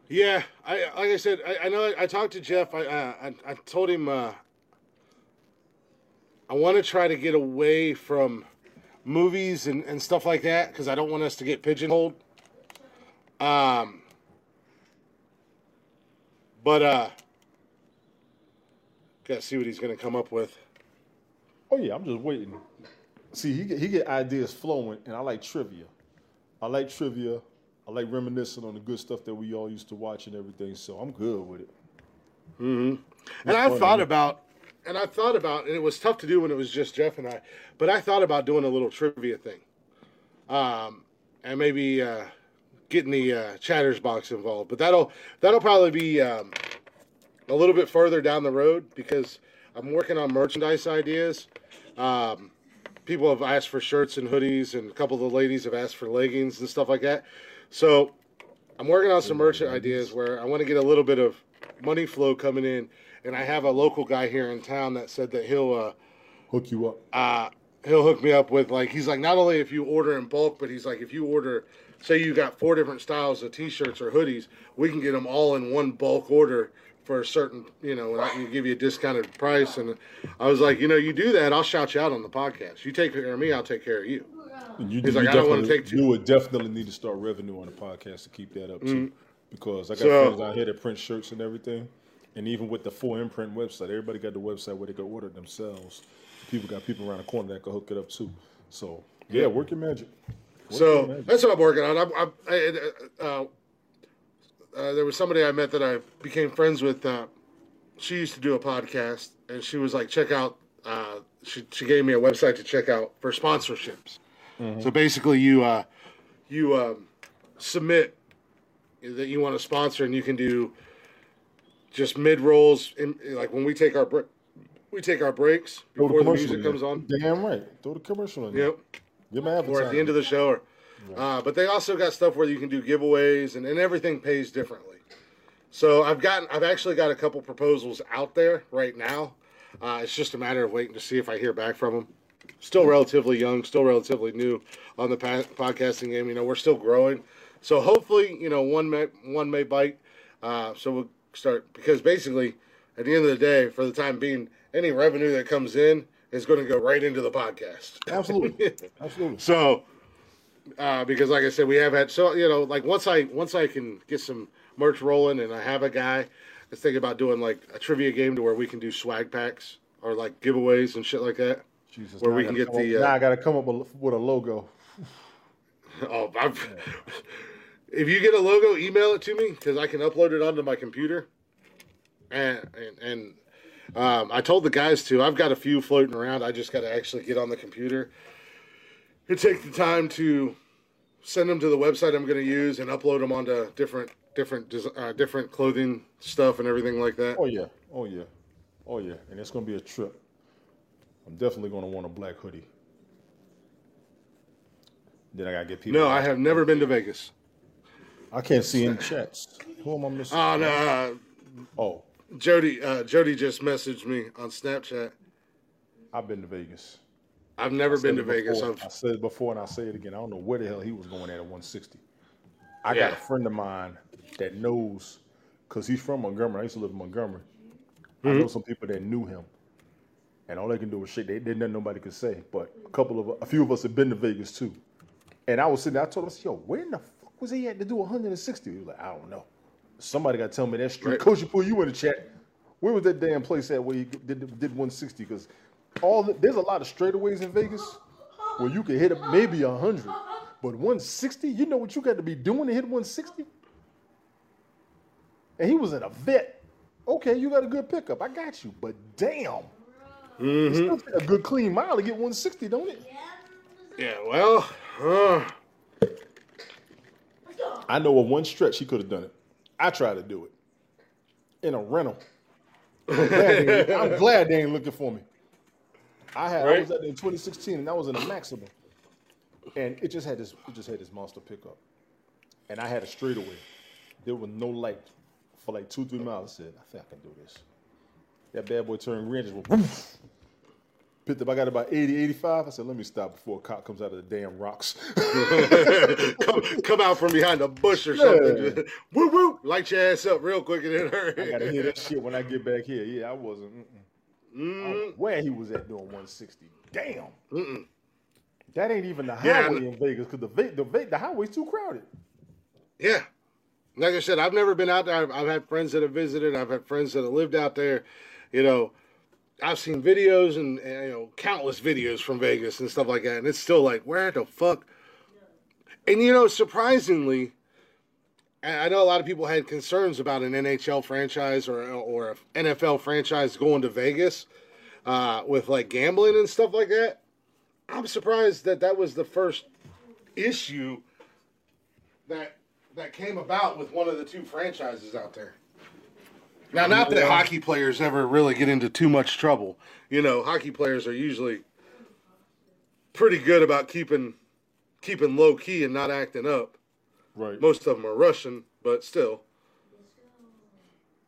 Yeah, I like I said. I, I know. I, I talked to Jeff. I uh, I, I told him. Uh, I want to try to get away from movies and, and stuff like that because I don't want us to get pigeonholed. Um, but uh, gotta see what he's gonna come up with. Oh yeah, I'm just waiting. See, he get, he get ideas flowing, and I like trivia. I like trivia. I like reminiscing on the good stuff that we all used to watch and everything. So I'm good with it. Mm-hmm. And I've thought about. And I thought about, and it was tough to do when it was just Jeff and I, but I thought about doing a little trivia thing, um, and maybe uh, getting the uh, chatters box involved. But that'll that'll probably be um, a little bit further down the road because I'm working on merchandise ideas. Um, people have asked for shirts and hoodies, and a couple of the ladies have asked for leggings and stuff like that. So I'm working on some merchant ideas where I want to get a little bit of money flow coming in. And I have a local guy here in town that said that he'll uh, hook you up. Uh, he'll hook me up with, like, he's like, not only if you order in bulk, but he's like, if you order, say you got four different styles of T-shirts or hoodies, we can get them all in one bulk order for a certain, you know, and I can give you a discounted price. And I was like, you know, you do that, I'll shout you out on the podcast. You take care of me, I'll take care of you. you he's you like, I don't want to take too. You would definitely need to start revenue on the podcast to keep that up, too. Mm-hmm. Because I got so, friends out here that print shirts and everything. And even with the full imprint website, everybody got the website where they could order it themselves. People got people around the corner that could hook it up too. So yeah, yeah. work your magic. Work so your magic. That's what I'm working on. I'm, I'm, I, uh, uh, there was somebody I met that I became friends with. Uh, she used to do a podcast, and she was like, "Check out." Uh, she she gave me a website to check out for sponsorships. Mm-hmm. So basically, you uh, you um, submit that you want to sponsor, and you can do. Just mid rolls, like when we take our break, we take our breaks before the music comes on. Damn right, throw the commercial in. Yep, give my advertising. Or at the end of the show, or, yeah. uh, but they also got stuff where you can do giveaways, and, and everything pays differently. So I've gotten, I've actually got a couple proposals out there right now. Uh, it's just a matter of waiting to see if I hear back from them. Still relatively young, still relatively new on the pa- podcasting game. You know, we're still growing, so hopefully, you know, one may one may bite. Uh, so we'll. Start because basically at the end of the day, for the time being, any revenue that comes in is going to go right into the podcast. Absolutely. Absolutely. So uh, because like I said, we have had, so, you know, like once I, once I can get some merch rolling and I have a guy that's thinking about doing like a trivia game to where we can do swag packs or like giveaways and shit like that. Jesus, where we can get the, up, uh, now I got to come up with, with a logo. Oh, I'm, if you get a logo, email it to me because I can upload it onto my computer. And, and, and um, I told the guys to, I've got a few floating around. I just got to actually get on the computer and take the time to send them to the website I'm going to use and upload them onto different, different, uh, different clothing stuff and everything like that. Oh yeah. Oh yeah. Oh yeah. And it's going to be a trip. I'm definitely going to want a black hoodie. Then I gotta get people. No, out. I have never been to Vegas. I can't see any chats. Who am I missing? Oh no! Uh, oh, Jody. Uh, Jody just messaged me on Snapchat. I've been to Vegas. I've never been to Vegas. I've... I said it before and I say it again. I don't know where the hell he was going at at one sixty. I yeah. got a friend of mine that knows because he's from Montgomery. I used to live in Montgomery. Mm-hmm. I know some people that knew him. And all they can do was shit. They didn't nothing nobody could say. But a couple of a few of us have been to Vegas too. And I was sitting there, I told him, yo, where in the fuck was he at to do one sixty? He was like, I don't know. Somebody got to tell me that street. Right. Coach, you put you in the chat. Where was that damn place at where he did, did one sixty? Because all the, there's a lot of straightaways in Vegas where you can hit a, maybe one hundred. But one sixty, you know what you got to be doing to hit one sixty? And he was in a vet. Okay, you got a good pickup. I got you. But damn. Mm-hmm. It's still a good clean mile to get one sixty, don't it? Yeah, well... Uh, I know of one stretch he could have done it. I tried to do it in a rental. I'm glad they ain't, I'm glad they ain't looking for me. I had right? I was out there in twenty sixteen and I was in a Maxima, and it just had this it just had this monster pickup, and I had a straightaway. There was no light for like two three miles. I said, I think I can do this. That bad boy turned green, just went. Woof. Picked up, I got about eighty, eighty-five. I said, let me stop before a cop comes out of the damn rocks. come, come out from behind a bush or yeah. something. Woo woo. Light your ass up real quick and then hurry. I got to hear that shit when I get back here. Yeah, I wasn't. Mm. I where he was at doing one sixty. Damn. Mm-mm. That ain't even the highway yeah, in Vegas because the, va- the, va- the highway's too crowded. Yeah. Like I said, I've never been out there. I've, I've had friends that have visited. I've had friends that have lived out there. You know, I've seen videos and, and, you know, countless videos from Vegas and stuff like that. And it's still like, where the fuck? And, you know, surprisingly, I know a lot of people had concerns about an N H L franchise or or an N F L franchise going to Vegas uh, with, like, gambling and stuff like that. I'm surprised that that was the first issue that that came about with one of the two franchises out there. Now, not that hockey players ever really get into too much trouble. You know, hockey players are usually pretty good about keeping keeping low key and not acting up. Right. Most of them are Russian, but still.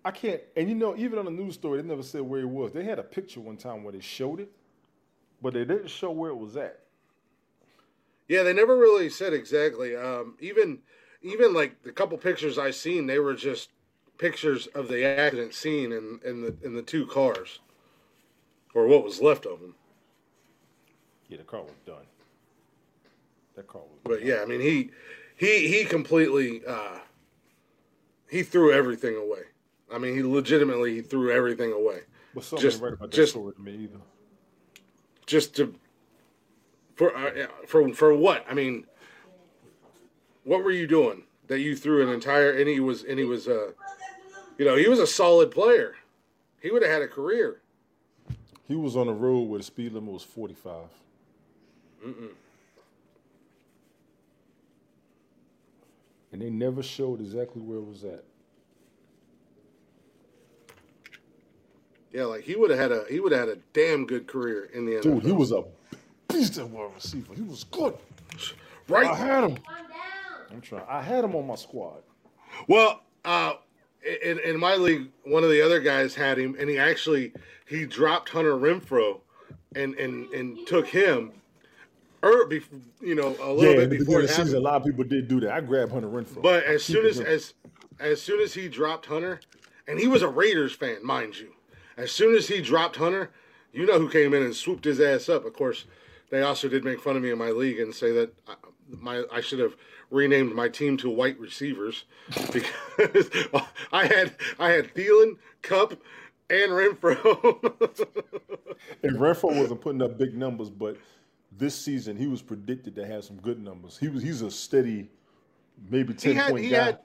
I can't. And, you know, even on the news story, they never said where it was. They had a picture one time where they showed it, but they didn't show where it was at. Yeah, they never really said exactly. Um, even, even, like, the couple pictures I seen, they were just pictures of the accident scene in, in the in the two cars, or what was left of them. Yeah, the car was done. That car was. But done. Yeah, I mean he he he completely uh, he threw everything away. I mean he legitimately threw everything away. Well, something just, right about that just, story to me either. Just to for uh, for for what? I mean, what were you doing that you threw an entire and he was and he was uh. You know, he was a solid player. He would have had a career. He was on the road where the speed limit was forty-five. Mm-mm. And they never showed exactly where it was at. Yeah, like he would have had a he would have had a damn good career in the N F L. Dude, he was a beast of a receiver. He was good. Right, I had him. I'm trying. I had him on my squad. Well, uh. In, in my league, one of the other guys had him, and he actually he dropped Hunter Renfrow, and and, and took him, or bef- you know a little yeah, bit before the season. Happened. A lot of people did do that. I grabbed Hunter Renfrow, but as soon as him. as as soon as he dropped Hunter, and he was a Raiders fan, mind you. As soon as he dropped Hunter, you know who came in and swooped his ass up. Of course, they also did make fun of me in my league and say that my I should have renamed my team to white receivers because I had I had Thielen, Kupp, and Renfrow. And Renfrow wasn't putting up big numbers, but this season he was predicted to have some good numbers. He was he's a steady, maybe ten had, point guy. Had,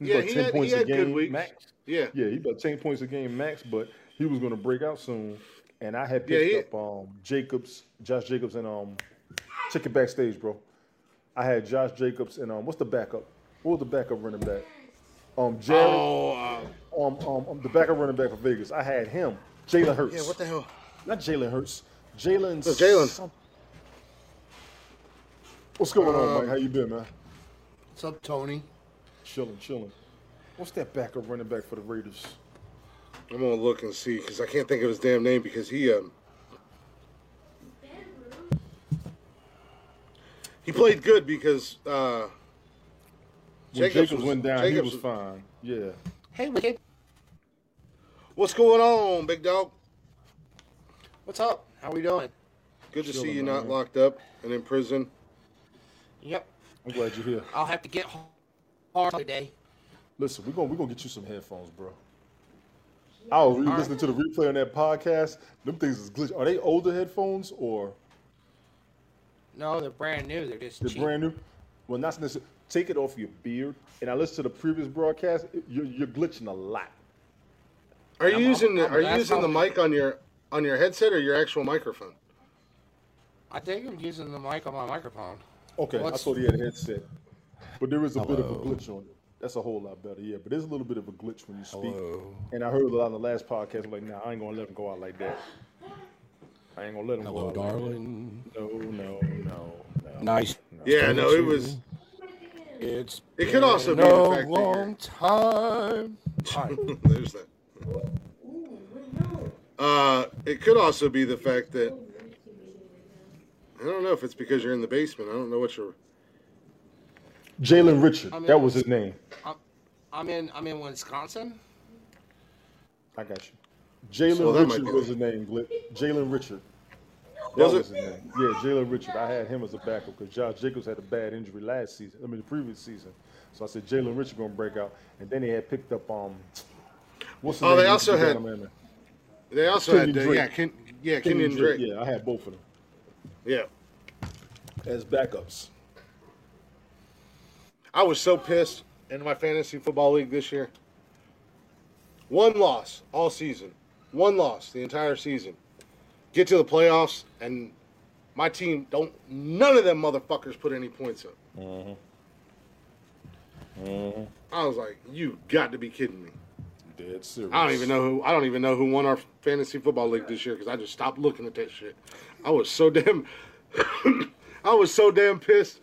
yeah, he ten had, points he had a game good weeks. Max. Yeah, yeah, he about ten points a game max, but he was going to break out soon. And I had picked yeah, he, up um, Jacobs, Josh Jacobs, and um, check it backstage, bro. I had Josh Jacobs and um, what's the backup? What was the backup running back? Um, Jared. Oh, uh, um, um, um, the backup running back for Vegas. I had him, Jalen Hurts. Yeah, what the hell? Not Jalen Hurts. Jalen. No, Jalen. What's going um, on, Mike? How you been, man? What's up, Tony? Chilling, chilling. What's that backup running back for the Raiders? I'm gonna look and see because I can't think of his damn name because he um he played good because uh when Jacobs, Jacobs went down Jacobs, he was fine. Yeah. Hey, Wicked. What's going on, big dog? What's up? How we doing? Good to Chilling, see you man. Not locked up and in prison. Yep. I'm glad you're here. I'll have to get hard today. Listen, we're gonna we're gonna get you some headphones, bro. I was re- listening right. to the replay on that podcast. Them things is glitchy. Are they older headphones or? No, they're brand new. They're just they're cheap. brand new. Well, not necessarily. Take it off your beard. And I listened to the previous broadcast. You're, you're glitching a lot. Are you I'm, using I'm, the, I'm, Are you using the mic on your on your headset or your actual microphone? I think I'm using the mic on my microphone. Okay, What's... I thought he had a headset, but there is a Hello. bit of a glitch on it. That's a whole lot better, yeah. But there's a little bit of a glitch when you speak. Hello. And I heard a lot on the last podcast. I'm like, nah, I ain't gonna let him go out like that. I ain't gonna let him Hello, go out. Hello, darling. Like that. No, no, no, no. Nice. No. Yeah, no, it was. It's. It could also be a no long time. All right. There's that. Uh, it could also be the fact that I don't know if it's because you're in the basement. I don't know what you're. Jalen Richard, in, that was his name. I'm, I'm in. I'm in Wisconsin. I got you. Jalen so Richard was his name. Jalen Richard. That was, was his name. Yeah, Jalen Richard. I had him as a backup because Josh Jacobs had a bad injury last season. I mean, the previous season. So I said Jalen Richard gonna break out, and then they had picked up um. What's the oh, name? They also had. Atlanta? They also Kenyon had. Uh, yeah, Ken, yeah, Kenyon Ken Drake. Drake. Yeah, I had both of them. Yeah. As backups. I was so pissed in my fantasy football league this year. One loss all season. One loss the entire season. Get to the playoffs, and my team don't – none of them motherfuckers put any points up. Mm-hmm. Mm-hmm. I was like, you got to be kidding me. Dead serious. I don't even know who I don't even know who won our fantasy football league this year because I just stopped looking at that shit. I was so damn – I was so damn pissed.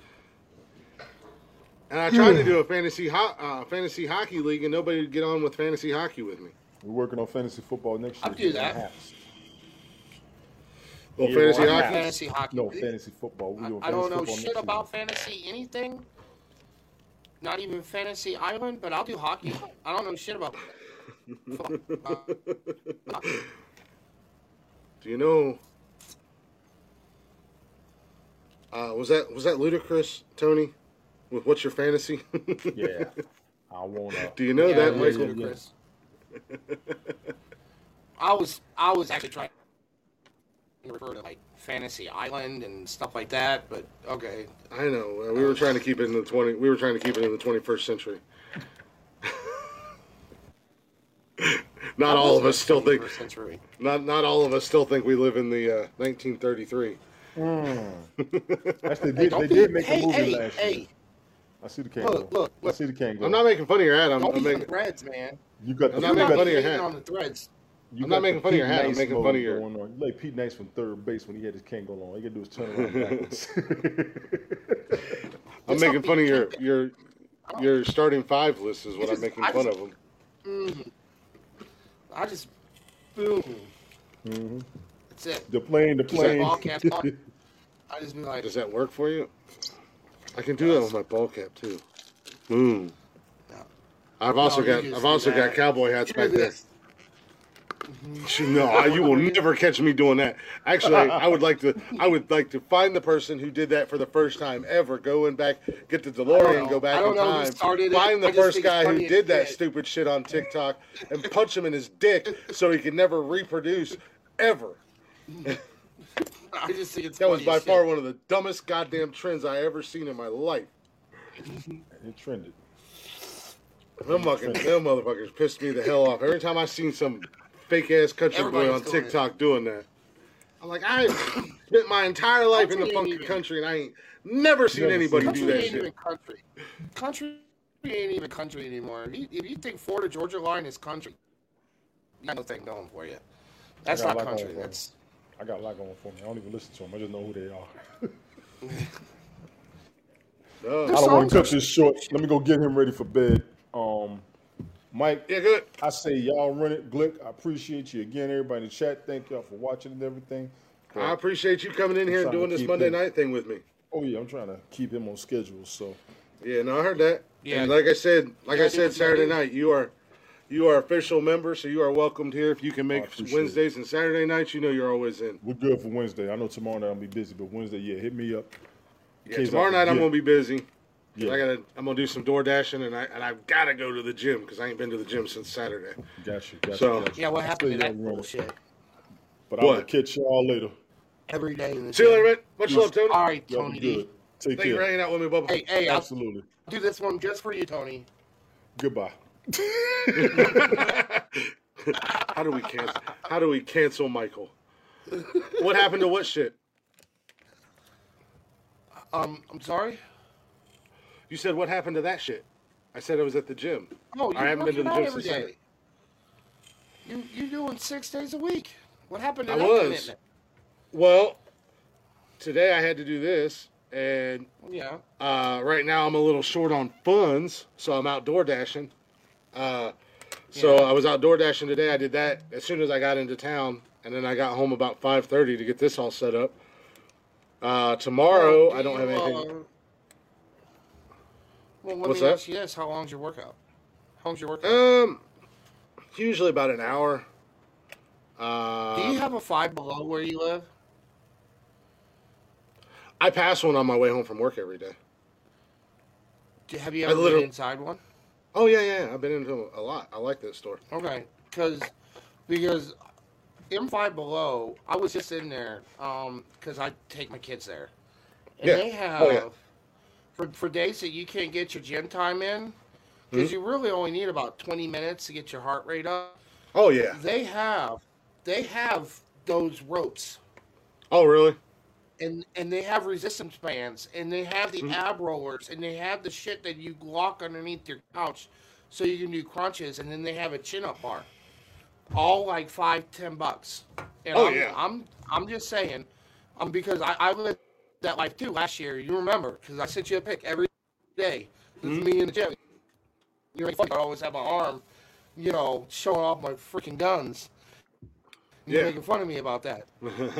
And I tried to do a fantasy ho- uh, fantasy hockey league, and nobody would get on with fantasy hockey with me. We're working on fantasy football next year. I'll do that. Well, yeah, fantasy, well, hockey? fantasy hockey? No, fantasy football. We're doing I, I don't know shit about year. fantasy anything. Not even Fantasy Island, but I'll do hockey. I don't know shit about hockey. Do you know... Uh, was that was that ludicrous, Tony? With what's your fantasy? Yeah, I wanna. Do you know yeah, that, Michael? Yeah, yeah, Chris? I was, I was actually trying to refer to like Fantasy Island and stuff like that, but okay. I know uh, we were trying to keep it in the twenty. We were trying to keep it in the twenty-first century. Not all of us still think. Century. Not not all of us still think we live in the uh, nineteen thirty-three. Mm. Actually, they, hey, they be, did make hey, a movie hey, last hey. year. I see the kangaroo. Look, look, look. I see the kangaroo. I'm not making fun of your hat. I'm, I'm making threads, man. You got. The, I'm not making fun of your hat. On the threads. I'm not making fun of your hat. I'm making fun of your. You like Pete Nice from third base when he had his kangaroo on. All you gotta do is turn around backwards. I'm What's making fun of your your your starting five list is what just, I'm making I fun just, of them. Mm-hmm. I just boom. Mm-hmm. That's it. The plane, the plane. I just be like. Does that work for you? I can do yes. that with my ball cap too. Boom. No. I've also no, got I've also that. got cowboy hats back there. No, you will never catch me doing that. Actually, I would like to. I would like to find the person who did that for the first time ever. Going back, get the DeLorean, go back in time, find the first guy who did that stupid shit on TikTok, and punch him in his dick so he can never reproduce ever. I just think it's that was by far one of the dumbest goddamn trends I ever seen in my life. It trended. Them motherfuckers pissed me the hell off. Every time I seen some fake-ass country Everybody boy on TikTok doing that, I'm like, I spent my entire life country in the funky country, and I ain't never seen yes. anybody country do that ain't shit. Even country. country ain't even country anymore. If you, if you think Florida Georgia line is country, you got no thing going for you. That's not country. That's I got a lot going for me. I don't even listen to them. I just know who they are. uh, I don't want to cut this short. Let me go get him ready for bed. Um, Mike, yeah, good. I say y'all run it. Glick, I appreciate you again, everybody in the chat. Thank y'all for watching and everything. But I appreciate you coming in I'm here and doing this Monday him. night thing with me. Oh yeah, I'm trying to keep him on schedule. So yeah, no, I heard that. Yeah, and like I said, like yeah, I said, Saturday night, you are, you are official member, so you are welcomed here. If you can make Wednesdays it. and Saturday nights, you know you're always in. We're good for Wednesday. I know tomorrow night I'll be busy, but Wednesday, yeah, hit me up. Yeah, tomorrow night I'm gonna be busy. Yeah. I gotta, I'm gonna do some door dashing, and I and I've gotta go to the gym because I ain't been to the gym since Saturday. Gotcha. gotcha so gotcha. yeah, what happened to that bullshit? But I will catch y'all later. Every day. In the See you later, man. Much love, Tony. All right, Tony D. Take Thank care. Thank you for hanging out with me, Bubba. Hey, hey, absolutely. I'll do this one just for you, Tony. Goodbye. How do we cancel? How do we cancel Michael? What happened to what shit? Um, I'm sorry. You said, what happened to that shit? I said I was at the gym. Oh, you I haven't been to the gym since Saturday. You, you're doing six days a week. What happened to I that was. commitment? Well, today I had to do this, and yeah. uh, right now I'm a little short on funds, so I'm out door dashing. Uh, so yeah. I was out door dashing today. I did that as soon as I got into town, and then I got home about five thirty to get this all set up. Uh, tomorrow, well, do I don't you, have anything... Uh, Well, let What's me that? ask you this. How long's your workout? How long's your workout? Um, usually about an hour. Uh, Do you have a Five Below where you live? I pass one on my way home from work every day. Do, have you ever been inside one? Oh, yeah, yeah. I've been into a lot. I like that store. Okay. Cause, because in Five Below, I was just in there um, because I take my kids there. And yeah. they have... Oh, yeah. For, for days that you can't get your gym time in, because mm-hmm. you really only need about twenty minutes to get your heart rate up. Oh yeah. They have, they have those ropes. Oh really? And and they have resistance bands, and they have the mm-hmm. ab rollers, and they have the shit that you lock underneath your couch, so you can do crunches, and then they have a chin up bar, all like five ten bucks. And oh I'm, yeah. I'm I'm just saying, um, because I I live. That life too last year, you remember, because I sent you a pic every day. This mm-hmm. me in the gym. You're really funny. I always have my arm, you know, showing off my freaking guns. Yeah. You're making fun of me about that.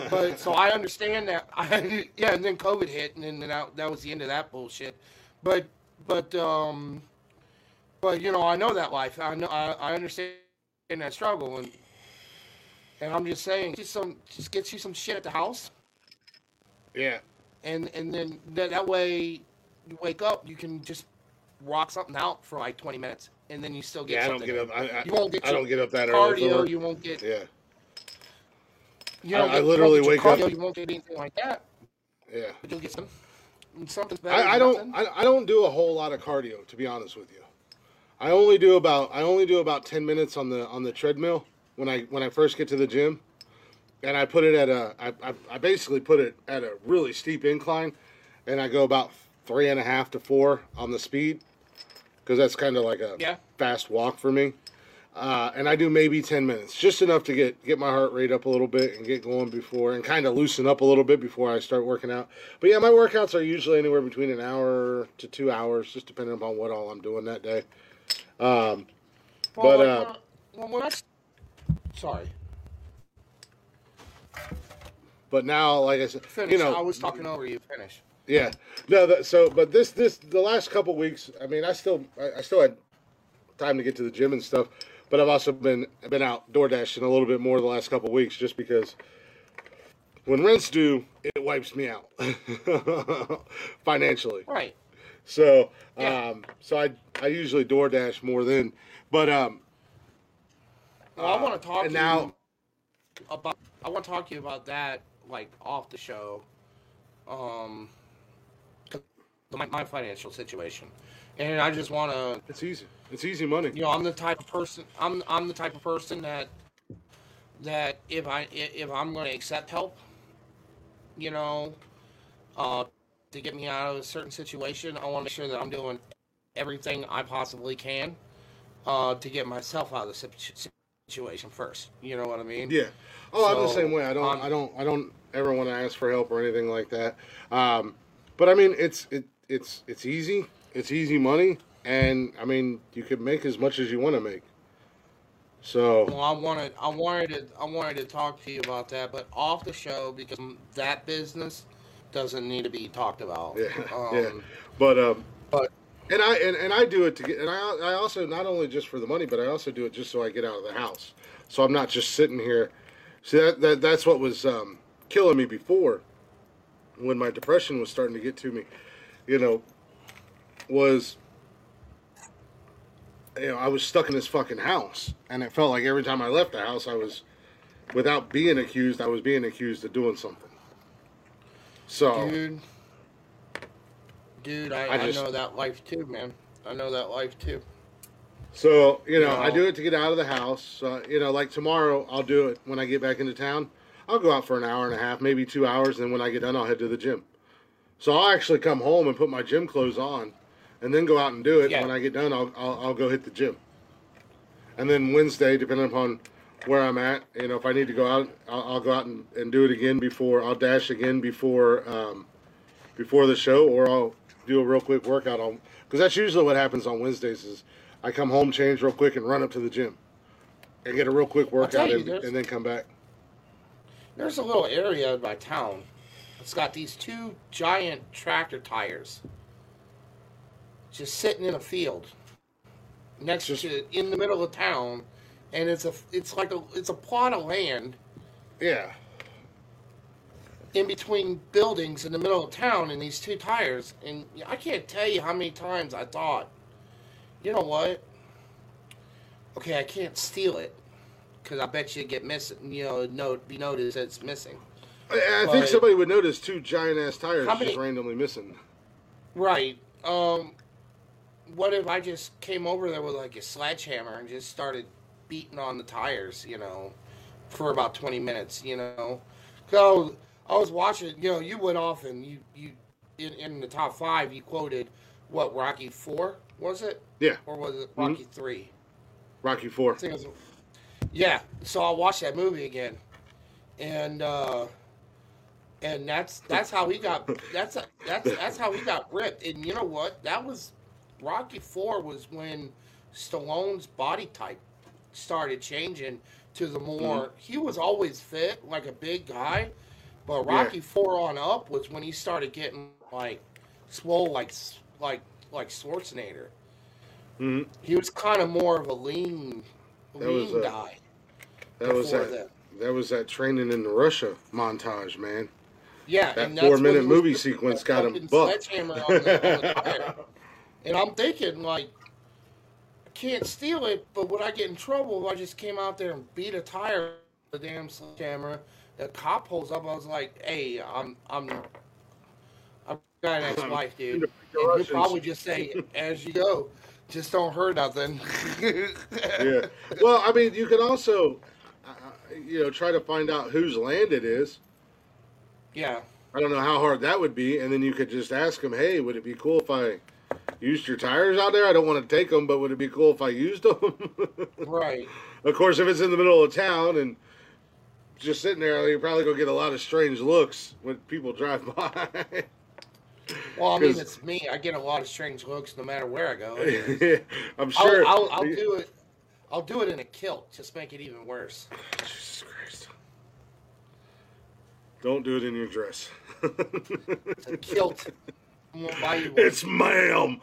But so I understand that. I yeah, and then COVID hit, and then that, that was the end of that bullshit. But but um, but you know, I know that life. I know I, I understand that struggle, and and I'm just saying, just some, just get you some shit at the house. Yeah. And and then that, that way, you wake up, you can just rock something out for like twenty minutes, and then you still get yeah, something. Yeah, I don't get up. I, I, you won't get I don't get up that early. Cardio, you won't get. Yeah. You don't I, get, I literally you won't get wake cardio, up. You won't get anything like that. Yeah. But you'll get some. Something's better. I, I don't. I, I don't do a whole lot of cardio, to be honest with you. I only do about. I only do about ten minutes on the on the treadmill when I when I first get to the gym. And I put it at a, I, I, I basically put it at a really steep incline, and I go about three and a half to four on the speed, because that's kind of like a yeah. fast walk for me. Uh, and I do maybe ten minutes, just enough to get, get my heart rate up a little bit and get going before, and kind of loosen up a little bit before I start working out. But yeah, my workouts are usually anywhere between an hour to two hours, just depending upon what all I'm doing that day. Um, well, but when uh, I, when I, sorry. But now, like I said, finish. you know, I was talking over you. Finish. Yeah, no. That, so, but this, this, the last couple weeks. I mean, I still, I, I still had time to get to the gym and stuff. But I've also been been out door dashing a little bit more the last couple of weeks just because when rent's due, it wipes me out financially. Right. So, yeah. um, so I I usually door dash more than, but um. Well, I want to talk uh, to now, you about. I want to talk to you about that, like off the show, um, my my financial situation, and I just want to. It's easy. It's easy money. You know, I'm the type of person. I'm I'm the type of person that that if I if I'm going to accept help, you know, uh, to get me out of a certain situation, I want to make sure that I'm doing everything I possibly can, uh, to get myself out of the situation. Situation first, you know what I mean? Yeah. Oh, so, I'm the same way. I don't, um, I don't, I don't ever want to ask for help or anything like that. Um, but I mean, it's it, it's it's easy. It's easy money, and I mean, you can make as much as you want to make. So. Well, I wanted, I wanted, to, I wanted to talk to you about that, but off the show because that business doesn't need to be talked about. Yeah. Um, yeah. But um. But. And I and, and I do it to get, and I I also not only just for the money, but I also do it just so I get out of the house. So I'm not just sitting here. See that, that that's what was um, killing me before, when my depression was starting to get to me. You know, was you know I was stuck in this fucking house, and it felt like every time I left the house, I was, without being accused, I was being accused of doing something. So. Dude. Dude, I, I, just, I know that life too, man. I know that life too. So, you know, you know. I do it to get out of the house. Uh, you know, like tomorrow, I'll do it when I get back into town. I'll go out for an hour and a half, maybe two hours, and when I get done, I'll head to the gym. So I'll actually come home and put my gym clothes on and then go out and do it. Yeah. When I get done, I'll, I'll I'll go hit the gym. And then Wednesday, depending upon where I'm at, you know, if I need to go out, I'll, I'll go out and, and do it again before, I'll dash again before, um, before the show, or I'll do a real quick workout on, because that's usually what happens on Wednesdays is I come home, change real quick, and run up to the gym and get a real quick workout you, and, and then come back. There's a little area by town. It's got these two giant tractor tires just sitting in a field next just, to in the middle of town, and it's a it's like a it's a plot of land. Yeah. In between buildings in the middle of town, and these two tires, and I can't tell you how many times I thought, you know what? Okay, I can't steal it because I bet you get missing. You know, no, be noticed that it's missing. I, I but, think somebody would notice two giant ass tires many, just randomly missing. Right. Um. What if I just came over there with like a sledgehammer and just started beating on the tires? You know, for about twenty minutes. You know, so. I was watching, you know, you went off and you, you in, in the top five, you quoted, what, Rocky four, was it? Yeah. Or was it Rocky mm-hmm. three? Rocky four. I think it was, yeah. So I watched that movie again. And uh, and that's that's how he got that's that's that's how he got ripped. And you know what? That was Rocky four was when Stallone's body type started changing to the more mm-hmm. he was always fit, like a big guy. But Rocky yeah. four on up was when he started getting like swole, like like like Schwarzenegger. Mm-hmm. He was kind of more of a lean, that lean was, uh, guy. That was that. Them. That was that training in Russia montage, man. Yeah, that and four that's minute movie sequence got him bucked. And I'm thinking like, I can't steal it, but would I get in trouble if I just came out there and beat a tire with a damn sledgehammer? The cop pulls up. I was like, "Hey, I'm, I'm, I've got an ex-wife, dude. And he'll probably just say, as you go, just don't hurt nothing." Yeah. Well, I mean, you can also, uh, you know, try to find out whose land it is. Yeah. I don't know how hard that would be, and then you could just ask him, "Hey, would it be cool if I used your tires out there? I don't want to take them, but would it be cool if I used them?" Right. Of course, if it's in the middle of town and just sitting there, you're probably gonna get a lot of strange looks when people drive by. Well, I mean, it's me. I get a lot of strange looks no matter where I go. I'm sure. I'll, I'll, I'll do it. I'll do it in a kilt. Just make it even worse. Jesus Christ! Don't do it in your dress. It's a kilt. I'm gonna buy you one. It's ma'am.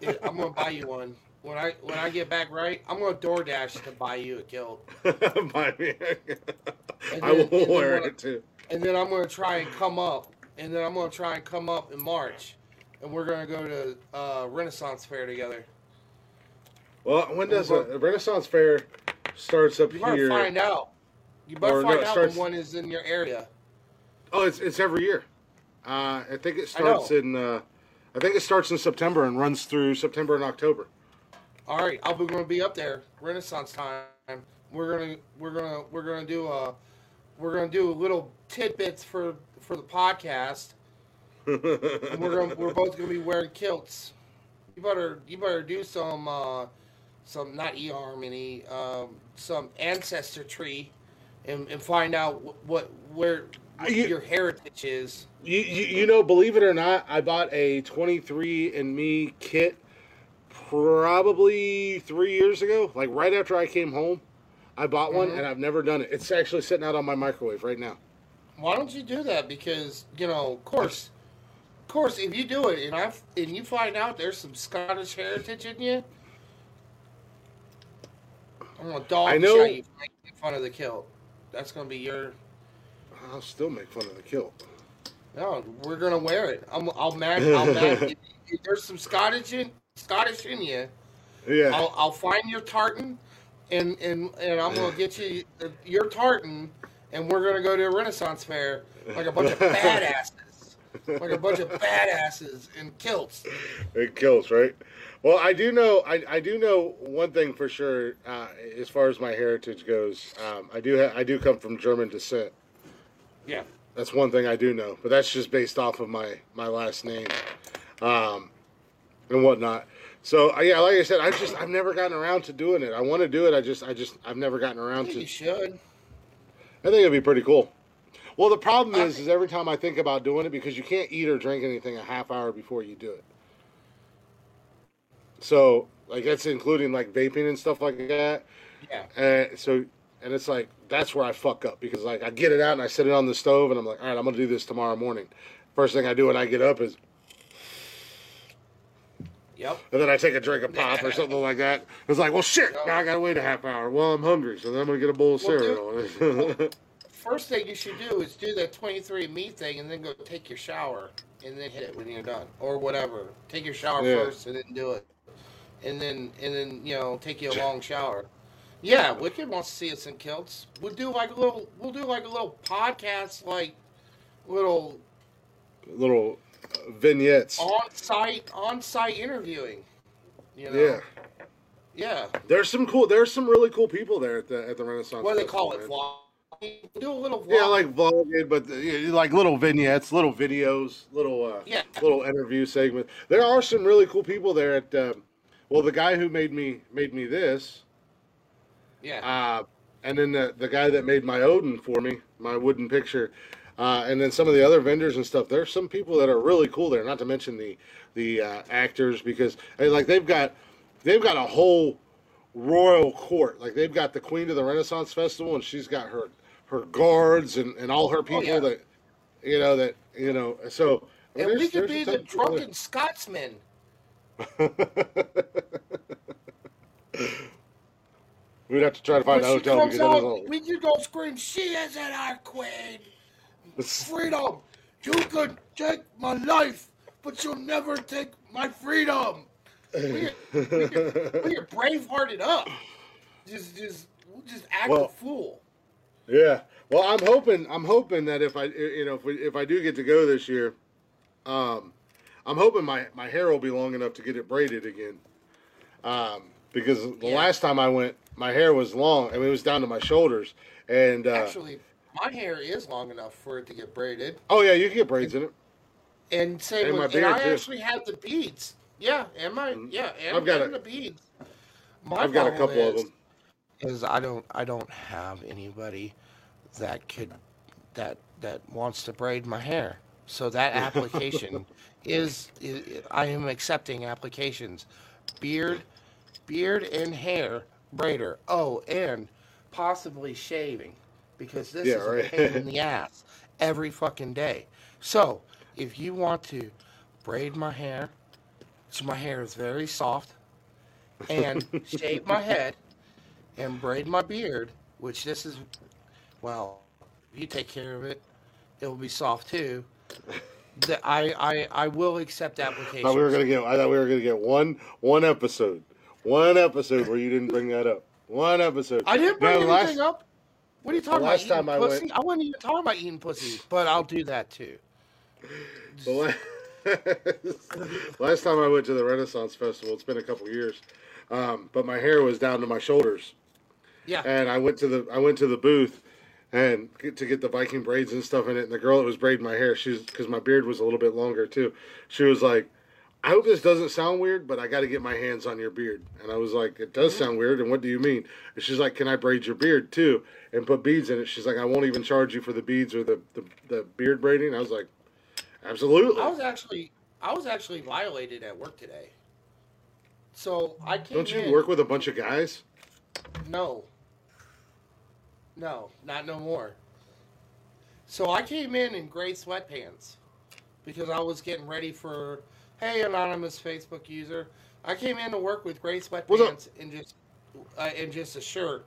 Dude, I'm gonna buy you one when I when I get back. Right, I'm gonna DoorDash to buy you a kilt. Buy me. Then, I will wear gonna, it too. And then I'm gonna try and come up. And then I'm gonna try and come up in March, and we're gonna go to uh, Renaissance Fair together. Well, when does we'll a, a Renaissance Fair starts up you here? You better find out. You better find no, out starts... when one is in your area. Oh, it's it's every year. Uh, I think it starts in. Uh, I think it starts in September and runs through September and October. All right, I'll be going to be up there Renaissance time. We're gonna we're gonna we're gonna do a we're gonna do little tidbits for for the podcast. And we're gonna, we're both gonna be wearing kilts. You better you better do some uh, some not e-harmony um, some ancestor tree, and, and find out what, what where. You, your heritage is. You, you you know, believe it or not, I bought a twenty-three and me kit probably three years ago. Like right after I came home, I bought one, mm-hmm. and I've never done it. It's actually sitting out on my microwave right now. Why don't you do that? Because you know, of course, of course, if you do it, and I and you find out there's some Scottish heritage in you, I'm gonna dog I know. You for making fun of the kilt. That's gonna be your. I'll still make fun of the kilt. No, we're gonna wear it. I'm, I'll match. I'll match. If there's some Scottish in Scottish in you. Yeah. I'll, I'll find your tartan, and, and, and I'm gonna get you your tartan, and we're gonna go to a Renaissance fair like a bunch of badasses, like a bunch of badasses in kilts. In kilts, right? Well, I do know. I, I do know one thing for sure. Uh, as far as my heritage goes, um, I do. Ha- I do come from German descent. Yeah, that's one thing I do know, but that's just based off of my, my last name, um, and whatnot. So yeah, like I said, I just I've never gotten around to doing it. I want to do it. I just I just I've never gotten around I think to. You should. I think it'd be pretty cool. Well, the problem is, is every time I think about doing it, because you can't eat or drink anything a half hour before you do it. So like that's including like vaping and stuff like that. Yeah. And so. And it's like, that's where I fuck up, because like I get it out and I set it on the stove and I'm like, all right, I'm going to do this tomorrow morning. First thing I do when I get up is. Yep. And then I take a drink of pop or something like that. It's like, well, shit, yep. Now I got to wait a half hour. Well, I'm hungry, so then I'm going to get a bowl of well, cereal. Dude, well, first thing you should do is do that twenty-three and me thing and then go take your shower and then hit it when you're done or whatever. Take your shower yeah. first and then do it. And then, and then, you know, take you a long shower. Yeah, Wicked wants to see us in kilts. We'll do like a little. We'll do like a little podcast, like little, little uh, vignettes. On site, on site interviewing. You know? Yeah, yeah. There's some cool. There's some really cool people there at the at the Renaissance. What do they call it? Vlog. We'll do a little vlog. Yeah, like vlogging, but the, like little vignettes, little videos, little uh, yeah. little interview segments. There are some really cool people there at. Uh, well, the guy who made me made me this. Yeah. Uh, and then the, the guy that made my Odin for me, my wooden picture, uh, and then some of the other vendors and stuff. There's some people that are really cool there. Not to mention the the uh, actors, because I mean, like they've got they've got a whole royal court. Like they've got the Queen of the Renaissance Festival, and she's got her her guards and, and all her people oh, yeah. that you know that you know. So and we could be the drunken Scotsman. We'd have to try to find when a hotel. Get out, we could go scream, she isn't our queen. Freedom. You could take my life, but you'll never take my freedom. We are brave-hearted up. Just, just, just act well, a fool. Yeah. Well, I'm hoping, I'm hoping that if I, you know, if we, if I do get to go this year, um, I'm hoping my, my hair will be long enough to get it braided again. Um, because the yeah. last time I went. My hair was long. I mean, it was down to my shoulders. And uh, actually, my hair is long enough for it to get braided. Oh, yeah, you can get braids and, in it. And same and with, and I too. actually have the beads. Yeah, and my, yeah, and, I've got and a, the beads. My I've got a couple is, of them. Is I don't, I don't have anybody that could, that, that wants to braid my hair. So that application is, is, I am accepting applications. Beard, beard and hair. Braider. Oh, and possibly shaving, because this yeah, is right. a pain in the ass every fucking day. So, if you want to braid my hair, so my hair is very soft, and shave my head and braid my beard, which this is, well, if you take care of it, it will be soft too. That I, I, I will accept applications. I thought we were gonna get. I thought we were gonna get one one episode, one episode where you didn't bring that up. One episode. I didn't bring now, anything last, up. What are you talking about? Last time I pussy? went, I wasn't even talking about eating pussy, but I'll do that too. Well, last time I went to the Renaissance Festival, it's been a couple years, um, but my hair was down to my shoulders. Yeah. And I went to the I went to the booth, and to get the Viking braids and stuff in it. And the girl that was braiding my hair, she's because my beard was a little bit longer too. She was like, "I hope this doesn't sound weird, but I got to get my hands on your beard." And I was like, "It does sound weird. And what do you mean?" And she's like, "Can I braid your beard too and put beads in it?" She's like, "I won't even charge you for the beads or the the, the beard braiding." I was like, absolutely. I was actually I was actually violated at work today. So I came Don't you in, work with a bunch of guys? No. No, not no more. So I came in in gray sweatpants because I was getting ready for, hey, anonymous Facebook user. I came in to work with gray sweatpants and just uh, and just a shirt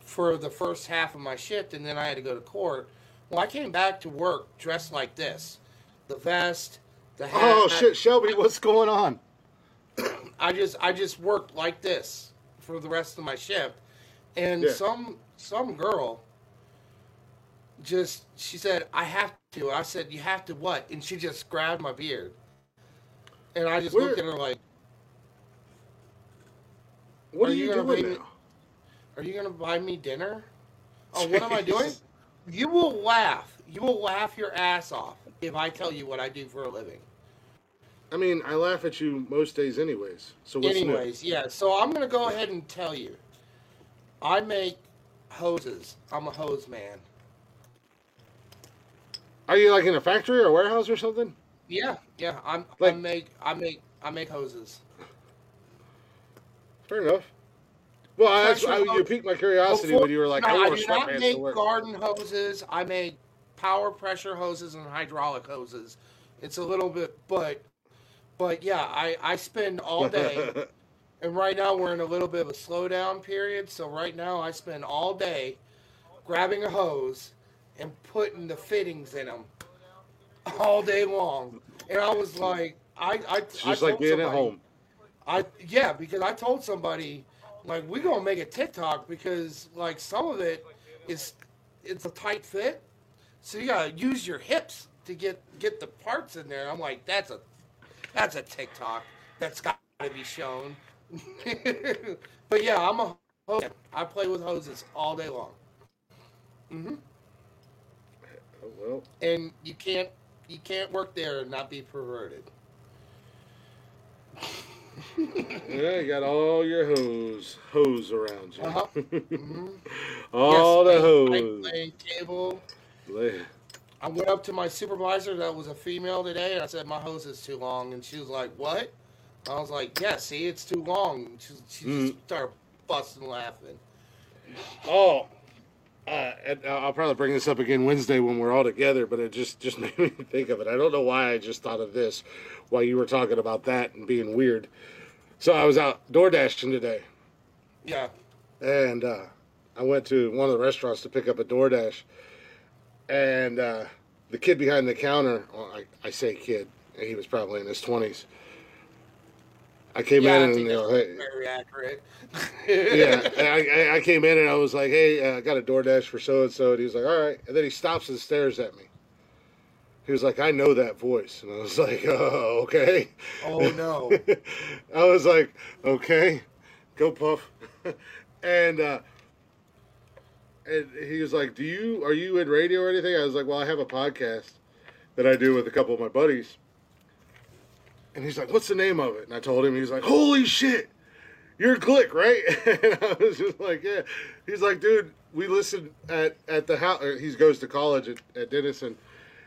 for the first half of my shift, and then I had to go to court. Well, I came back to work dressed like this. The vest, the hat. Oh shit, Shelby, what's going on? I just I just worked like this for the rest of my shift, and yeah. some some girl just she said, "I have to." I said, "You have to what?" And she just grabbed my beard, and I just Where? looked at her like, "What are, are you, you doing now? Me, are you gonna buy me dinner?" Oh, Jeez. What am I doing? You will laugh. You will laugh your ass off if I tell you what I do for a living. I mean, I laugh at you most days anyways. So what's Anyways, new? yeah. So I'm going to go ahead and tell you. I make hoses. I'm a hose man. Are you like in a factory or a warehouse or something? Yeah, yeah. I'm like, I make I make I make hoses. Fair enough. Well, I, I, I, you piqued my curiosity Before, when you were like, no, I wore sweatpants to work. I do not make garden hoses. I make power pressure hoses and hydraulic hoses. It's a little bit, but, but yeah, I, I spend all day, and right now we're in a little bit of a slowdown period, so right now I spend all day grabbing a hose and putting the fittings in them all day long. And I was like, I, I, Just I like told being somebody, at home. I, yeah, because I told somebody, like, we're going to make a TikTok because, like, some of it is it's a tight fit. So you got to use your hips to get, get the parts in there. And I'm like, that's a that's a TikTok. That's got to be shown. But, yeah, I'm a hose. I play with hoses all day long. Mm-hmm. Oh, well. And you can't, you can't work there and not be perverted. Yeah, you got all your hose hose around you. Uh-huh. Mm-hmm. all yes, the hose. I played cable. Play. I went up to my supervisor that was a female today, and I said, "My hose is too long." And she was like, "What?" I was like, "Yeah, see, it's too long." And she she mm-hmm. just started busting laughing. Oh, uh, and I'll probably bring this up again Wednesday when we're all together, but it just just made me think of it. I don't know why I just thought of this while you were talking about that and being weird. So I was out door dashing today. Yeah. And uh, I went to one of the restaurants to pick up a DoorDash. And uh, the kid behind the counter, well, I, I say kid, he was probably in his twenties. I came yeah, in I and, you know, hey. Very accurate. yeah. I, I, I came in and I was like, "Hey, uh, I got a DoorDash for so and so." And he was like, "All right." And then he stops and stares at me. He was like, "I know that voice." And I was like, "Oh, okay." Oh, no. I was like, "Okay, go Puff." and uh, and he was like, "Do you, are you in radio or anything?" I was like, "Well, I have a podcast that I do with a couple of my buddies." And he's like, "What's the name of it?" And I told him, he was like, "Holy shit, you're Glick, right?" And I was just like, "Yeah." He's like, "Dude, we listen at, at the house." He goes to college at, at Denison.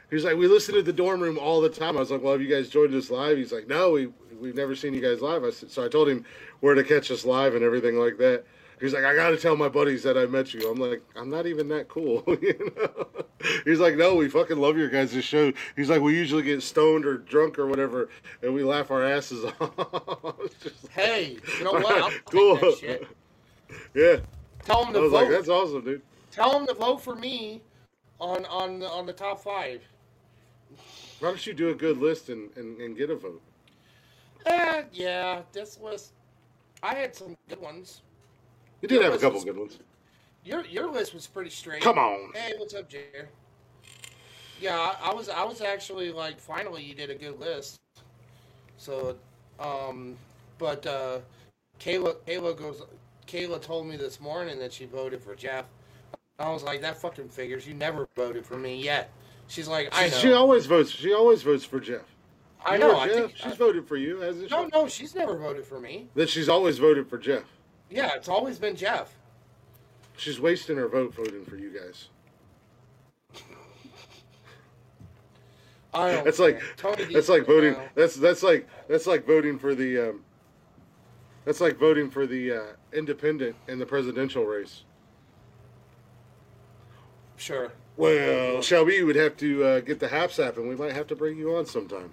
He's like, "We listen to the dorm room all the time." I was like, "Well, have you guys joined us live?" He's like, "No, we, we've never seen you guys live." I said, so I told him where to catch us live and everything like that. He's like, I got to tell my buddies that I met you. I'm like, I'm not even that cool. You know? He's like, no, we fucking love your guys' show. He's like, we usually get stoned or drunk or whatever, and we laugh our asses off. Just hey, you know what? I'll take cool. that shit. Yeah. Tell them to I was vote. Like, that's awesome, dude. Tell them to vote for me on on on the top five. Why don't you do a good list and, and, and get a vote? Uh, yeah, this list, I had some good ones. You did your have a couple was, good ones. Your your list was pretty straight. Come on. Hey, what's up, Jared? Yeah, I, I was I was actually like, finally, you did a good list. So, um, but uh, Kayla Kayla goes. Kayla told me this morning that she voted for Jeff. I was like, that fucking figures. You never voted for me yet. She's like, I know. She always votes. She always votes for Jeff. I know. I Jeff. Think, she's I, voted for you, hasn't she? No, no, she's never voted for me. That she's always voted for Jeff. Yeah, it's always been Jeff. She's wasting her vote voting for you guys. I don't that's like Tony that's like voting. Now. That's that's like that's like voting for the. Um, that's like voting for the uh, independent in the presidential race. Sure. Well, Shelby would have to uh, get the Haps app, and we might have to bring you on sometime.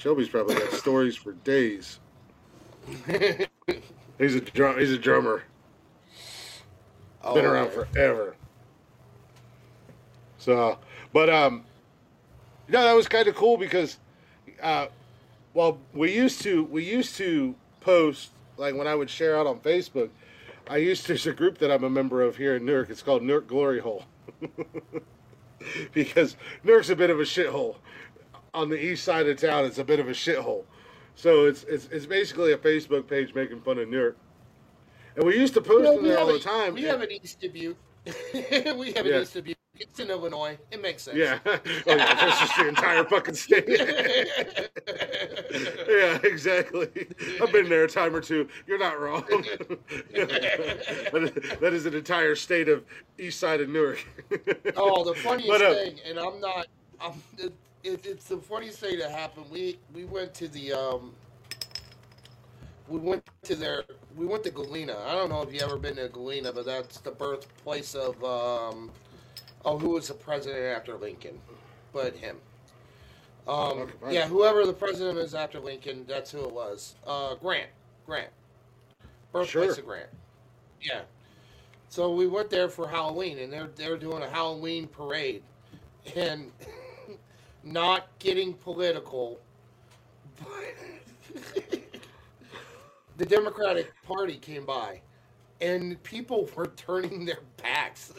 Shelby's probably got stories for days. He's a drum. He's a drummer. Oh, been around man. forever. So, but um, you know, that was kind of cool because, uh, well, we used to we used to post, like when I would share out on Facebook. I used to, there's a group that I'm a member of here in Newark. It's called Newark Glory Hole. Because Newark's a bit of a shithole. On the east side of town, it's a bit of a shithole. So it's it's it's basically a Facebook page making fun of Newark. And we used to post you know, them all a, the time. We have an East Dubuque. we have yeah. an East Dubuque. It's in Illinois. It makes sense. Yeah. Oh, yeah. That's just the entire fucking state. Yeah, exactly. I've been there a time or two. You're not wrong. That is an entire state of east side of Newark. Oh, the funniest but, uh, thing, and I'm not, I'm, it, it, it's the funniest thing that happened. We we went to the, um, we went to their, we went to Galena. I don't know if you've ever been to Galena, but that's the birthplace of, um, oh, who was the president after Lincoln? But him. Um, yeah, whoever the president is after Lincoln, that's who it was. Uh, Grant. Grant. Birthplace sure. of Grant. Yeah. So we went there for Halloween, and they're, they're doing a Halloween parade. And not getting political, but the Democratic Party came by, and people were turning their backs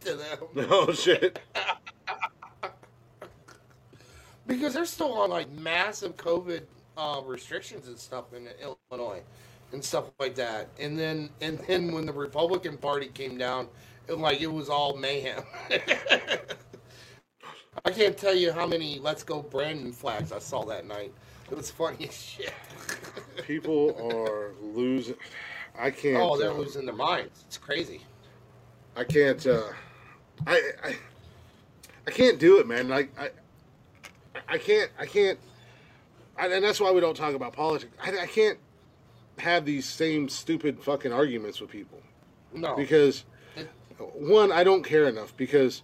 to them. Oh, shit. Because they're still on, like, massive COVID uh, restrictions and stuff in Illinois and stuff like that. And then and then when the Republican Party came down, it, like, it was all mayhem. I can't tell you how many Let's Go Brandon flags I saw that night. It was funny as shit. People are losing. I can't. Oh, they're um, losing their minds. It's crazy. I can't. Uh, I, I I can't do it, man. Like, I... I can't, I can't, I, and that's why we don't talk about politics. I, I can't have these same stupid fucking arguments with people. No. Because, one, I don't care enough because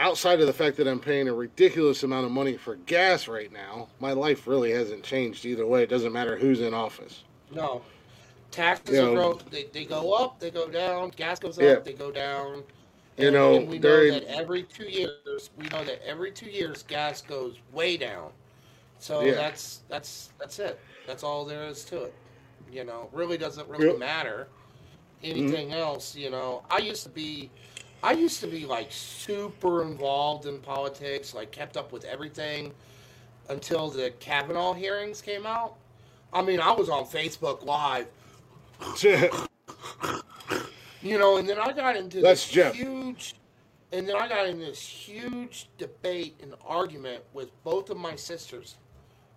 outside of the fact that I'm paying a ridiculous amount of money for gas right now, my life really hasn't changed either way. It doesn't matter who's in office. No. Taxes are grow, they, they go up, they go down, gas goes up, yeah. they go down. You know, and we know that every two years, we know that every two years, gas goes way down. So yeah. that's that's that's it. That's all there is to it. You know, really doesn't really yep. matter anything mm-hmm. else. You know, I used to be, I used to be like super involved in politics, like kept up with everything until the Kavanaugh hearings came out. I mean, I was on Facebook Live. You know, and then I got into That's this Jeff. huge, and then I got into this huge debate and argument with both of my sisters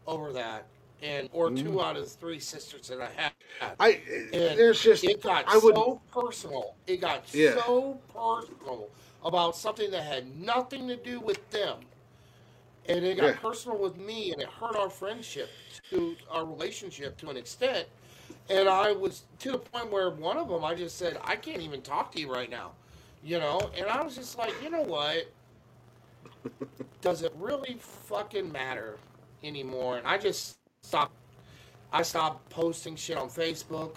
over that, and or two mm. out of the three sisters that I had. I and there's just it got I so would, personal. It got yeah. so personal about something that had nothing to do with them, and it got yeah. personal with me, and it hurt our friendship to our relationship to an extent. And I was to the point where one of them, I just said, I can't even talk to you right now, you know? And I was just like, you know what? Does it really fucking matter anymore? And I just stopped. I stopped posting shit on Facebook,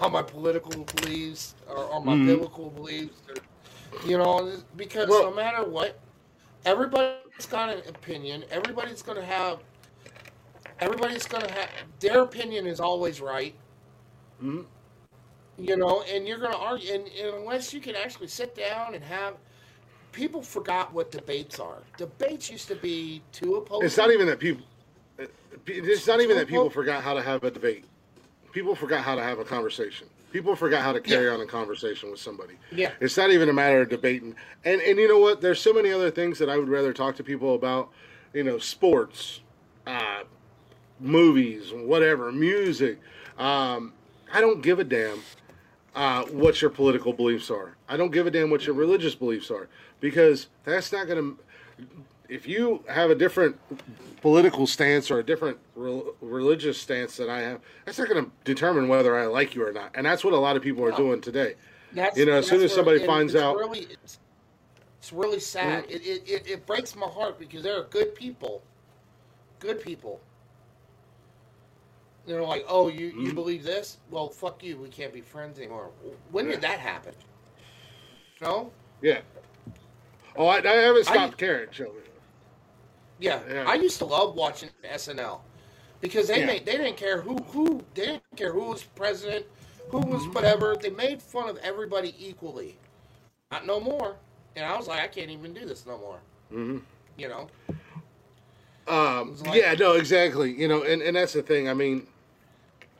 on my political beliefs, or on my mm. biblical beliefs, or, you know, because well, no matter what, everybody's got an opinion. Everybody's going to have... Everybody's going to have... Their opinion is always right. Mm. You know, and you're going to argue... And, and unless you can actually sit down and have... People forgot what debates are. Debates used to be two opposing... It's not even that people... It's not even that people forgot how to have a debate. People forgot how to have a conversation. People forgot how to carry yeah. on a conversation with somebody. Yeah. It's not even a matter of debating. And and you know what? There's so many other things that I would rather talk to people about. You know, sports, uh, movies, whatever, music. Um, I don't give a damn uh, what your political beliefs are. I don't give a damn what your religious beliefs are. Because that's not going to... If you have a different political stance or a different re- religious stance that I have, that's not going to determine whether I like you or not. And that's what a lot of people are no. doing today. That's, you know, as soon as somebody finds it's out. Really, it's, it's really sad. Mm-hmm. It, it, it breaks my heart because there are good people. Good people. They're like, oh, you, you mm-hmm. believe this? Well, fuck you. We can't be friends anymore. When yeah. did that happen? No? Yeah. Oh, I, I haven't stopped I, caring, children. Yeah. yeah, I used to love watching S N L because they yeah. made, they didn't care who who they didn't care who was president, who was whatever. They made fun of everybody equally. Not no more. And I was like, I can't even do this no more. Mm-hmm. You know. Um. Like, yeah. No. Exactly. You know. And, and that's the thing. I mean,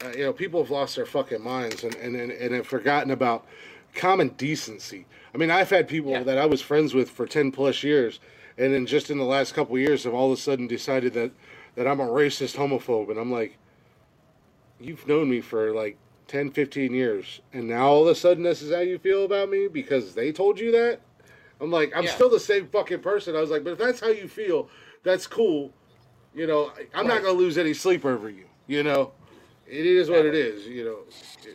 uh, you know, people have lost their fucking minds and and and, and have forgotten about common decency. I mean, I've had people yeah. that I was friends with for ten plus years. And then just in the last couple of years, I've all of a sudden decided that, that I'm a racist homophobe. And I'm like, you've known me for like ten, fifteen years. And now all of a sudden this is how you feel about me because they told you that? I'm like, I'm yeah. still the same fucking person. I was like, but if that's how you feel, that's cool. You know, I'm right. not going to lose any sleep over you. You know, it is what it is. You know,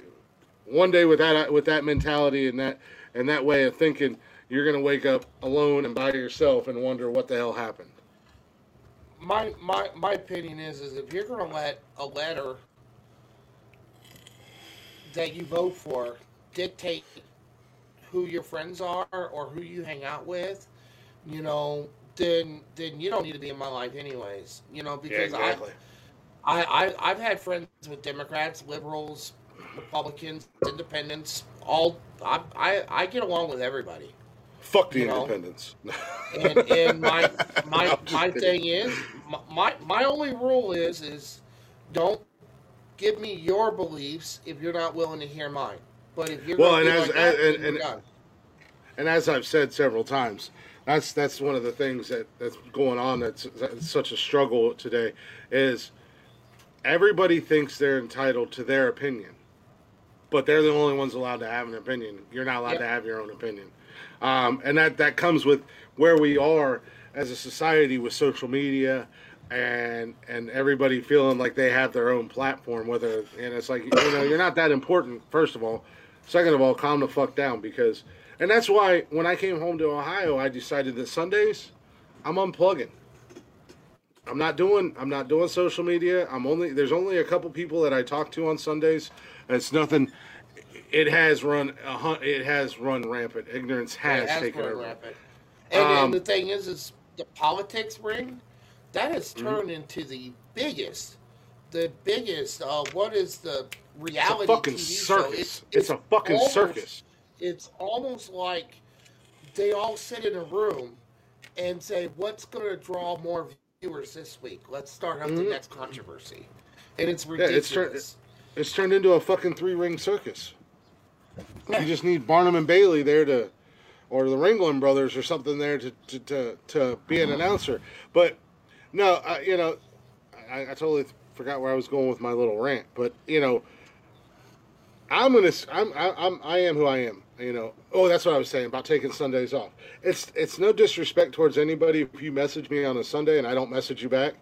one day with that, with that mentality and that, and that way of thinking, you're going to wake up alone and by yourself and wonder what the hell happened. My my, my opinion is, is if you're going to let a letter that you vote for dictate who your friends are or who you hang out with, you know, then then you don't need to be in my life anyways. You know, because yeah, exactly. I, I, I, I've had friends with Democrats, liberals, Republicans, independents, all I I, I get along with everybody. Fuck the you know? Independents. and, and my my my kidding. thing is, my my only rule is is don't give me your beliefs if you're not willing to hear mine. But if you're well, and as like that, and, and, and, and as I've said several times, that's that's one of the things that, that's going on. That's, that's such a struggle today. Is everybody thinks they're entitled to their opinion, but they're the only ones allowed to have an opinion. You're not allowed yep. to have your own opinion. Um, and that, that comes with where we are as a society with social media and and everybody feeling like they have their own platform. Whether and it's like, you know, you're not that important, first of all. Second of all, calm the fuck down. because And that's why when I came home to Ohio, I decided that Sundays, I'm unplugging. I'm not doing I'm not doing social media. I'm only There's only a couple people that I talk to on Sundays. It's nothing... It has run uh, It has run rampant. Ignorance has, has taken over. Rampant. And, um, and the thing is, is the politics ring that has turned mm-hmm. into the biggest, the biggest. Uh, what is the reality? It's a fucking T V circus. Show. It's, it's, it's a fucking almost, circus. It's almost like they all sit in a room and say, "What's going to draw more viewers this week? Let's start up mm-hmm. the next controversy." And it's ridiculous. Yeah, it's, tur- it's turned into a fucking three-ring circus. You just need Barnum and Bailey there to, or the Ringling Brothers or something there to to, to, to be an announcer. But no, I, you know, I, I totally forgot where I was going with my little rant. But you know, I'm gonna, I'm, I, I'm, I am who I am. You know. Oh, that's what I was saying about taking Sundays off. It's it's no disrespect towards anybody if you message me on a Sunday and I don't message you back.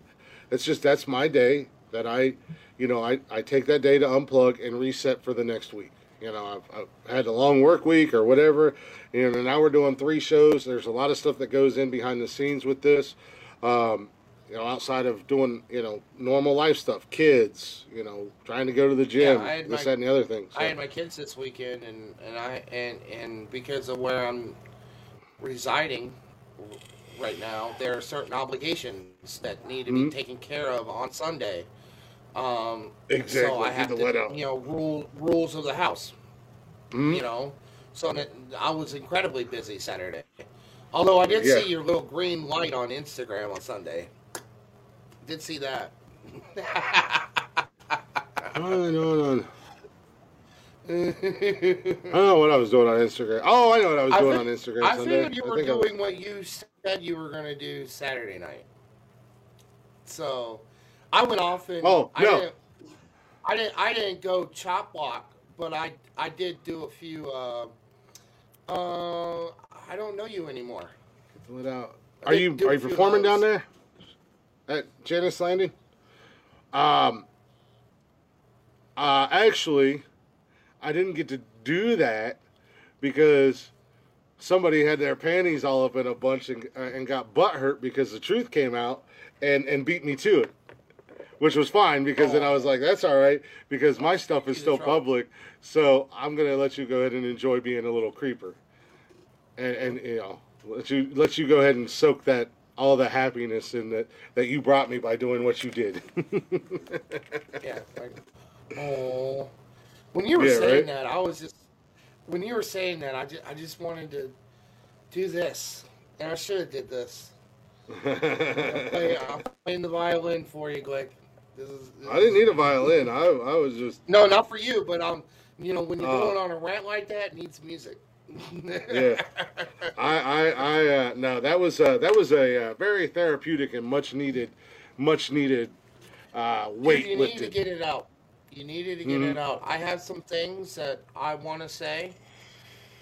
It's just that's my day. that I, you know, I, I take that day to unplug and reset for the next week. You know, I've, I've had a long work week or whatever. You know, now we're doing three shows. There's a lot of stuff that goes in behind the scenes with this. Um, you know, outside of doing, you know, normal life stuff, kids, you know, trying to go to the gym, yeah, this, my, that, and the other thing. So. I had my kids this weekend, and, and I and and because of where I'm residing right now, there are certain obligations that need to be mm-hmm. taken care of on Sunday. Um, exactly. So I have to, let out. you know, rule, rules of the house, mm-hmm. you know, so that I was incredibly busy Saturday. Although I did yeah. see your little green light on Instagram on Sunday. Did see that. I know, I don't know what I was doing on Instagram. Oh, I know what I was I doing think, on Instagram I Sunday. Figured you were I think doing I was... what you said you were going to do Saturday night. So... I went off and oh, no. I, didn't, I didn't. I didn't go chop block, but I I did do a few. Uh, uh, I don't know you anymore. Let out. Are you are you performing down there at Janice Landing? Um. Uh, actually, I didn't get to do that because somebody had their panties all up in a bunch and uh, and got butt hurt because the truth came out and and beat me to it. Which was fine, because oh. then I was like, that's all right, because my stuff is still public, so I'm going to let you go ahead and enjoy being a little creeper. And, and you know, let you let you go ahead and soak that, all the happiness in that, that you brought me by doing what you did. yeah. Like, oh. When you were yeah, saying right? that, I was just, when you were saying that, I just, I just wanted to do this, and I should have did this. I'm, playing, I'm playing the violin for you, Glick. This is, this I didn't need a violin. I I was just no, not for you. But um, you know, when you're uh, going on a rant like that, it needs music. yeah, I I I uh, no, that was uh, that was a uh, very therapeutic and much needed, much needed uh, weight you lifted. You need to get it out. You needed to get mm-hmm. it out. I have some things that I want to say,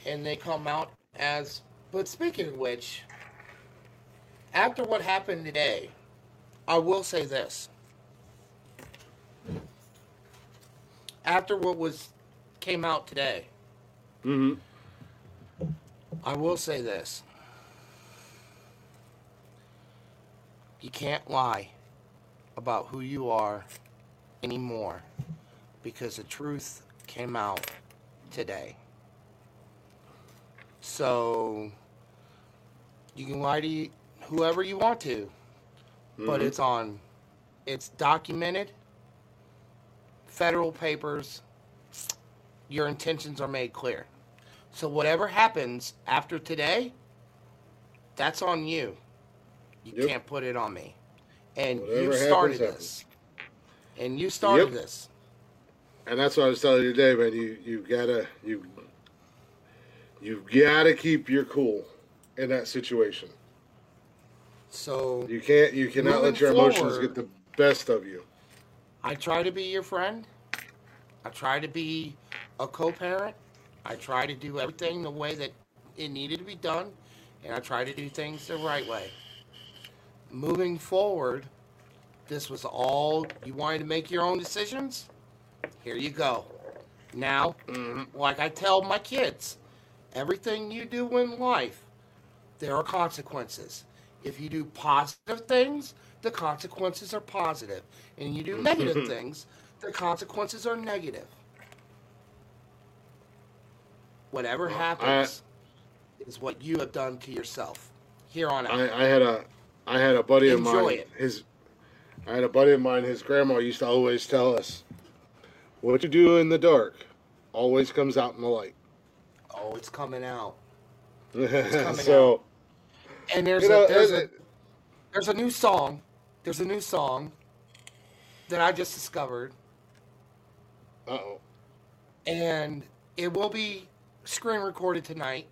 and they come out as. But speaking of which, after what happened today, I will say this. After what was came out today, mm-hmm. I will say this. You can't lie about who you are anymore because the truth came out today. So you can lie to whoever you want to, mm-hmm. but it's on, it's documented. Federal papers, your intentions are made clear. So whatever happens after today, that's on you. You yep. can't put it on me. And whatever you started happens, this. Happens. And you started yep. this. And that's what I was telling you today, man. You you gotta you you gotta keep your cool in that situation. So you can't you cannot let your forward, emotions get the best of you. I try to be your friend. I try to be a co-parent. I try to do everything the way that it needed to be done, and I try to do things the right way. Moving forward, this was all you wanted to make your own decisions. Here you go. Now, like I tell my kids, everything you do in life, there are consequences. If you do positive things, the consequences are positive. And you do negative things, the consequences are negative. Whatever well, happens I, is what you have done to yourself. Here on out. I, I had a I had a buddy Enjoy of mine it. his I had a buddy of mine, his grandma used to always tell us, what you do in the dark always comes out in the light. Oh, it's coming out. It's coming so, out. And there's you know, a, there's a There's a new song. There's a new song that I just discovered. Uh-oh. And it will be screen recorded tonight.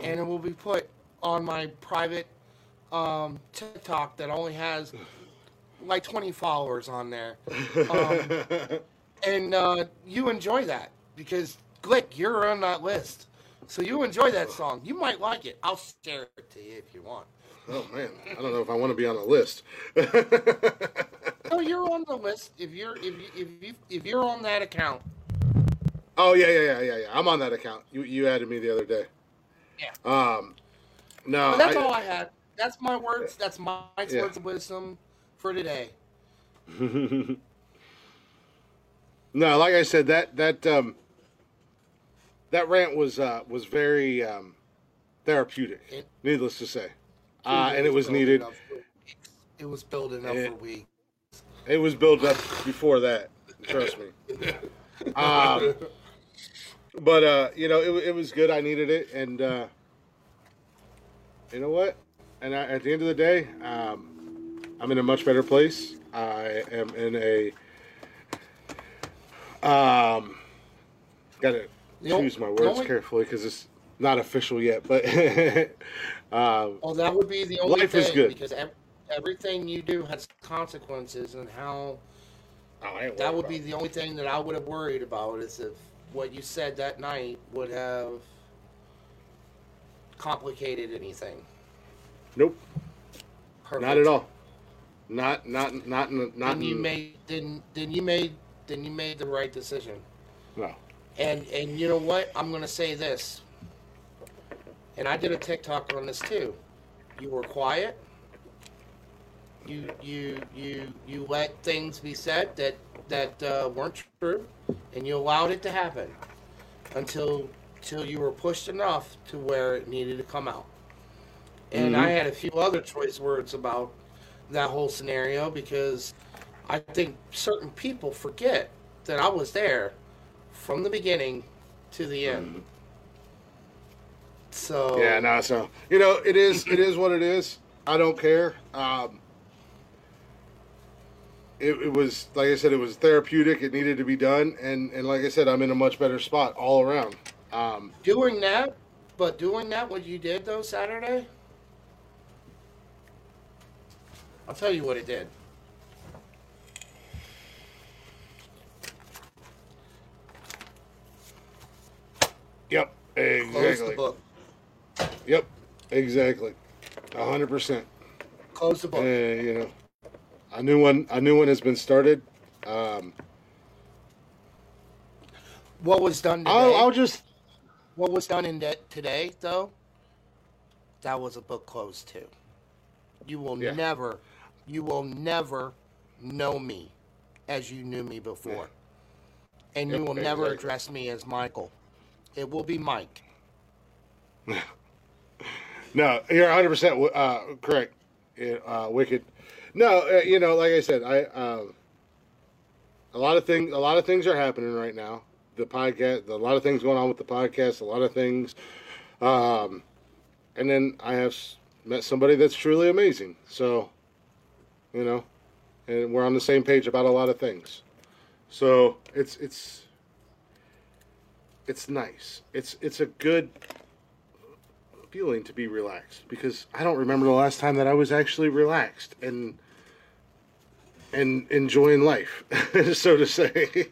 And it will be put on my private um, TikTok that only has like twenty followers on there. Um, and uh, you enjoy that because, Glick, you're on that list. So you enjoy that song. You might like it. I'll share it to you if you want. Oh, man. I don't know if I want to be on a list. No, you're on the list. If you're if you, if you if you're on that account. Oh yeah yeah yeah yeah yeah. I'm on that account. You you added me the other day. Yeah. Um, no. But that's I, all I had. That's my words. That's my yeah. words of wisdom for today. No, like I said, that that um, that rant was uh, was very um, therapeutic. It, needless to say, uh, and it was needed. It was building up it, for weeks. It was built up before that. Trust me. Um, but, uh, you know, it, it was good. I needed it. And uh, you know what? And I, at the end of the day, um, I'm in a much better place. I am in a... Um, got to choose my words carefully because it's not official yet. But um, well, that would be the only life thing is good. Because every- Everything you do has consequences, and how oh, that would be the only thing that I would have worried about is if what you said that night would have complicated anything. Nope. Perfect. Not at all. Not not not not. Then you made then then you made then you made the right decision. No. And and you know what? I'm gonna say this. And I did a TikTok on this too. You were quiet. You you you you let things be said that that uh, weren't true, and you allowed it to happen until till you were pushed enough to where it needed to come out. And mm-hmm. I had a few other choice words about that whole scenario because I think certain people forget that I was there from the beginning to the end. Mm-hmm. So yeah, no, so you know it is it is what it is. I don't care. Um, It, it was, like I said, it was therapeutic. It needed to be done. And, and like I said, I'm in a much better spot all around. Um, doing that, but doing that, what you did, though, Saturday, I'll tell you what it did. Yep, exactly. Close the book. Yep, exactly. one hundred percent. Close the book. Uh, you know. A new one. A new one has been started. Um, what was done today? I'll, I'll just. What was done in de- today, though. That was a book close too. You will yeah. never, you will never know me as you knew me before, yeah. and yep, you will exactly. never address me as Michael. It will be Mike. No, you're one hundred percent uh, correct. Uh, wicked. No, uh, you know, like I said, I uh, a lot of things. A lot of things are happening right now. The podcast, a lot of things going on with the podcast, a lot of things, um, and then I have met somebody that's truly amazing. So, you know, and we're on the same page about a lot of things. So it's it's it's nice. It's it's a good feeling to be relaxed because I don't remember the last time that I was actually relaxed and. And enjoying life, so to say.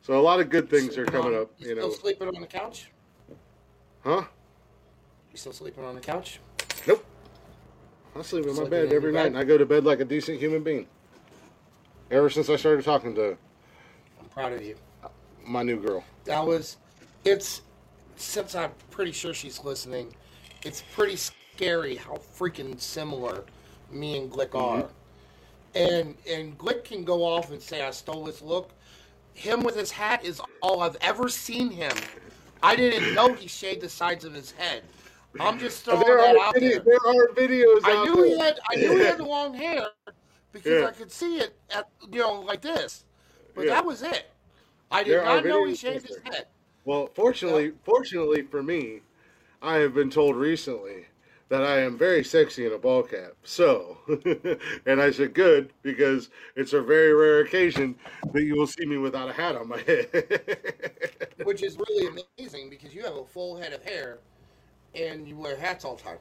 So a lot of good things are coming on, up. You, you know. Still sleeping on the couch? Huh? You still sleeping on the couch? Nope. I sleep in my bed every night, bed. And I go to bed like a decent human being. Ever since I started talking to. I'm proud of you. My new girl. That was. It's since I'm pretty sure she's listening. It's pretty scary how freaking similar me and Glick mm-hmm. are. And and Glick can go off and say I stole his look. Him with his hat is all I've ever seen him. I didn't know he shaved the sides of his head. I'm just throwing there that out video, there. There are videos. I out knew there. he had. I knew yeah. he had long hair because yeah. I could see it at you know like this. But yeah. that was it. I did there not know he shaved his head. Well, fortunately, so, fortunately for me, I have been told recently that I am very sexy in a ball cap. So, and I said, good, because it's a very rare occasion that you will see me without a hat on my head. Which is really amazing because you have a full head of hair and you wear hats all the time.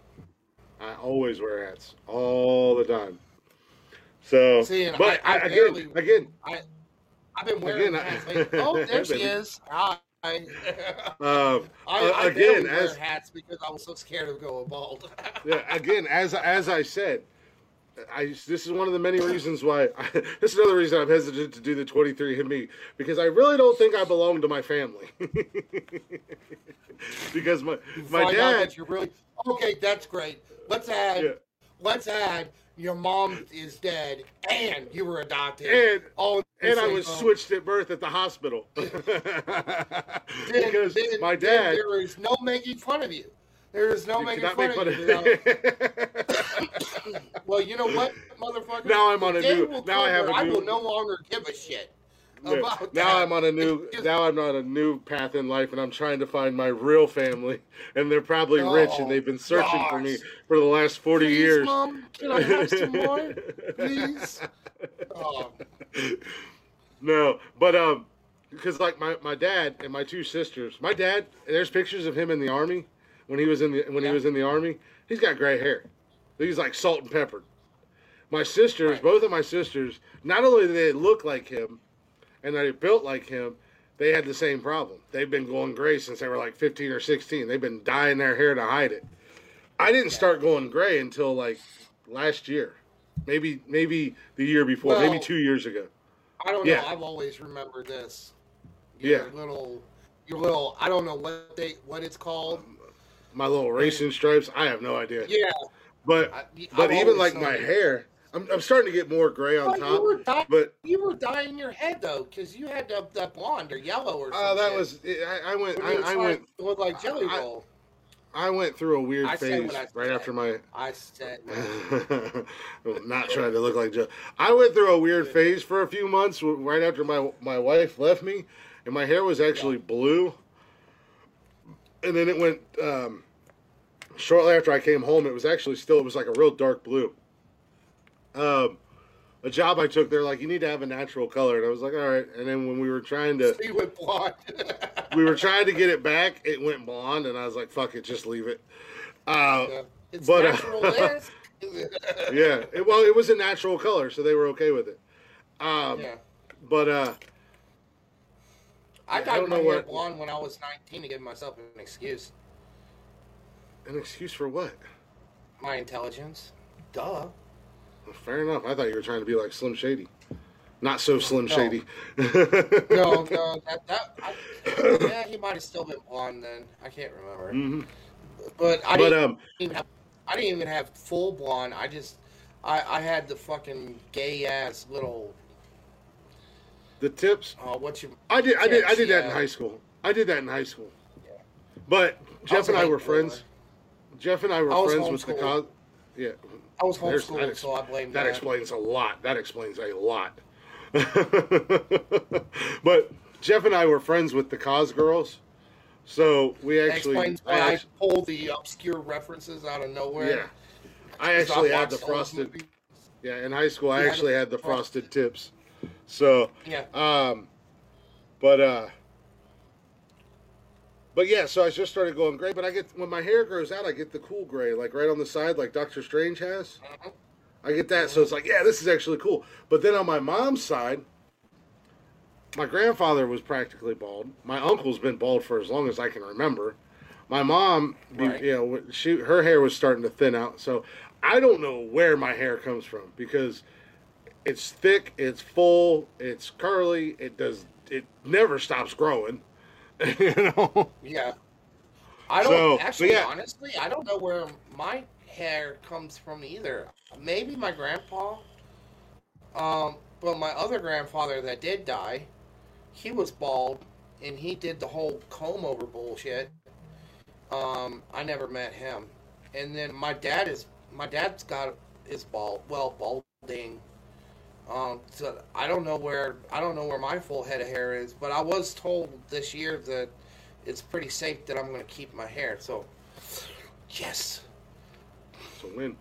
I always wear hats all the time. So, see, but I, I, I barely, again, again, I, I've been wearing again, hats. I, like, oh, there she is. Hi. um, I, I again, as wear hats because I was so scared of going bald. Yeah, again, as as I said, I, this is one of the many reasons why, I, this is another reason I'm hesitant to do the twenty-three and me, because I really don't think I belong to my family. Because my, my dad. That you're really, okay, that's great. Let's add, yeah. let's add, your mom is dead and you were adopted. And, all and I was home. switched at birth at the hospital. then, because then, my dad. There is no making fun of you. There is no you making fun, make fun of, of you. Know? Well, you know what, motherfucker? Now I'm on a new. Now I have a new. I will no longer give a shit yeah. about now that. I'm on a new. Now I'm on a new path in life, and I'm trying to find my real family, and they're probably oh, rich, and they've been searching gosh. for me for the last forty Please, years. Mom, can I have some more? Please. Oh. No, but um, because like my my dad and my two sisters. My dad, there's pictures of him in the army. When he was in the when yeah. he was in the army, he's got gray hair. He's like salt and peppered. My sisters, right. both of my sisters, not only did they look like him, and they built like him, they had the same problem. They've been going gray since they were like fifteen or sixteen. They've been dyeing their hair to hide it. I didn't yeah. start going gray until like last year, maybe maybe the year before, well, maybe two years ago. I don't yeah. know. I've always remembered this. Your yeah, little your little. I don't know what they what it's called. My little racing stripes, I have no idea. Yeah, but I, but even like my hair, I'm I'm starting to get more gray on well, top. You were dye- but you were dyeing your head though, because you had that, that blonde or yellow or something. Oh, uh, that was I, I went. I, I went to look like Jelly Roll. I, I went through a weird I phase right said. after my. I said. Not trying to look like Jelly. I went through a weird phase for a few months right after my my wife left me, and my hair was actually yeah. blue. And then it went. Um, Shortly after I came home, it was actually still, it was like a real dark blue. Um, a job I took, they're like, you need to have a natural color. And I was like, all right. And then when we were trying to, See, went blonde. we were trying to get it back, it went blonde. And I was like, fuck it, just leave it. Uh, yeah. It's but, natural uh, Yeah. It, well, it was a natural color, so they were okay with it. Um, yeah. But, uh, I yeah, got I my hair what, blonde when I was nineteen to give myself an excuse. An excuse for what? My intelligence. Duh. Well, fair enough. I thought you were trying to be like Slim Shady. Not so Slim no. Shady. no, no. That, that, I, yeah, he might have still been blonde then. I can't remember. Mm-hmm. But I but, didn't. Um, even have, I didn't even have full blonde. I just, I, I had the fucking gay ass little. The tips. Oh, uh, what you? I did. Tips, I did. I did yeah. that in high school. I did that in high school. Yeah. But Jeff and I were friends. Jeff and I were I friends with the cause. Yeah, I was homeschooled, ex- so I blame that. That explains a lot. That explains a lot. But Jeff and I were friends with the Cos Girls, so we actually. That explains why I, actually, I pull the obscure references out of nowhere. Yeah, I actually I had the frosted. Movies. Yeah, in high school, I yeah, actually I had the frosted tips. So yeah, um, but uh. But yeah, so I just started going gray. But I get when my hair grows out, I get the cool gray, like right on the side, like Doctor Strange has. Mm-hmm. I get that, mm-hmm. so it's like, yeah, this is actually cool. But then on my mom's side, my grandfather was practically bald. My uncle's been bald for as long as I can remember. My mom, right. you know, she her hair was starting to thin out. So I don't know where my hair comes from because it's thick, it's full, it's curly, it does, it never stops growing. You know? Yeah. I don't so, actually, yeah. honestly, I don't know where my hair comes from either. Maybe my grandpa, um, but my other grandfather that did die, he was bald, and he did the whole comb over bullshit. Um, I never met him. And then my dad is my dad's got is bald, well balding. Um, so I don't know where I don't know where my full head of hair is, but I was told this year that it's pretty safe that I'm going to keep my hair. So, yes, it's a win.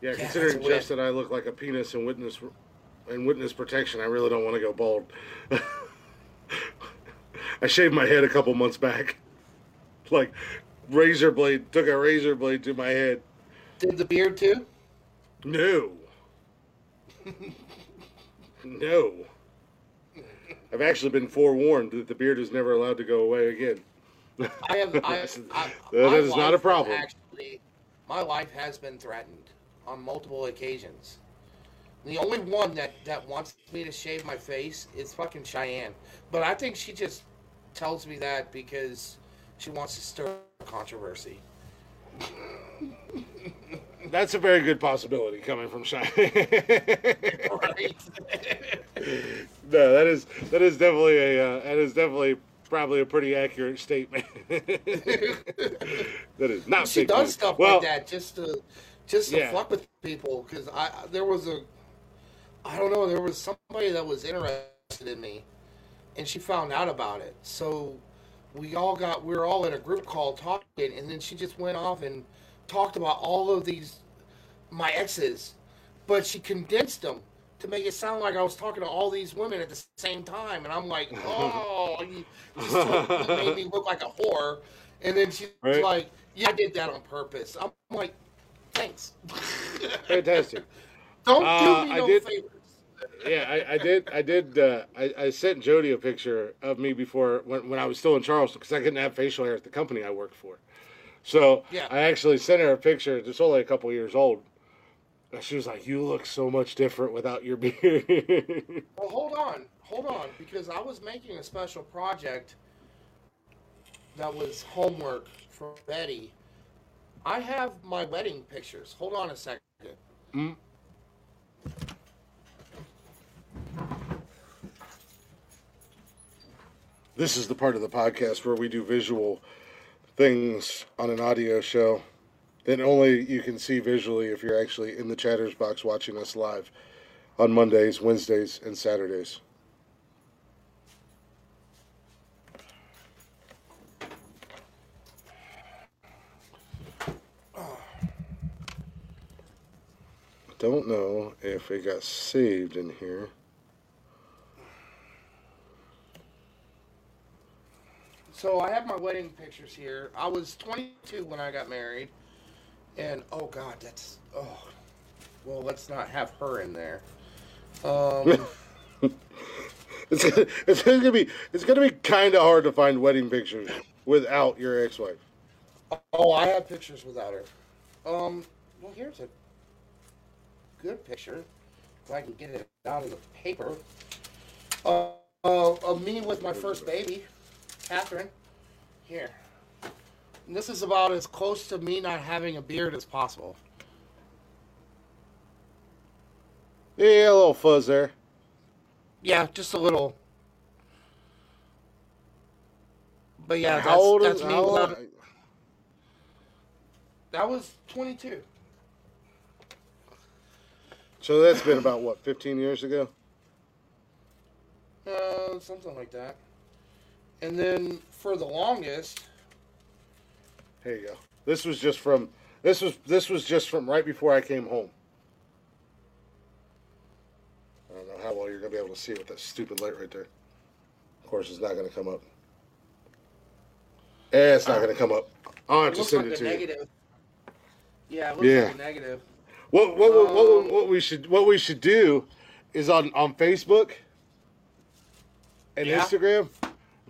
Yeah, yeah considering just that I look like a penis in witness in witness protection, I really don't want to go bald. I shaved my head a couple months back, like razor blade. Took a razor blade to my head. Did the beard too? No. No. I've actually been forewarned that the beard is never allowed to go away again. I have. I, I, that is not a problem. Actually, my life has been threatened. on multiple occasions. The only one that, that wants me to shave my face is fucking Cheyenne. But I think she just tells me that because she wants to stir controversy. That's a very good possibility coming from Cheyenne. Right. No, that is that is definitely a uh, that is definitely probably a pretty accurate statement. That is not. She does stuff well, like that just to just to yeah. fuck with people because I there was a. I don't know, there was somebody that was interested in me, and she found out about it. So we all got, we were all in a group call talking, and then she just went off and talked about all of these, my exes, but she condensed them to make it sound like I was talking to all these women at the same time. And I'm like, oh, you just totally made me look like a whore. And then she's right. like, yeah, I did that on purpose. I'm like, thanks. Fantastic. Don't uh, do me no I did, favors. Yeah, I, I did. I did. Uh, I, I sent Jody a picture of me before when, when I was still in Charleston because I couldn't have facial hair at the company I worked for. So yeah. I actually sent her a picture. It's only a couple years old. And she was like, "You look so much different without your beard." Well, hold on, hold on, because I was making a special project that was homework for Betty. I have my wedding pictures. Hold on a second. Mm-hmm. This is the part of the podcast where we do visual things on an audio show that only you can see visually if you're actually in the chatters box watching us live on Mondays, Wednesdays, and Saturdays. Don't know if it got saved in here. So I have my wedding pictures here. I was twenty-two when I got married. And, oh, God, that's... Oh, well, let's not have her in there. Um, it's it's going to be it's gonna be kind of hard to find wedding pictures without your ex-wife. Oh, I have pictures without her. Um, well, here's a good picture. If I can get it out of the paper. Uh, uh, of me with my first baby. Catherine, here. And this is about as close to me not having a beard as possible. Yeah, a little fuzz there. Yeah, just a little. But yeah, that's, how old that's is, me. How old? That was twenty-two. So that's been about, what, fifteen years ago? Uh, something like that. And then for the longest, here you go. This was just from this was this was just from right before I came home. I don't know how well you're gonna be able to see it with that stupid light right there. Of course, it's not gonna come up. Eh, it's not uh, gonna come up. I'll have to send it to you. Yeah, it looks yeah. like a negative. What what, um, what what what we should what we should do is on, on Facebook and yeah. Instagram.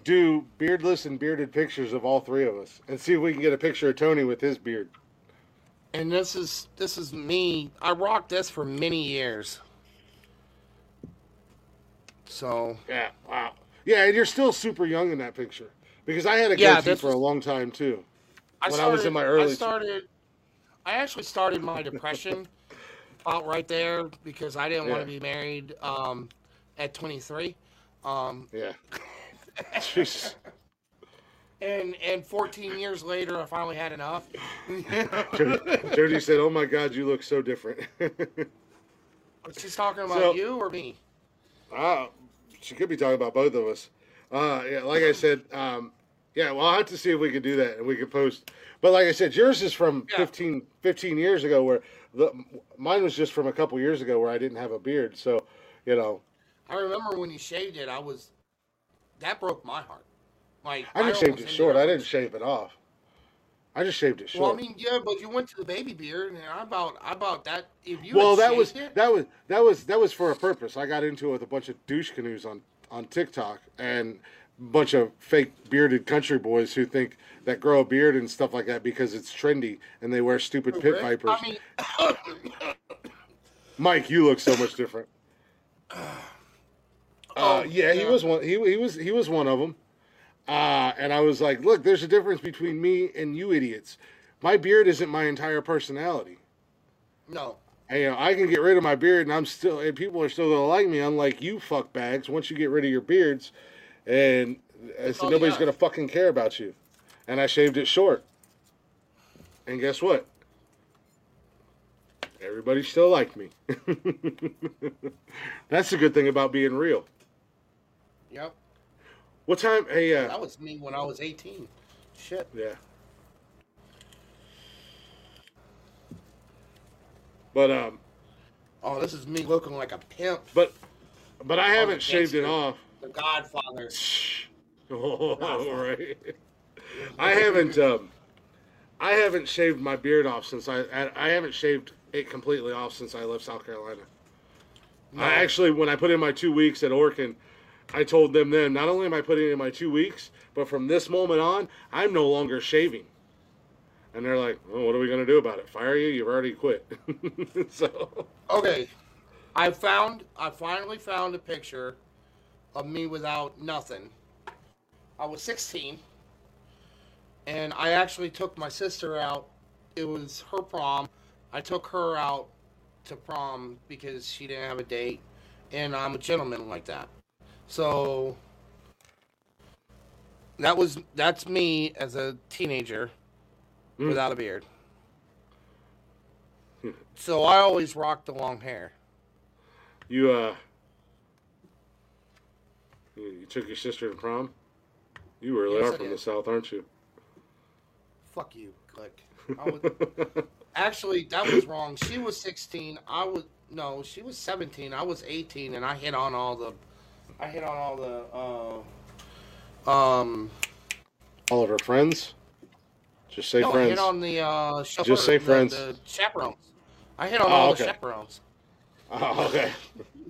Do beardless and bearded pictures of all three of us and see if we can get a picture of Tony with his beard. And this is this is me. I rocked this for many years. So yeah, wow. Yeah, and you're still super young in that picture. Because I had a yeah, goatee for a long time too. I when started, I was in my early I started t- I actually started my depression out right there because I didn't yeah. want to be married um, at twenty-three. Um, yeah. Jeez. And and fourteen years later, I finally had enough. Jody, Jody said, "Oh my God, you look so different." She's talking about so, you or me? Uh, she could be talking about both of us. Uh, yeah, like I said, um, yeah. Well, I'll have to see if we can do that and we can post. But like I said, yours is from yeah. fifteen years ago, where the mine was just from a couple years ago, where I didn't have a beard. So, you know, I remember when you shaved it, I was. That broke my heart. Like I just I shaved it short. Up. I didn't shave it off. I just shaved it short. Well, I mean, yeah, but you went to the baby beard, and I about, I about that. If you well, that was it, that was that was that was for a purpose. I got into it with a bunch of douche canoes on, on TikTok, and bunch of fake bearded country boys who think that grow a beard and stuff like that because it's trendy, and they wear stupid pit vipers. I mean... Mike, you look so much different. Uh, yeah, he was one. He, he was he was one of them. Uh, and I was like, look, there's a difference between me and you idiots. My beard isn't my entire personality. No. And, you know, I can get rid of my beard, and I'm still, and people are still gonna like me. Unlike you fuckbags, once you get rid of your beards, and so nobody's gonna fucking care about you. And I shaved it short. And guess what? Everybody still liked me. That's the good thing about being real. Yep. What time? Hey, uh, that was me when I was eighteen. Shit. Yeah. But um. Oh, this is me looking like a pimp. But, but I haven't shaved it off. The Godfather. Oh, all right. I haven't um, I haven't shaved my beard off since I I, I haven't shaved it completely off since I left South Carolina. No. I actually, when I put in my two weeks at Orkin, I told them then, not only am I putting in my two weeks, but from this moment on, I'm no longer shaving. And they're like, well, what are we going to do about it? Fire you? You've already quit. So okay. I found, I finally found a picture of me without nothing. I was sixteen. And I actually took my sister out. It was her prom. I took her out to prom because she didn't have a date. And I'm a gentleman like that. So that was that's me as a teenager mm. without a beard. So I always rocked the long hair. You, uh... You took your sister to prom? You really yes, are from the South, aren't you? Fuck you, click. I was, actually, that was wrong. She was sixteen. I was no. She was seventeen. I was eighteen, and I hit on all the, I hit on all the, uh, um, all of her friends. Just say no, friends. I hit on the uh, chauffeur, just say the, friends. The chaperones. I hit on oh, all okay. the chaperones. Oh, okay.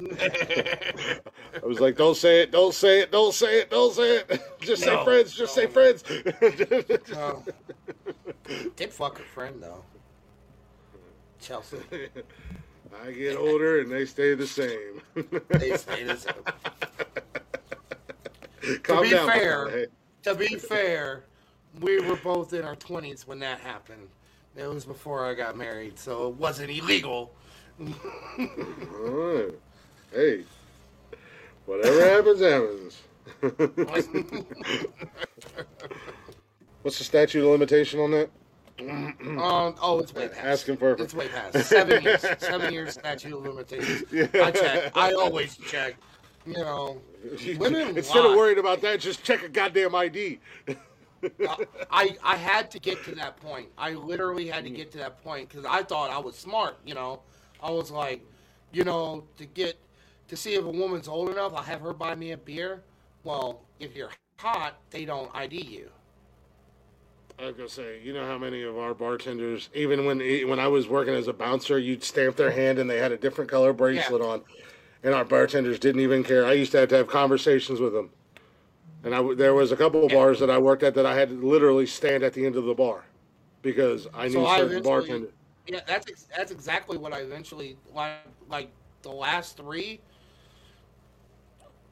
I was like, don't say it, don't say it, don't say it, don't say it. Just no, say friends, just no, say no. friends. Oh. Did fuck a friend, though. Chelsea. I get older and they stay the same. They stay the same. Calm to be down, fair, hey. to be fair, we were both in our twenties when that happened. It was before I got married, so it wasn't illegal. All right. Hey, whatever happens, happens. What's the statute of limitation on that? um, oh, it's way past. Asking for it's way past seven years. Seven years statute of limitations. Yeah. I check. I always check. You know, women instead lie. Of worrying about that, just check a goddamn I D. I, I had to get to that point. I literally had to get to that point because I thought I was smart. You know, I was like, you know, to get to see if a woman's old enough, I'll have her buy me a beer. Well, if you're hot, they don't I D you. I was gonna say, you know how many of our bartenders, even when when I was working as a bouncer, you'd stamp their hand and they had a different color bracelet yeah. on, and our bartenders didn't even care. I used to have to have conversations with them. And I, there was a couple of bars that I worked at that I had to literally stand at the end of the bar because I knew so certain bartenders. Yeah, that's that's exactly what I eventually like. Like the last three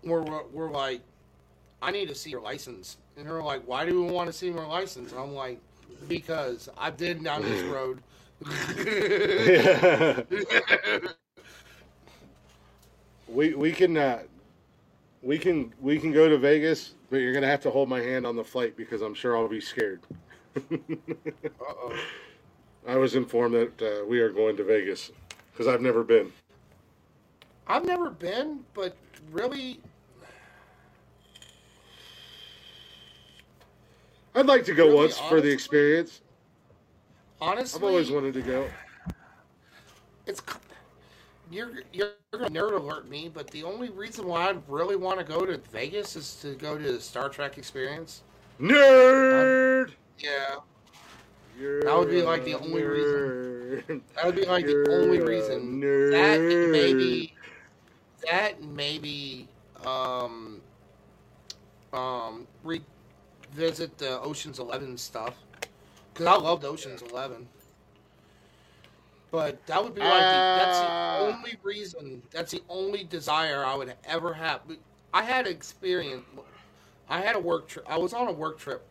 were were like, I need to see your license, and they're like, why do we want to see your license? And I'm like, because I've been down this road. we we can uh, we can we can go to Vegas. But you're going to have to hold my hand on the flight because I'm sure I'll be scared. Uh-oh. I was informed that uh, we are going to Vegas because I've never been. I've never been, but really... I'd like to go really, once honestly, for the experience. Honestly... I've always wanted to go. It's... You're you're gonna nerd alert me, but the only reason why I really want to go to Vegas is to go to the Star Trek experience. Nerd. I'm, yeah. You're that would be like the only nerd. reason. That would be like you're the only reason. Nerd. That and maybe. That and maybe. Um. um, revisit the Ocean's Eleven stuff. Because I loved Ocean's Eleven. But that would be like, uh, the, that's the only reason, that's the only desire I would ever have. I had experience, I had a work trip, I was on a work trip,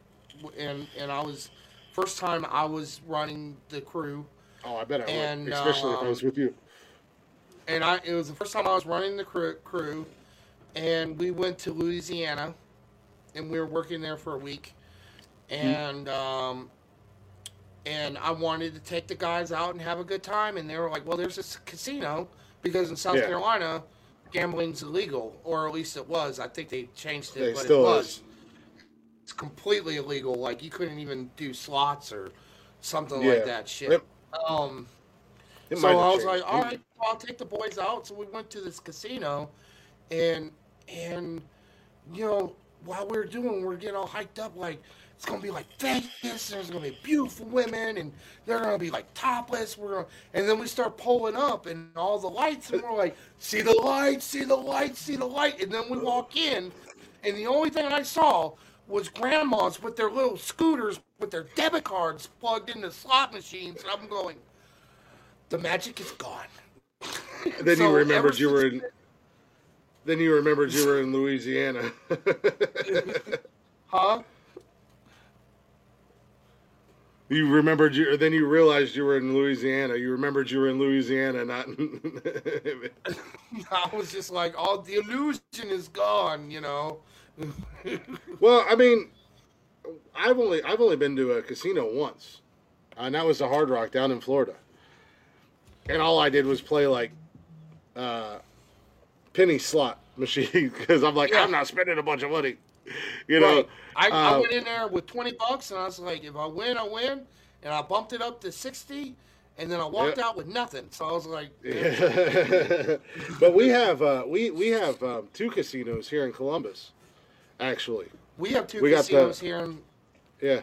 and and I was, first time I was running the crew. Oh, I bet I and, would, especially um, if I was with you. And I it was the first time I was running the crew, crew, and we went to Louisiana, and we were working there for a week, and... Mm-hmm. um And I wanted to take the guys out and have a good time. And they were like, well, there's this casino. Because in South yeah. Carolina, gambling's illegal. Or at least it was. I think they changed it, it but it was. Is. It's completely illegal. Like, you couldn't even do slots or something yeah. like that shit. It, um, it so I was changed. like, all right, well, I'll take the boys out. So we went to this casino. And, and you know, while we were doing, we were getting all hyped up like, it's going to be like Vegas, there's going to be beautiful women, and they're going to be like topless. We're gonna, and then we start pulling up, and all the lights, and we're like, see the lights, see the lights, see the light. And then we walk in, and the only thing I saw was grandmas with their little scooters with their debit cards plugged into slot machines. And I'm going, the magic is gone. Then so you remembered you were in, then you remembered you were in Louisiana. Huh? You remembered you, then you realized you were in Louisiana. You remembered you were in Louisiana, not. In... I was just like, all oh, the illusion is gone, you know. Well, I mean, I've only I've only been to a casino once, uh, and that was the Hard Rock down in Florida. And all I did was play like uh, penny slot machine because I'm like, yeah. I'm not spending a bunch of money. You know, right. I, uh, I went in there with twenty bucks and I was like, if I win, I win. And I bumped it up to sixty and then I walked yeah. out with nothing. So I was like, yeah. But we have, uh, we, we have, um, two casinos here in Columbus, actually. We have two we casinos the, here. In... Yeah.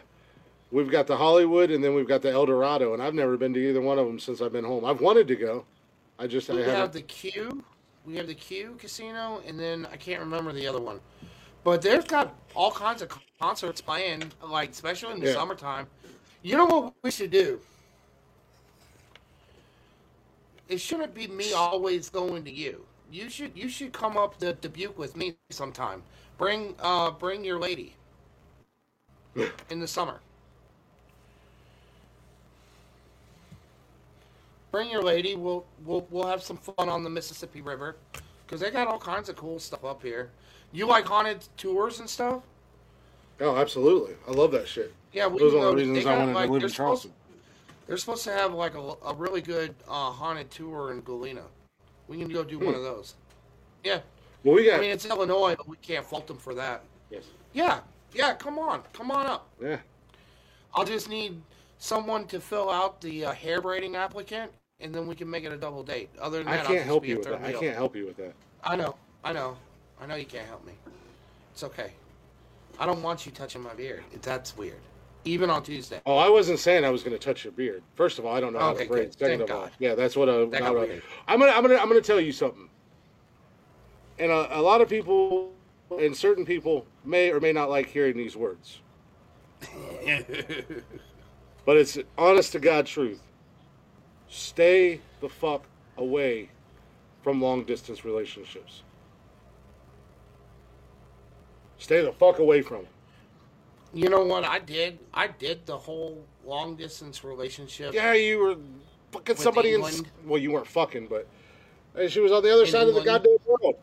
We've got the Hollywood and then we've got the El Dorado. And I've never been to either one of them since I've been home. I've wanted to go. I just, we I have the Q, we have the Q casino. And then I can't remember the other one. But there's got all kinds of concerts playing, like, especially in the yeah. summertime. You know what we should do? It shouldn't be me always going to you. You should you should come up to Dubuque with me sometime. Bring uh bring your lady in the summer. Bring your lady. We'll we'll we'll have some fun on the Mississippi River, because they got all kinds of cool stuff up here. You like haunted tours and stuff? Oh, absolutely. I love that shit. Yeah, we, those are the reasons I wanted like, to live in Charleston. Supposed, they're supposed to have like a, a really good uh, haunted tour in Galena. We can go do hmm. one of those. Yeah. Well, we got. I mean, it's Illinois, but we can't fault them for that. Yes. Yeah. Yeah. Come on. Come on up. Yeah. I'll just need someone to fill out the uh, hair braiding applicant, and then we can make it a double date. Other than that, I can't I'll help you with that. Meal. I can't help you with that. I know. I know. I know you can't help me. It's okay. I don't want you touching my beard. That's weird. Even on Tuesday. Oh, I wasn't saying I was going to touch your beard. First of all, I don't know how okay, to braid. Second Thank of God. all, yeah, that's what I, that I weird. I'm gonna, I'm gonna, I'm gonna tell you something. And a, a lot of people, and certain people, may or may not like hearing these words. But it's honest to God truth. Stay the fuck away from long distance relationships. Stay the fuck away from it. You know what I did? I did the whole long distance relationship. Yeah, you were fucking somebody in. Well, you weren't fucking, but she was on the other side of the goddamn world.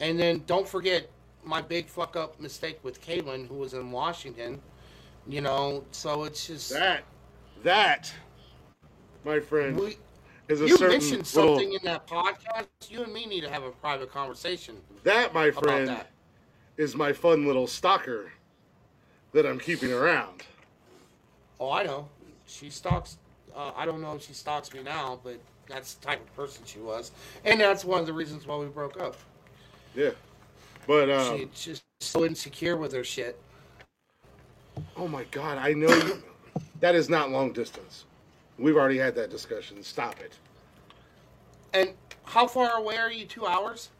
And then don't forget my big fuck up mistake with Caitlin, who was in Washington. You know, so it's just that that, my friend, we, is a you certain mentioned something little, in that podcast. You and me need to have a private conversation. That, my friend. About that. Is my fun little stalker that I'm keeping around. Oh, I know. She stalks. Uh, I don't know if she stalks me now, but that's the type of person she was. And that's one of the reasons why we broke up. Yeah. But, um... she's just so insecure with her shit. Oh, my God. I know you... That is not long distance. We've already had that discussion. Stop it. And how far away are you? Two hours?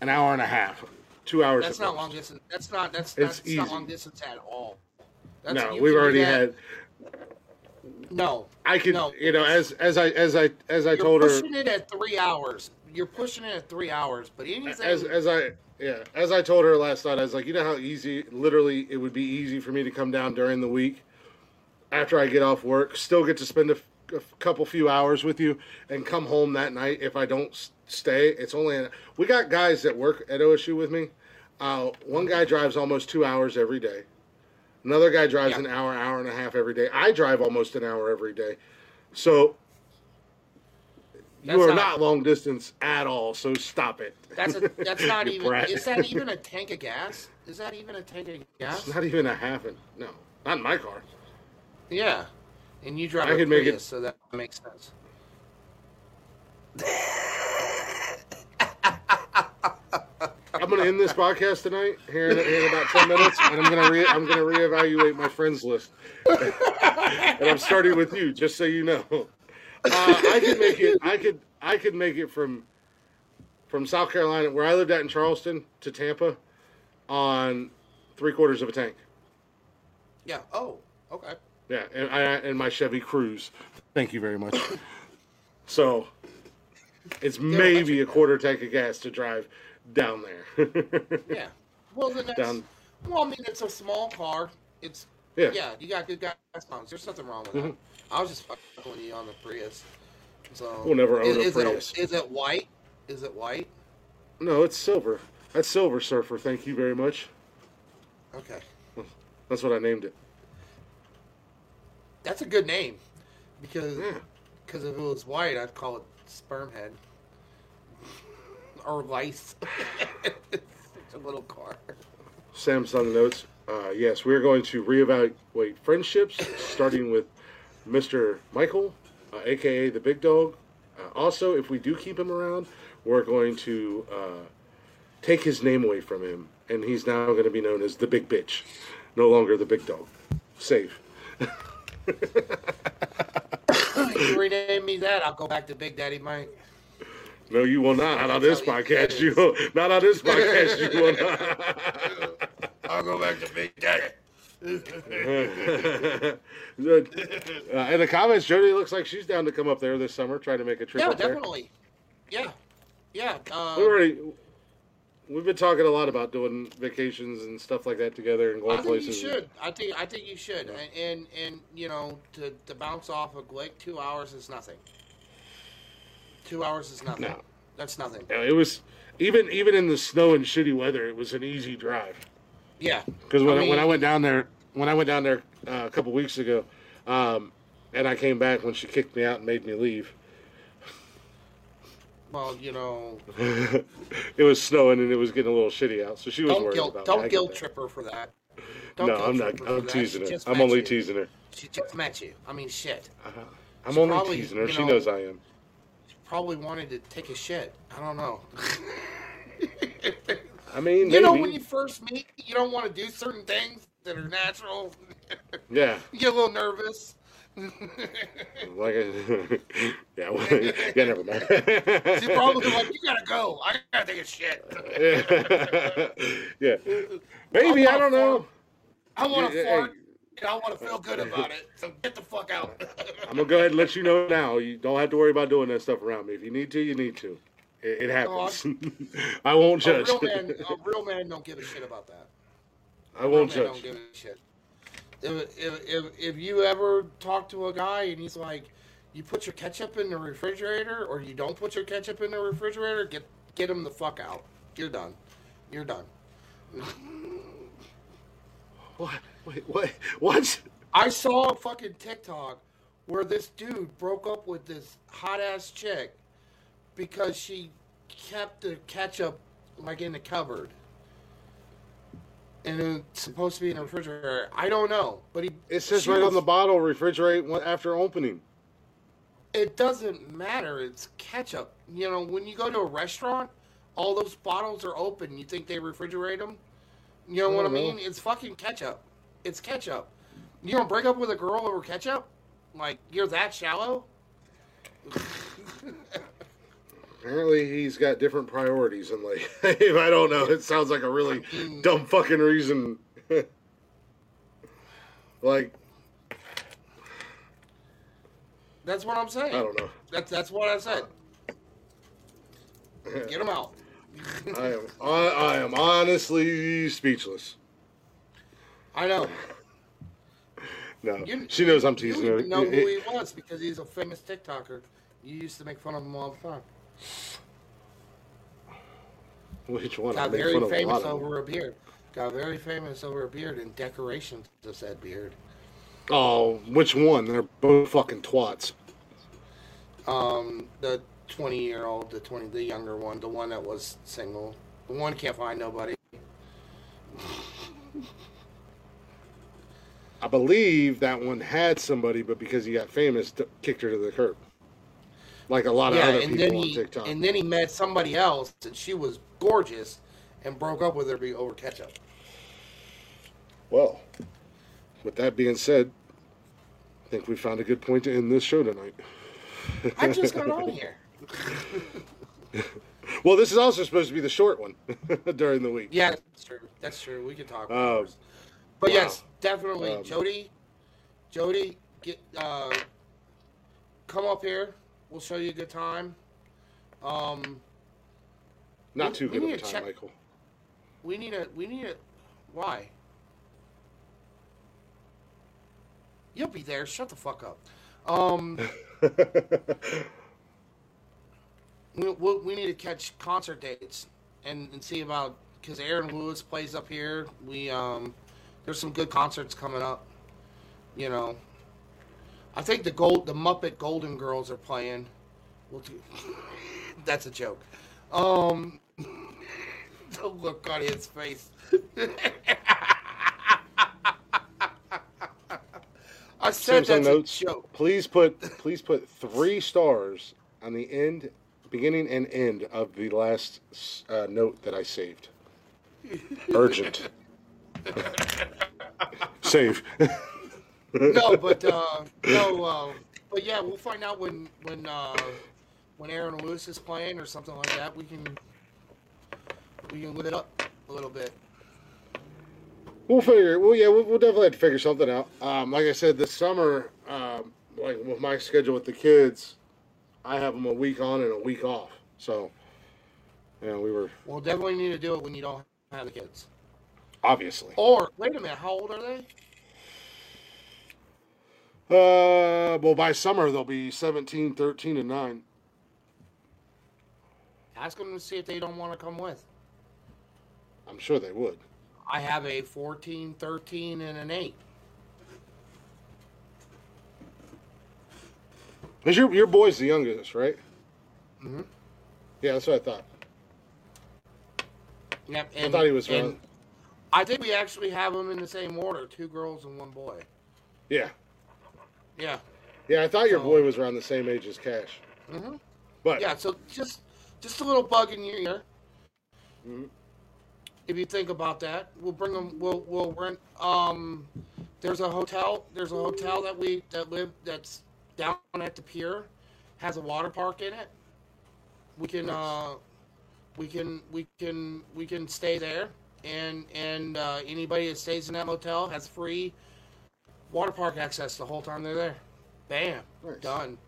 An hour and a half. two hours. That's not long distance. That's not that's that's it's not long distance at all. That's no, we've already had. No, I can. No, you know, as as I as I as I you're told her, pushing it at three hours. You're pushing it at three hours, but anything as as I yeah as I told her last night, I was like, you know how easy, literally, it would be easy for me to come down during the week, after I get off work, still get to spend a, a couple few hours with you, and come home that night if I don't stay. It's only an, we got guys that work at O S U with me. Uh, one guy drives almost two hours every day. Another guy drives yeah. an hour, hour and a half every day. I drive almost an hour every day. So that's you are not, not long distance at all, so stop it. That's a, that's not even – is that even a tank of gas? Is that even a tank of gas? It's not even a half – no, not in my car. Yeah, and you drive I a could Prius, make it, so that makes sense. I'm gonna end this podcast tonight here in, in about ten minutes, and I'm gonna re- I'm gonna reevaluate my friends list, and I'm starting with you, just so you know. Uh, I could make it. I could. I could make it from from South Carolina, where I lived at in Charleston, to Tampa, on three quarters of a tank. Yeah. Oh. Okay. Yeah, and I and my Chevy Cruze. Thank you very much. So, it's maybe a quarter tank of gas to drive down there. Yeah. Well, the next, down. Well, I mean, it's a small car. It's yeah. yeah you got good gas mileage. There's nothing wrong with that. Mm-hmm. I was just fucking with you on the Prius. So we'll never own is, a Prius. Is it, is it white? Is it white? No, it's silver. That's Silver Surfer. Thank you very much. Okay. That's what I named it. That's a good name, because yeah. because if it was white, I'd call it Sperm Head. Or lice. It's a little car. Samsung notes. Uh, yes, we're going to reevaluate friendships, starting with Mister Michael, uh, a k a the Big Dog. Uh, also, if we do keep him around, we're going to uh, take his name away from him, and he's now going to be known as the Big Bitch, no longer the Big Dog. Safe. You rename me that, I'll go back to Big Daddy Mike. No, you will not. Not on this podcast. You will, not on this podcast. You will not. I'll go back to Big Daddy. uh, in the comments, Jody looks like she's down to come up there this summer, try to make a trip. Yeah, up definitely. There. Yeah, yeah. Um, we already we've been talking a lot about doing vacations and stuff like that together and going I think places. You should. I think. I think you should. Yeah. And, and and you know, to to bounce off of Glick, two hours is nothing. Two hours is nothing. No. That's nothing. No, it was even even in the snow and shitty weather, it was an easy drive. Yeah. Because when I, mean, I, when I went down there, when I went down there uh, a couple weeks ago, um, and I came back when she kicked me out and made me leave. Well, you know, it was snowing and it was getting a little shitty out, so she was worried guilt, about. Don't me. guilt trip her for that. Don't no, I'm not. I'm teasing her. I'm only you. teasing her. She just met you. I mean, shit. Uh, I'm she only probably, teasing her. You know, she knows I am. Probably wanted to take a shit. I don't know. I mean, you know, maybe. When you first meet, you don't want to do certain things that are natural. Yeah. You get a little nervous. Like, a, yeah, well, yeah, never mind. She's probably like, you gotta go. I gotta take a shit. Yeah. Maybe, I, I don't know. Fart. I want to yeah, fart. Hey. I want to feel good about it, so get the fuck out. I'm going to go ahead and let you know now. You don't have to worry about doing that stuff around me. If you need to, you need to. It, it happens. Oh, I, I won't judge. A real, man, a real man don't give a shit about that. I a won't real man judge. Don't give a shit. If, if, if, if you ever talk to a guy and he's like, you put your ketchup in the refrigerator or you don't put your ketchup in the refrigerator, get, get him the fuck out. You're done. You're done. What? Wait, what? What? I saw a fucking TikTok where this dude broke up with this hot-ass chick because she kept the ketchup, like, in the cupboard. And it's supposed to be in the refrigerator. I don't know, but he... It says right was, on the bottle, refrigerate after opening. It doesn't matter. It's ketchup. You know, when you go to a restaurant, all those bottles are open. You think they refrigerate them? You know I what I mean? Know. It's fucking ketchup. It's ketchup. You don't break up with a girl over ketchup? Like, you're that shallow? Apparently he's got different priorities in life. I don't know. It sounds like a really dumb fucking reason. Like, that's what I'm saying. I don't know. That's that's what I said. Uh, Get him out. I am I, I am honestly speechless. I know. No, you, she knows I'm teasing her. You know who he was because he's a famous TikToker. You used to make fun of him all the time. Which one? Got I very fun famous of a over a beard. Got very famous over a beard and decorations of said beard. Oh, which one? They're both fucking twats. Um, the twenty-year-old, the twenty, the younger one, the one that was single, the one can't find nobody. I believe that one had somebody, but because he got famous, kicked her to the curb. Like a lot of yeah, other people he, on TikTok. And then he met somebody else, and she was gorgeous, and broke up with her over ketchup. Well, with that being said, I think we found a good point to end this show tonight. I just got on here. Well, this is also supposed to be the short one during the week. Yeah, that's true. That's true. We can talk about um, But wow. yes, definitely, um, Jody, Jody, get uh, come up here. We'll show you a good time. Um, not we, too we good of a time, check. Michael. We need a. We need a. Why? You'll be there. Shut the fuck up. Um, we, we we need to catch concert dates and, and see about because Aaron Lewis plays up here. We um. There's some good concerts coming up, you know. I think the gold, the Muppet Golden Girls are playing. We'll do, that's a joke. Um, the look on his face. I said that's a joke. Please put, please put three stars on the end, beginning and end of the last uh, note that I saved. Urgent. Save. no, but uh, no, uh, but yeah, we'll find out when when uh, when Aaron Lewis is playing or something like that. We can we can lit it up a little bit. We'll figure. Well, yeah, we'll, we'll definitely have to figure something out. Um, like I said, this summer, um, like with my schedule with the kids, I have them a week on and a week off. So, yeah, we were. We'll definitely need to do it when you don't have the kids. Obviously. Or, wait a minute, how old are they? Uh, well, by summer, they'll be seventeen, thirteen, and nine. Ask them to see if they don't want to come with. I'm sure they would. I have a fourteen, thirteen, and an eight. Because your, your boy's the youngest, right? Mm-hmm. Yeah, that's what I thought. Yep, and, I thought he was wrong. And, I think we actually have them in the same order, two girls and one boy. Yeah. Yeah. Yeah, I thought your so, boy was around the same age as Cash. Mm-hmm. But yeah, so just just a little bug in your ear. Mm-hmm. If you think about that, we'll bring them. We'll we'll rent. Um, there's a hotel. There's a hotel that we that live that's down at the pier, has a water park in it. We can uh, we can we can we can stay there. And and uh, anybody that stays in that motel has free water park access the whole time they're there. Bam, nice. Done,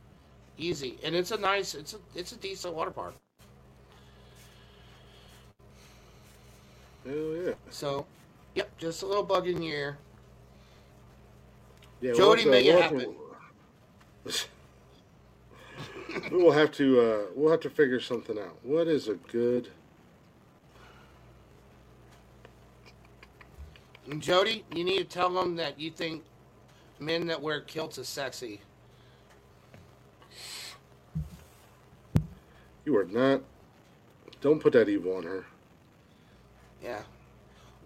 easy. And it's a nice, it's a it's a decent water park. Hell yeah! So, yep, just a little bug in your ear. Yeah, Jody, we'll make it happen. To, we'll have to uh, we'll have to figure something out. What is a good And Jody, you need to tell them that you think men that wear kilts is sexy. You are not. Don't put that evil on her. Yeah.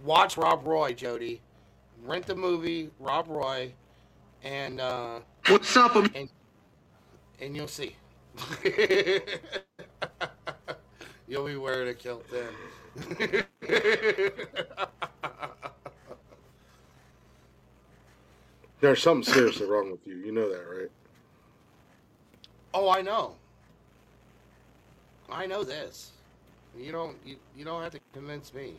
Watch Rob Roy, Jody. Rent the movie, Rob Roy, and uh, what's up? And, and you'll see. You'll be wearing a kilt then. There's something seriously wrong with you. You know that, right? Oh, I know. I know this. You don't you, you don't have to convince me.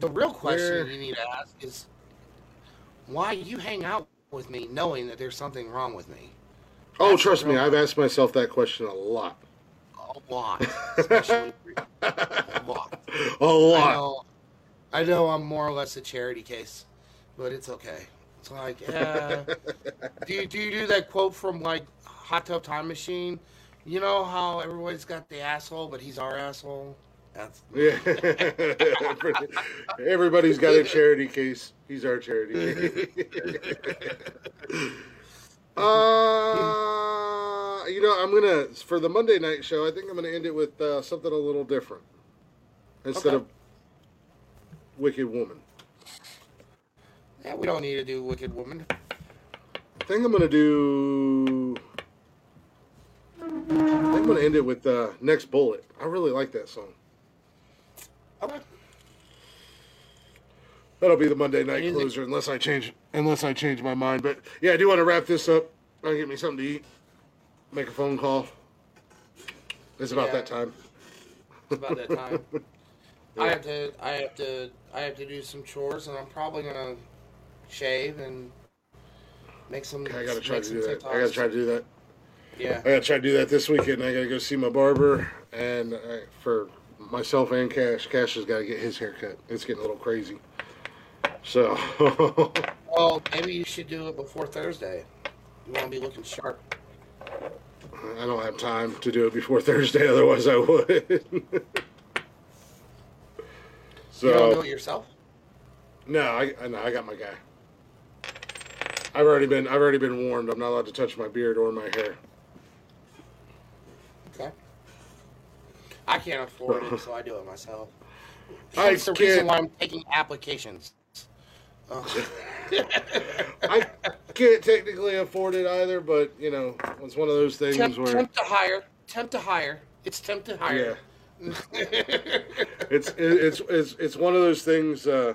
The real question Where... you need to ask is why you hang out with me knowing that there's something wrong with me. Oh, That's trust me, I've asked myself that question a lot. A lot. Especially a lot. A lot. I know, I know I'm more or less a charity case, but it's okay. It's like, uh, do, you, do you do that quote from, like, Hot Tub Time Machine? You know how everybody's got the asshole, but he's our asshole? That's yeah. Everybody's got a charity case. He's our charity case. Uh, you know, I'm gonna for the Monday night show. I think I'm gonna end it with uh, something a little different instead okay. of Wicked Woman. Yeah, we don't need to do Wicked Woman. I think I'm gonna do. I think I'm gonna end it with uh, Next Bullet. I really like that song. Okay. That'll be the Monday night closer, unless I change unless I change my mind. But yeah, I do want to wrap this up. I'll get me something to eat. Make a phone call. It's about yeah. that time. It's about that time. yeah. I have to I have to I have to do some chores, and I'm probably gonna shave and make some. I gotta try to do that. TikToks. I gotta try to do that. Yeah. I gotta try to do that this weekend. I gotta go see my barber, and I, for myself and Cash. Cash has gotta get his haircut. It's getting a little crazy. So, well, maybe you should do it before Thursday. You want to be looking sharp. I don't have time to do it before Thursday, otherwise I would. So, you don't do it yourself? No, I, I no, I got my guy. I've already been I've already been warned. I'm not allowed to touch my beard or my hair. Okay. I can't afford it, so I do it myself. That's I the can't. reason why I'm taking applications. Oh. I can't technically afford it either, but you know, it's one of those things tempt, where tempt to hire, tempt to hire. It's tempt to hire. Yeah. it's it, it's it's it's one of those things. Uh,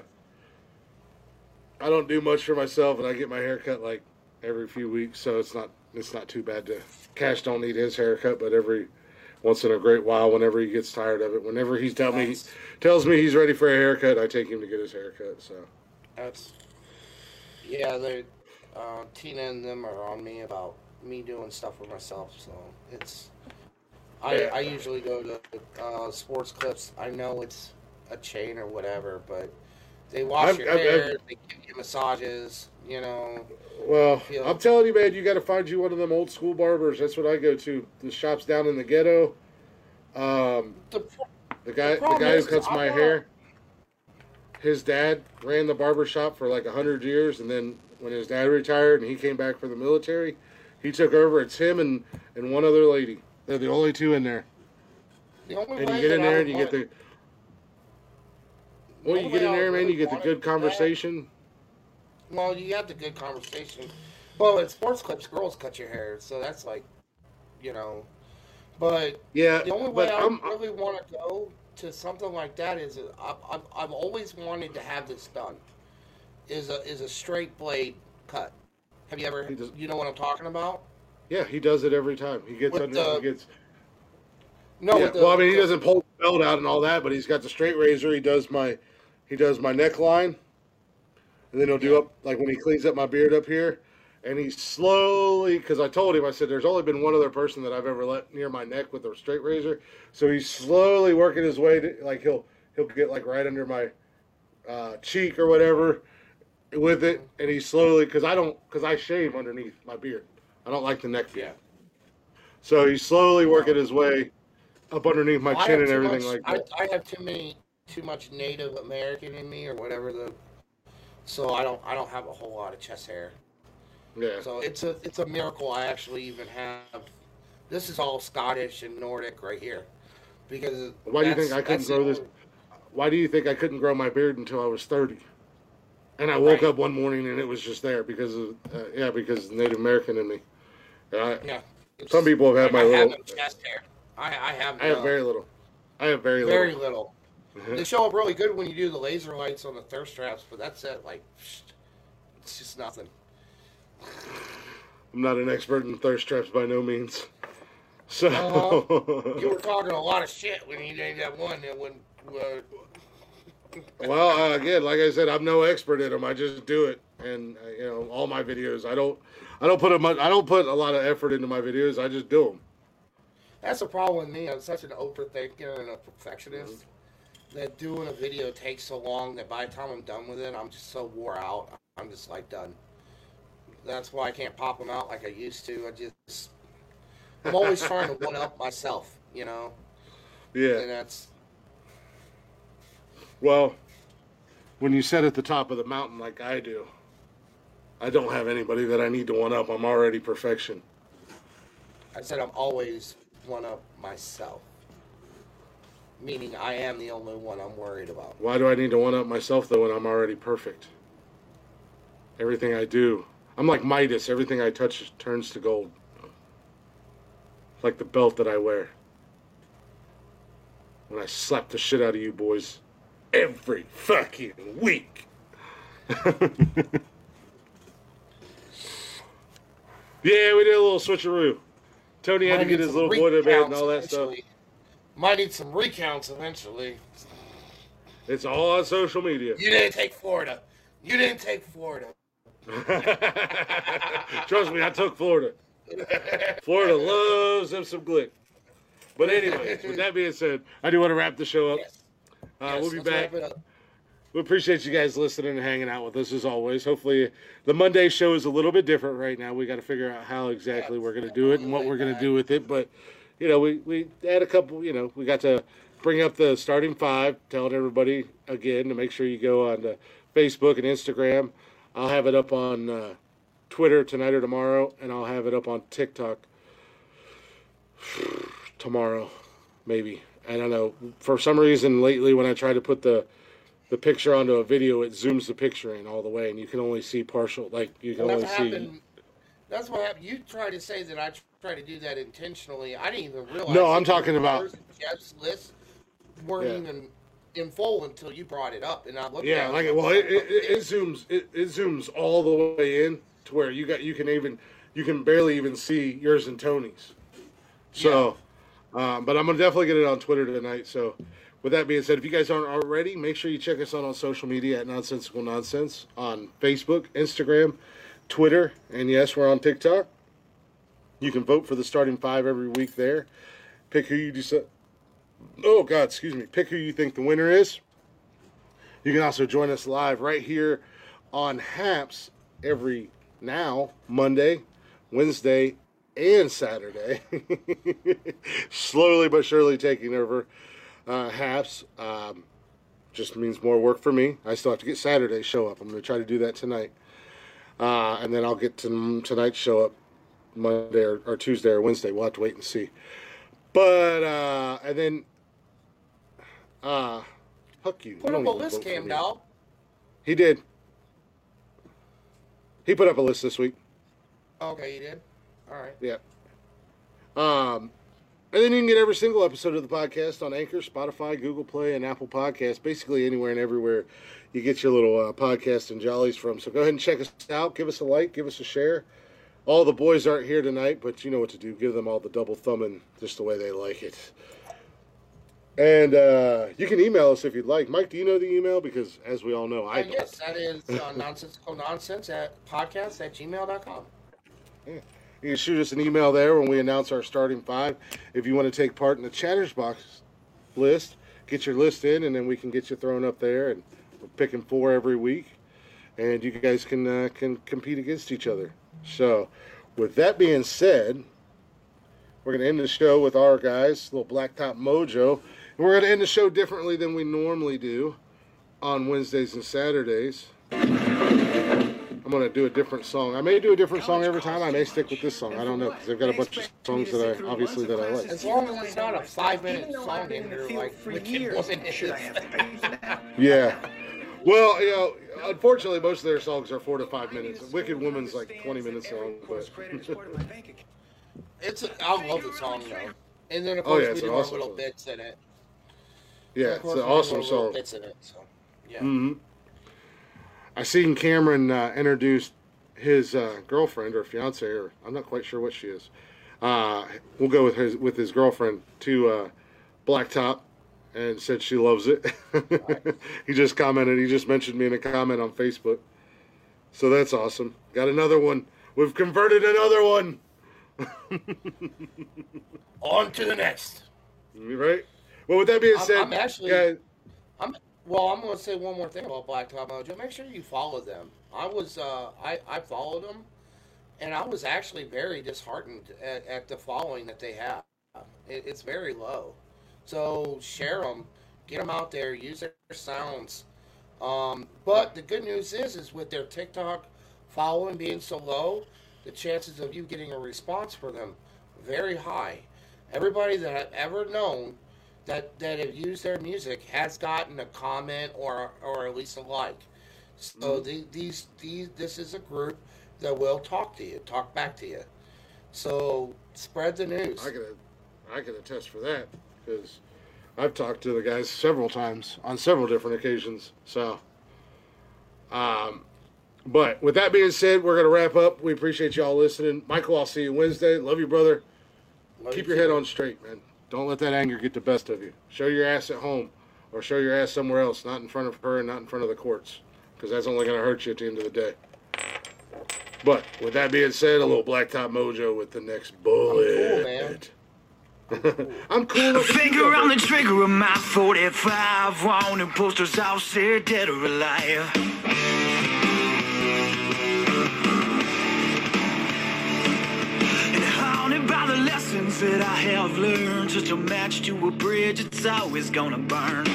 I don't do much for myself, and I get my hair cut like every few weeks, so it's not it's not too bad to. Cash don't need his haircut, but every once in a great while, whenever he gets tired of it, whenever he tells me nice. tells me he's ready for a haircut, I take him to get his haircut. So. That's, yeah, they, uh, Tina and them are on me about me doing stuff for myself, so it's, I, I usually go to uh, Sports Clips. I know it's a chain or whatever, but they wash I've, your I've, hair, I've, they give you massages, you know. Well, you know. I'm telling you, man, you got to find you one of them old school barbers. That's what I go to. The shop's down in the ghetto. Um, the, the guy, the, the guy who cuts my hair. His dad ran the barber shop for like a hundred years, and then when his dad retired and he came back from the military, he took over. It's him and, and one other lady. They're the only two in there. The only and you get in there and you get the... Well, you get in there, man, you get the good conversation. Well, you have the good conversation. Well, at Sports Clips, girls cut your hair, so that's like, you know. But yeah, the only way I really want to go... to something like that is I've, I've, I've always wanted to have this done is a is a straight blade cut. Have you ever does, you know what I'm talking about? Yeah, he does it every time. He gets with under the, he gets No, yeah. the, well I mean he the, doesn't pull the belt out and all that, but he's got the straight razor. He does my he does my neckline, and then he'll do yeah. up like when he cleans up my beard up here, and he slowly, because I told him, I said, there's only been one other person that I've ever let near my neck with a straight razor. So he's slowly working his way to, like, he'll he'll get, like, right under my uh, cheek or whatever with it. And he slowly, because I don't, because I shave underneath my beard. I don't like the neck beard. Yeah. So he's slowly working his way up underneath my well, chin and everything much, like that. I, I have too many, too much Native American in me or whatever. the. So I don't, I don't have a whole lot of chest hair. Yeah. So it's a it's a miracle I actually even have. This is all Scottish and Nordic right here, because why do you think I couldn't grow this? Why do you think I couldn't grow my beard until I was thirty? And I woke right. up one morning and it was just there because of uh, yeah because Native American in me. And I, yeah. Some people have had my I little. I have no chest hair. I I have. No, I have very little. I have very little. Very little. They show up really good when you do the laser lights on the thirst traps, but that's it. Like, it's just nothing. I'm not an expert in thirst traps by no means. So uh-huh. You were talking a lot of shit when you did that one that wouldn't. Uh... Well, uh, again, like I said, I'm no expert in them. I just do it, and uh, you know, all my videos, I don't, I don't put a much, I don't put a lot of effort into my videos. I just do them. That's the problem with me. I'm such an overthinker and a perfectionist mm-hmm. that doing a video takes so long that by the time I'm done with it, I'm just so wore out. I'm just like done. That's why I can't pop them out like I used to. I just, I'm always trying to one up myself, you know. Yeah. And that's. Well, when you sit at the top of the mountain like I do, I don't have anybody that I need to one up. I'm already perfection. I said I'm always one up myself, meaning I am the only one I'm worried about. Why do I need to one up myself though when I'm already perfect? Everything I do, I'm like Midas. Everything I touch turns to gold. It's like the belt that I wear. When I slap the shit out of you boys. Every fucking week. Yeah, we did a little switcheroo. Tony had to get his little boy to bed and all that eventually. Stuff. Might need some recounts eventually. It's all on social media. You didn't take Florida. You didn't take Florida. Trust me, I took Florida. Florida loves them some glick. But anyways, with that being said, I do want to wrap the show up. Yes. Uh, yes, we'll be back. We appreciate you guys listening and hanging out with us as always. Hopefully, the Monday show is a little bit different right now. We got to figure out how exactly yeah, we're going to do it and what we're going to do with it. But, you know, we, we had a couple, you know, we got to bring up the starting five, telling everybody again to make sure you go on to Facebook and Instagram. I'll have it up on uh, Twitter tonight or tomorrow, and I'll have it up on TikTok tomorrow, maybe. I don't know. For some reason, lately, when I try to put the the picture onto a video, it zooms the picture in all the way, and you can only see partial. Like you can well, only happened, see. That's what happened. You try to say that I try to do that intentionally. I didn't even realize. No, I'm talking about. Jeff's list weren't yeah. even in full until you brought it up, and I looked. Yeah, at like it, well, it, it, it zooms. It, it zooms all the way in to where you got. You can even. You can barely even see yours and Tony's. So. Yeah. Um, but I'm going to definitely get it on Twitter tonight. So with that being said, if you guys aren't already, make sure you check us out on social media at Nonsensical Nonsense on Facebook, Instagram, Twitter, and yes, we're on TikTok. You can vote for the starting five every week there. Pick who you decide. Oh, God, excuse me. Pick who you think the winner is. You can also join us live right here on Haps every now, Monday, Wednesday, and Saturday, slowly but surely taking over uh, Haps. Um, just means more work for me. I still have to get Saturday's show up. I'm going to try to do that tonight. Uh, and then I'll get to tonight's show up Monday or, or Tuesday or Wednesday. We'll have to wait and see. But, uh, and then, uh, fuck you. Put up a list, Cam Dow. He did. He put up a list this week. Okay, he did. All right. Yeah. Um, and then you can get every single episode of the podcast on Anchor, Spotify, Google Play, and Apple Podcasts. Basically anywhere and everywhere you get your little uh, podcast and jollies from. So go ahead and check us out. Give us a like. Give us a share. All the boys aren't here tonight, but you know what to do. Give them all the double thumbing just the way they like it. And uh, you can email us if you'd like. Mike, do you know the email? Because as we all know, I uh, don't. Yes, that is uh, nonsensical nonsense at podcast at gmail dot com. Yeah. You can shoot us an email there when we announce our starting five. If you want to take part in the Chatterbox list, get your list in, and then we can get you thrown up there. And we're picking four every week, and you guys can uh, can compete against each other. So, with that being said, we're going to end the show with our guys, little Blacktop Mojo, and we're going to end the show differently than we normally do on Wednesdays and Saturdays. I'm going to do a different song. I may do a different song every time. I may stick with this song. I don't know, because they've got a bunch of songs that I, obviously, that I like. As long as it's not a five-minute song in here, like, the kid wasn't in Yeah. Well, you know, unfortunately, most of their songs are four to five minutes. Wicked Woman's, like, twenty-minute song, but... it's a, I love the song, though. And then, of course, oh, yeah, we did awesome our little song. Bits in it. Yeah, it's an awesome song. Bits in it, so, yeah. Mm-hmm. I seen Cameron uh, introduced his uh, girlfriend or fiance, or I'm not quite sure what she is, Uh, we'll go with his with his girlfriend to uh, Blacktop, and said she loves it. Nice. He just commented. He just mentioned me in a comment on Facebook. So that's awesome. Got another one. We've converted another one. On to the next. Right. Well, with that being I'm, said, I'm actually. Guys, I'm well. I'm going to say one more thing about Blacktop Mojo. Make sure you follow them. I was. Uh, I I followed them. And I was actually very disheartened at, at the following that they have. It, it's very low. So share them, get them out there, use their sounds. Um, but the good news is, is with their TikTok following being so low, the chances of you getting a response for them, very high. Everybody that I've ever known that, that have used their music has gotten a comment or or at least a like. So mm-hmm. the, these these this is a group that will talk to you, talk back to you. So spread the news. I can, I can attest for that because I've talked to the guys several times on several different occasions. So, um, but with that being said, we're gonna wrap up. We appreciate y'all listening, Michael. I'll see you Wednesday. Love you, brother. Love Keep you your too. Head on straight, man. Don't let that anger get the best of you. Show your ass at home, or show your ass somewhere else, not in front of her and not in front of the courts, because that's only gonna hurt you at the end of the day. But with that being said, a little Blacktop Mojo with the next bullet. I'm cool, man. I'm cool. A finger on the trigger of my forty-five. Wanting posters out there, dead or alive. And haunted by the lessons that I have learned. Just a match to a bridge, it's always gonna burn.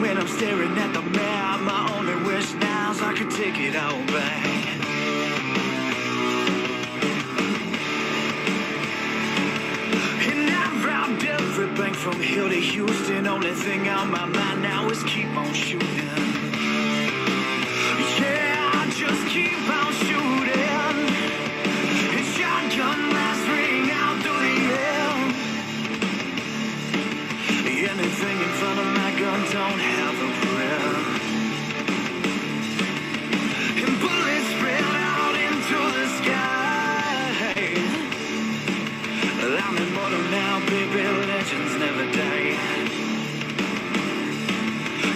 When I'm staring at the map, my only wish now is I could take it all back. And I've robbed every bank from here to Houston. Only thing on my mind now is keep on shooting. Yeah, I just keep on shooting. And shotgun last ring out through the air. Anything in front of my gun don't have a prayer. And bullets spread out into the sky. Well, I'm immortal now, baby, legends never die.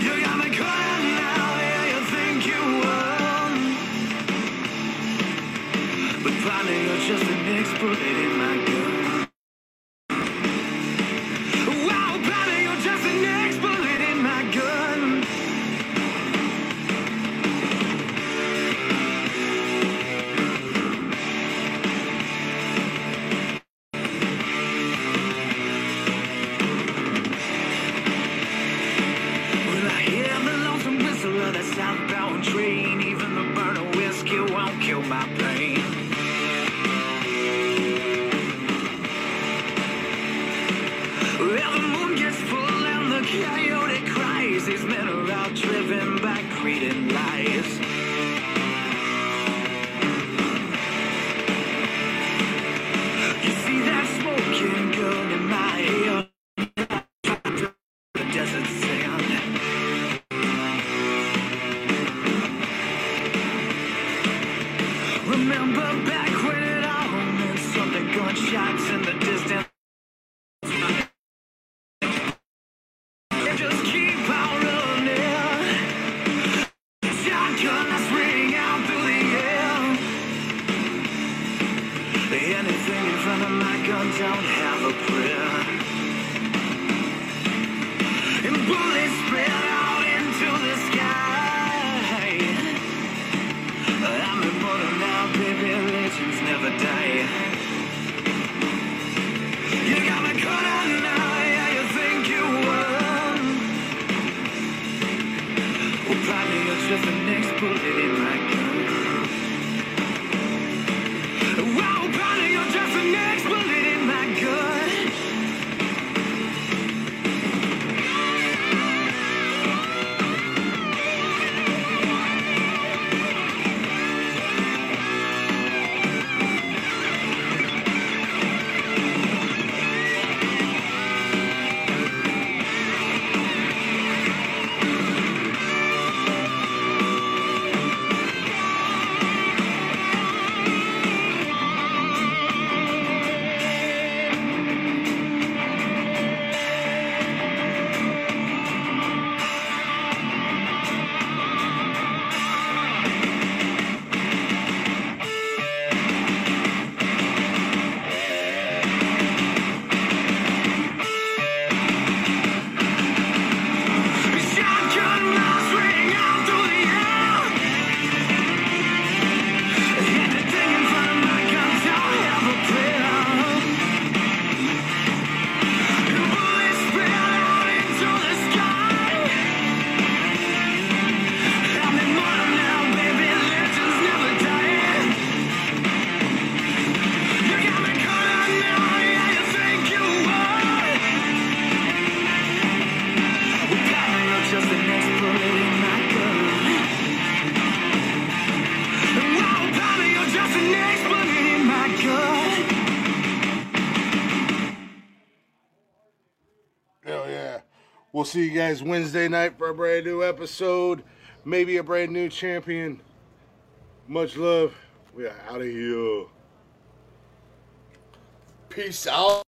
You got me crying now, yeah, you think you won. But finally you're just the next bullet in my gun. Thank you. We'll see you guys Wednesday night for a brand new episode. Maybe a brand new champion. Much love. We are out of here. Peace out.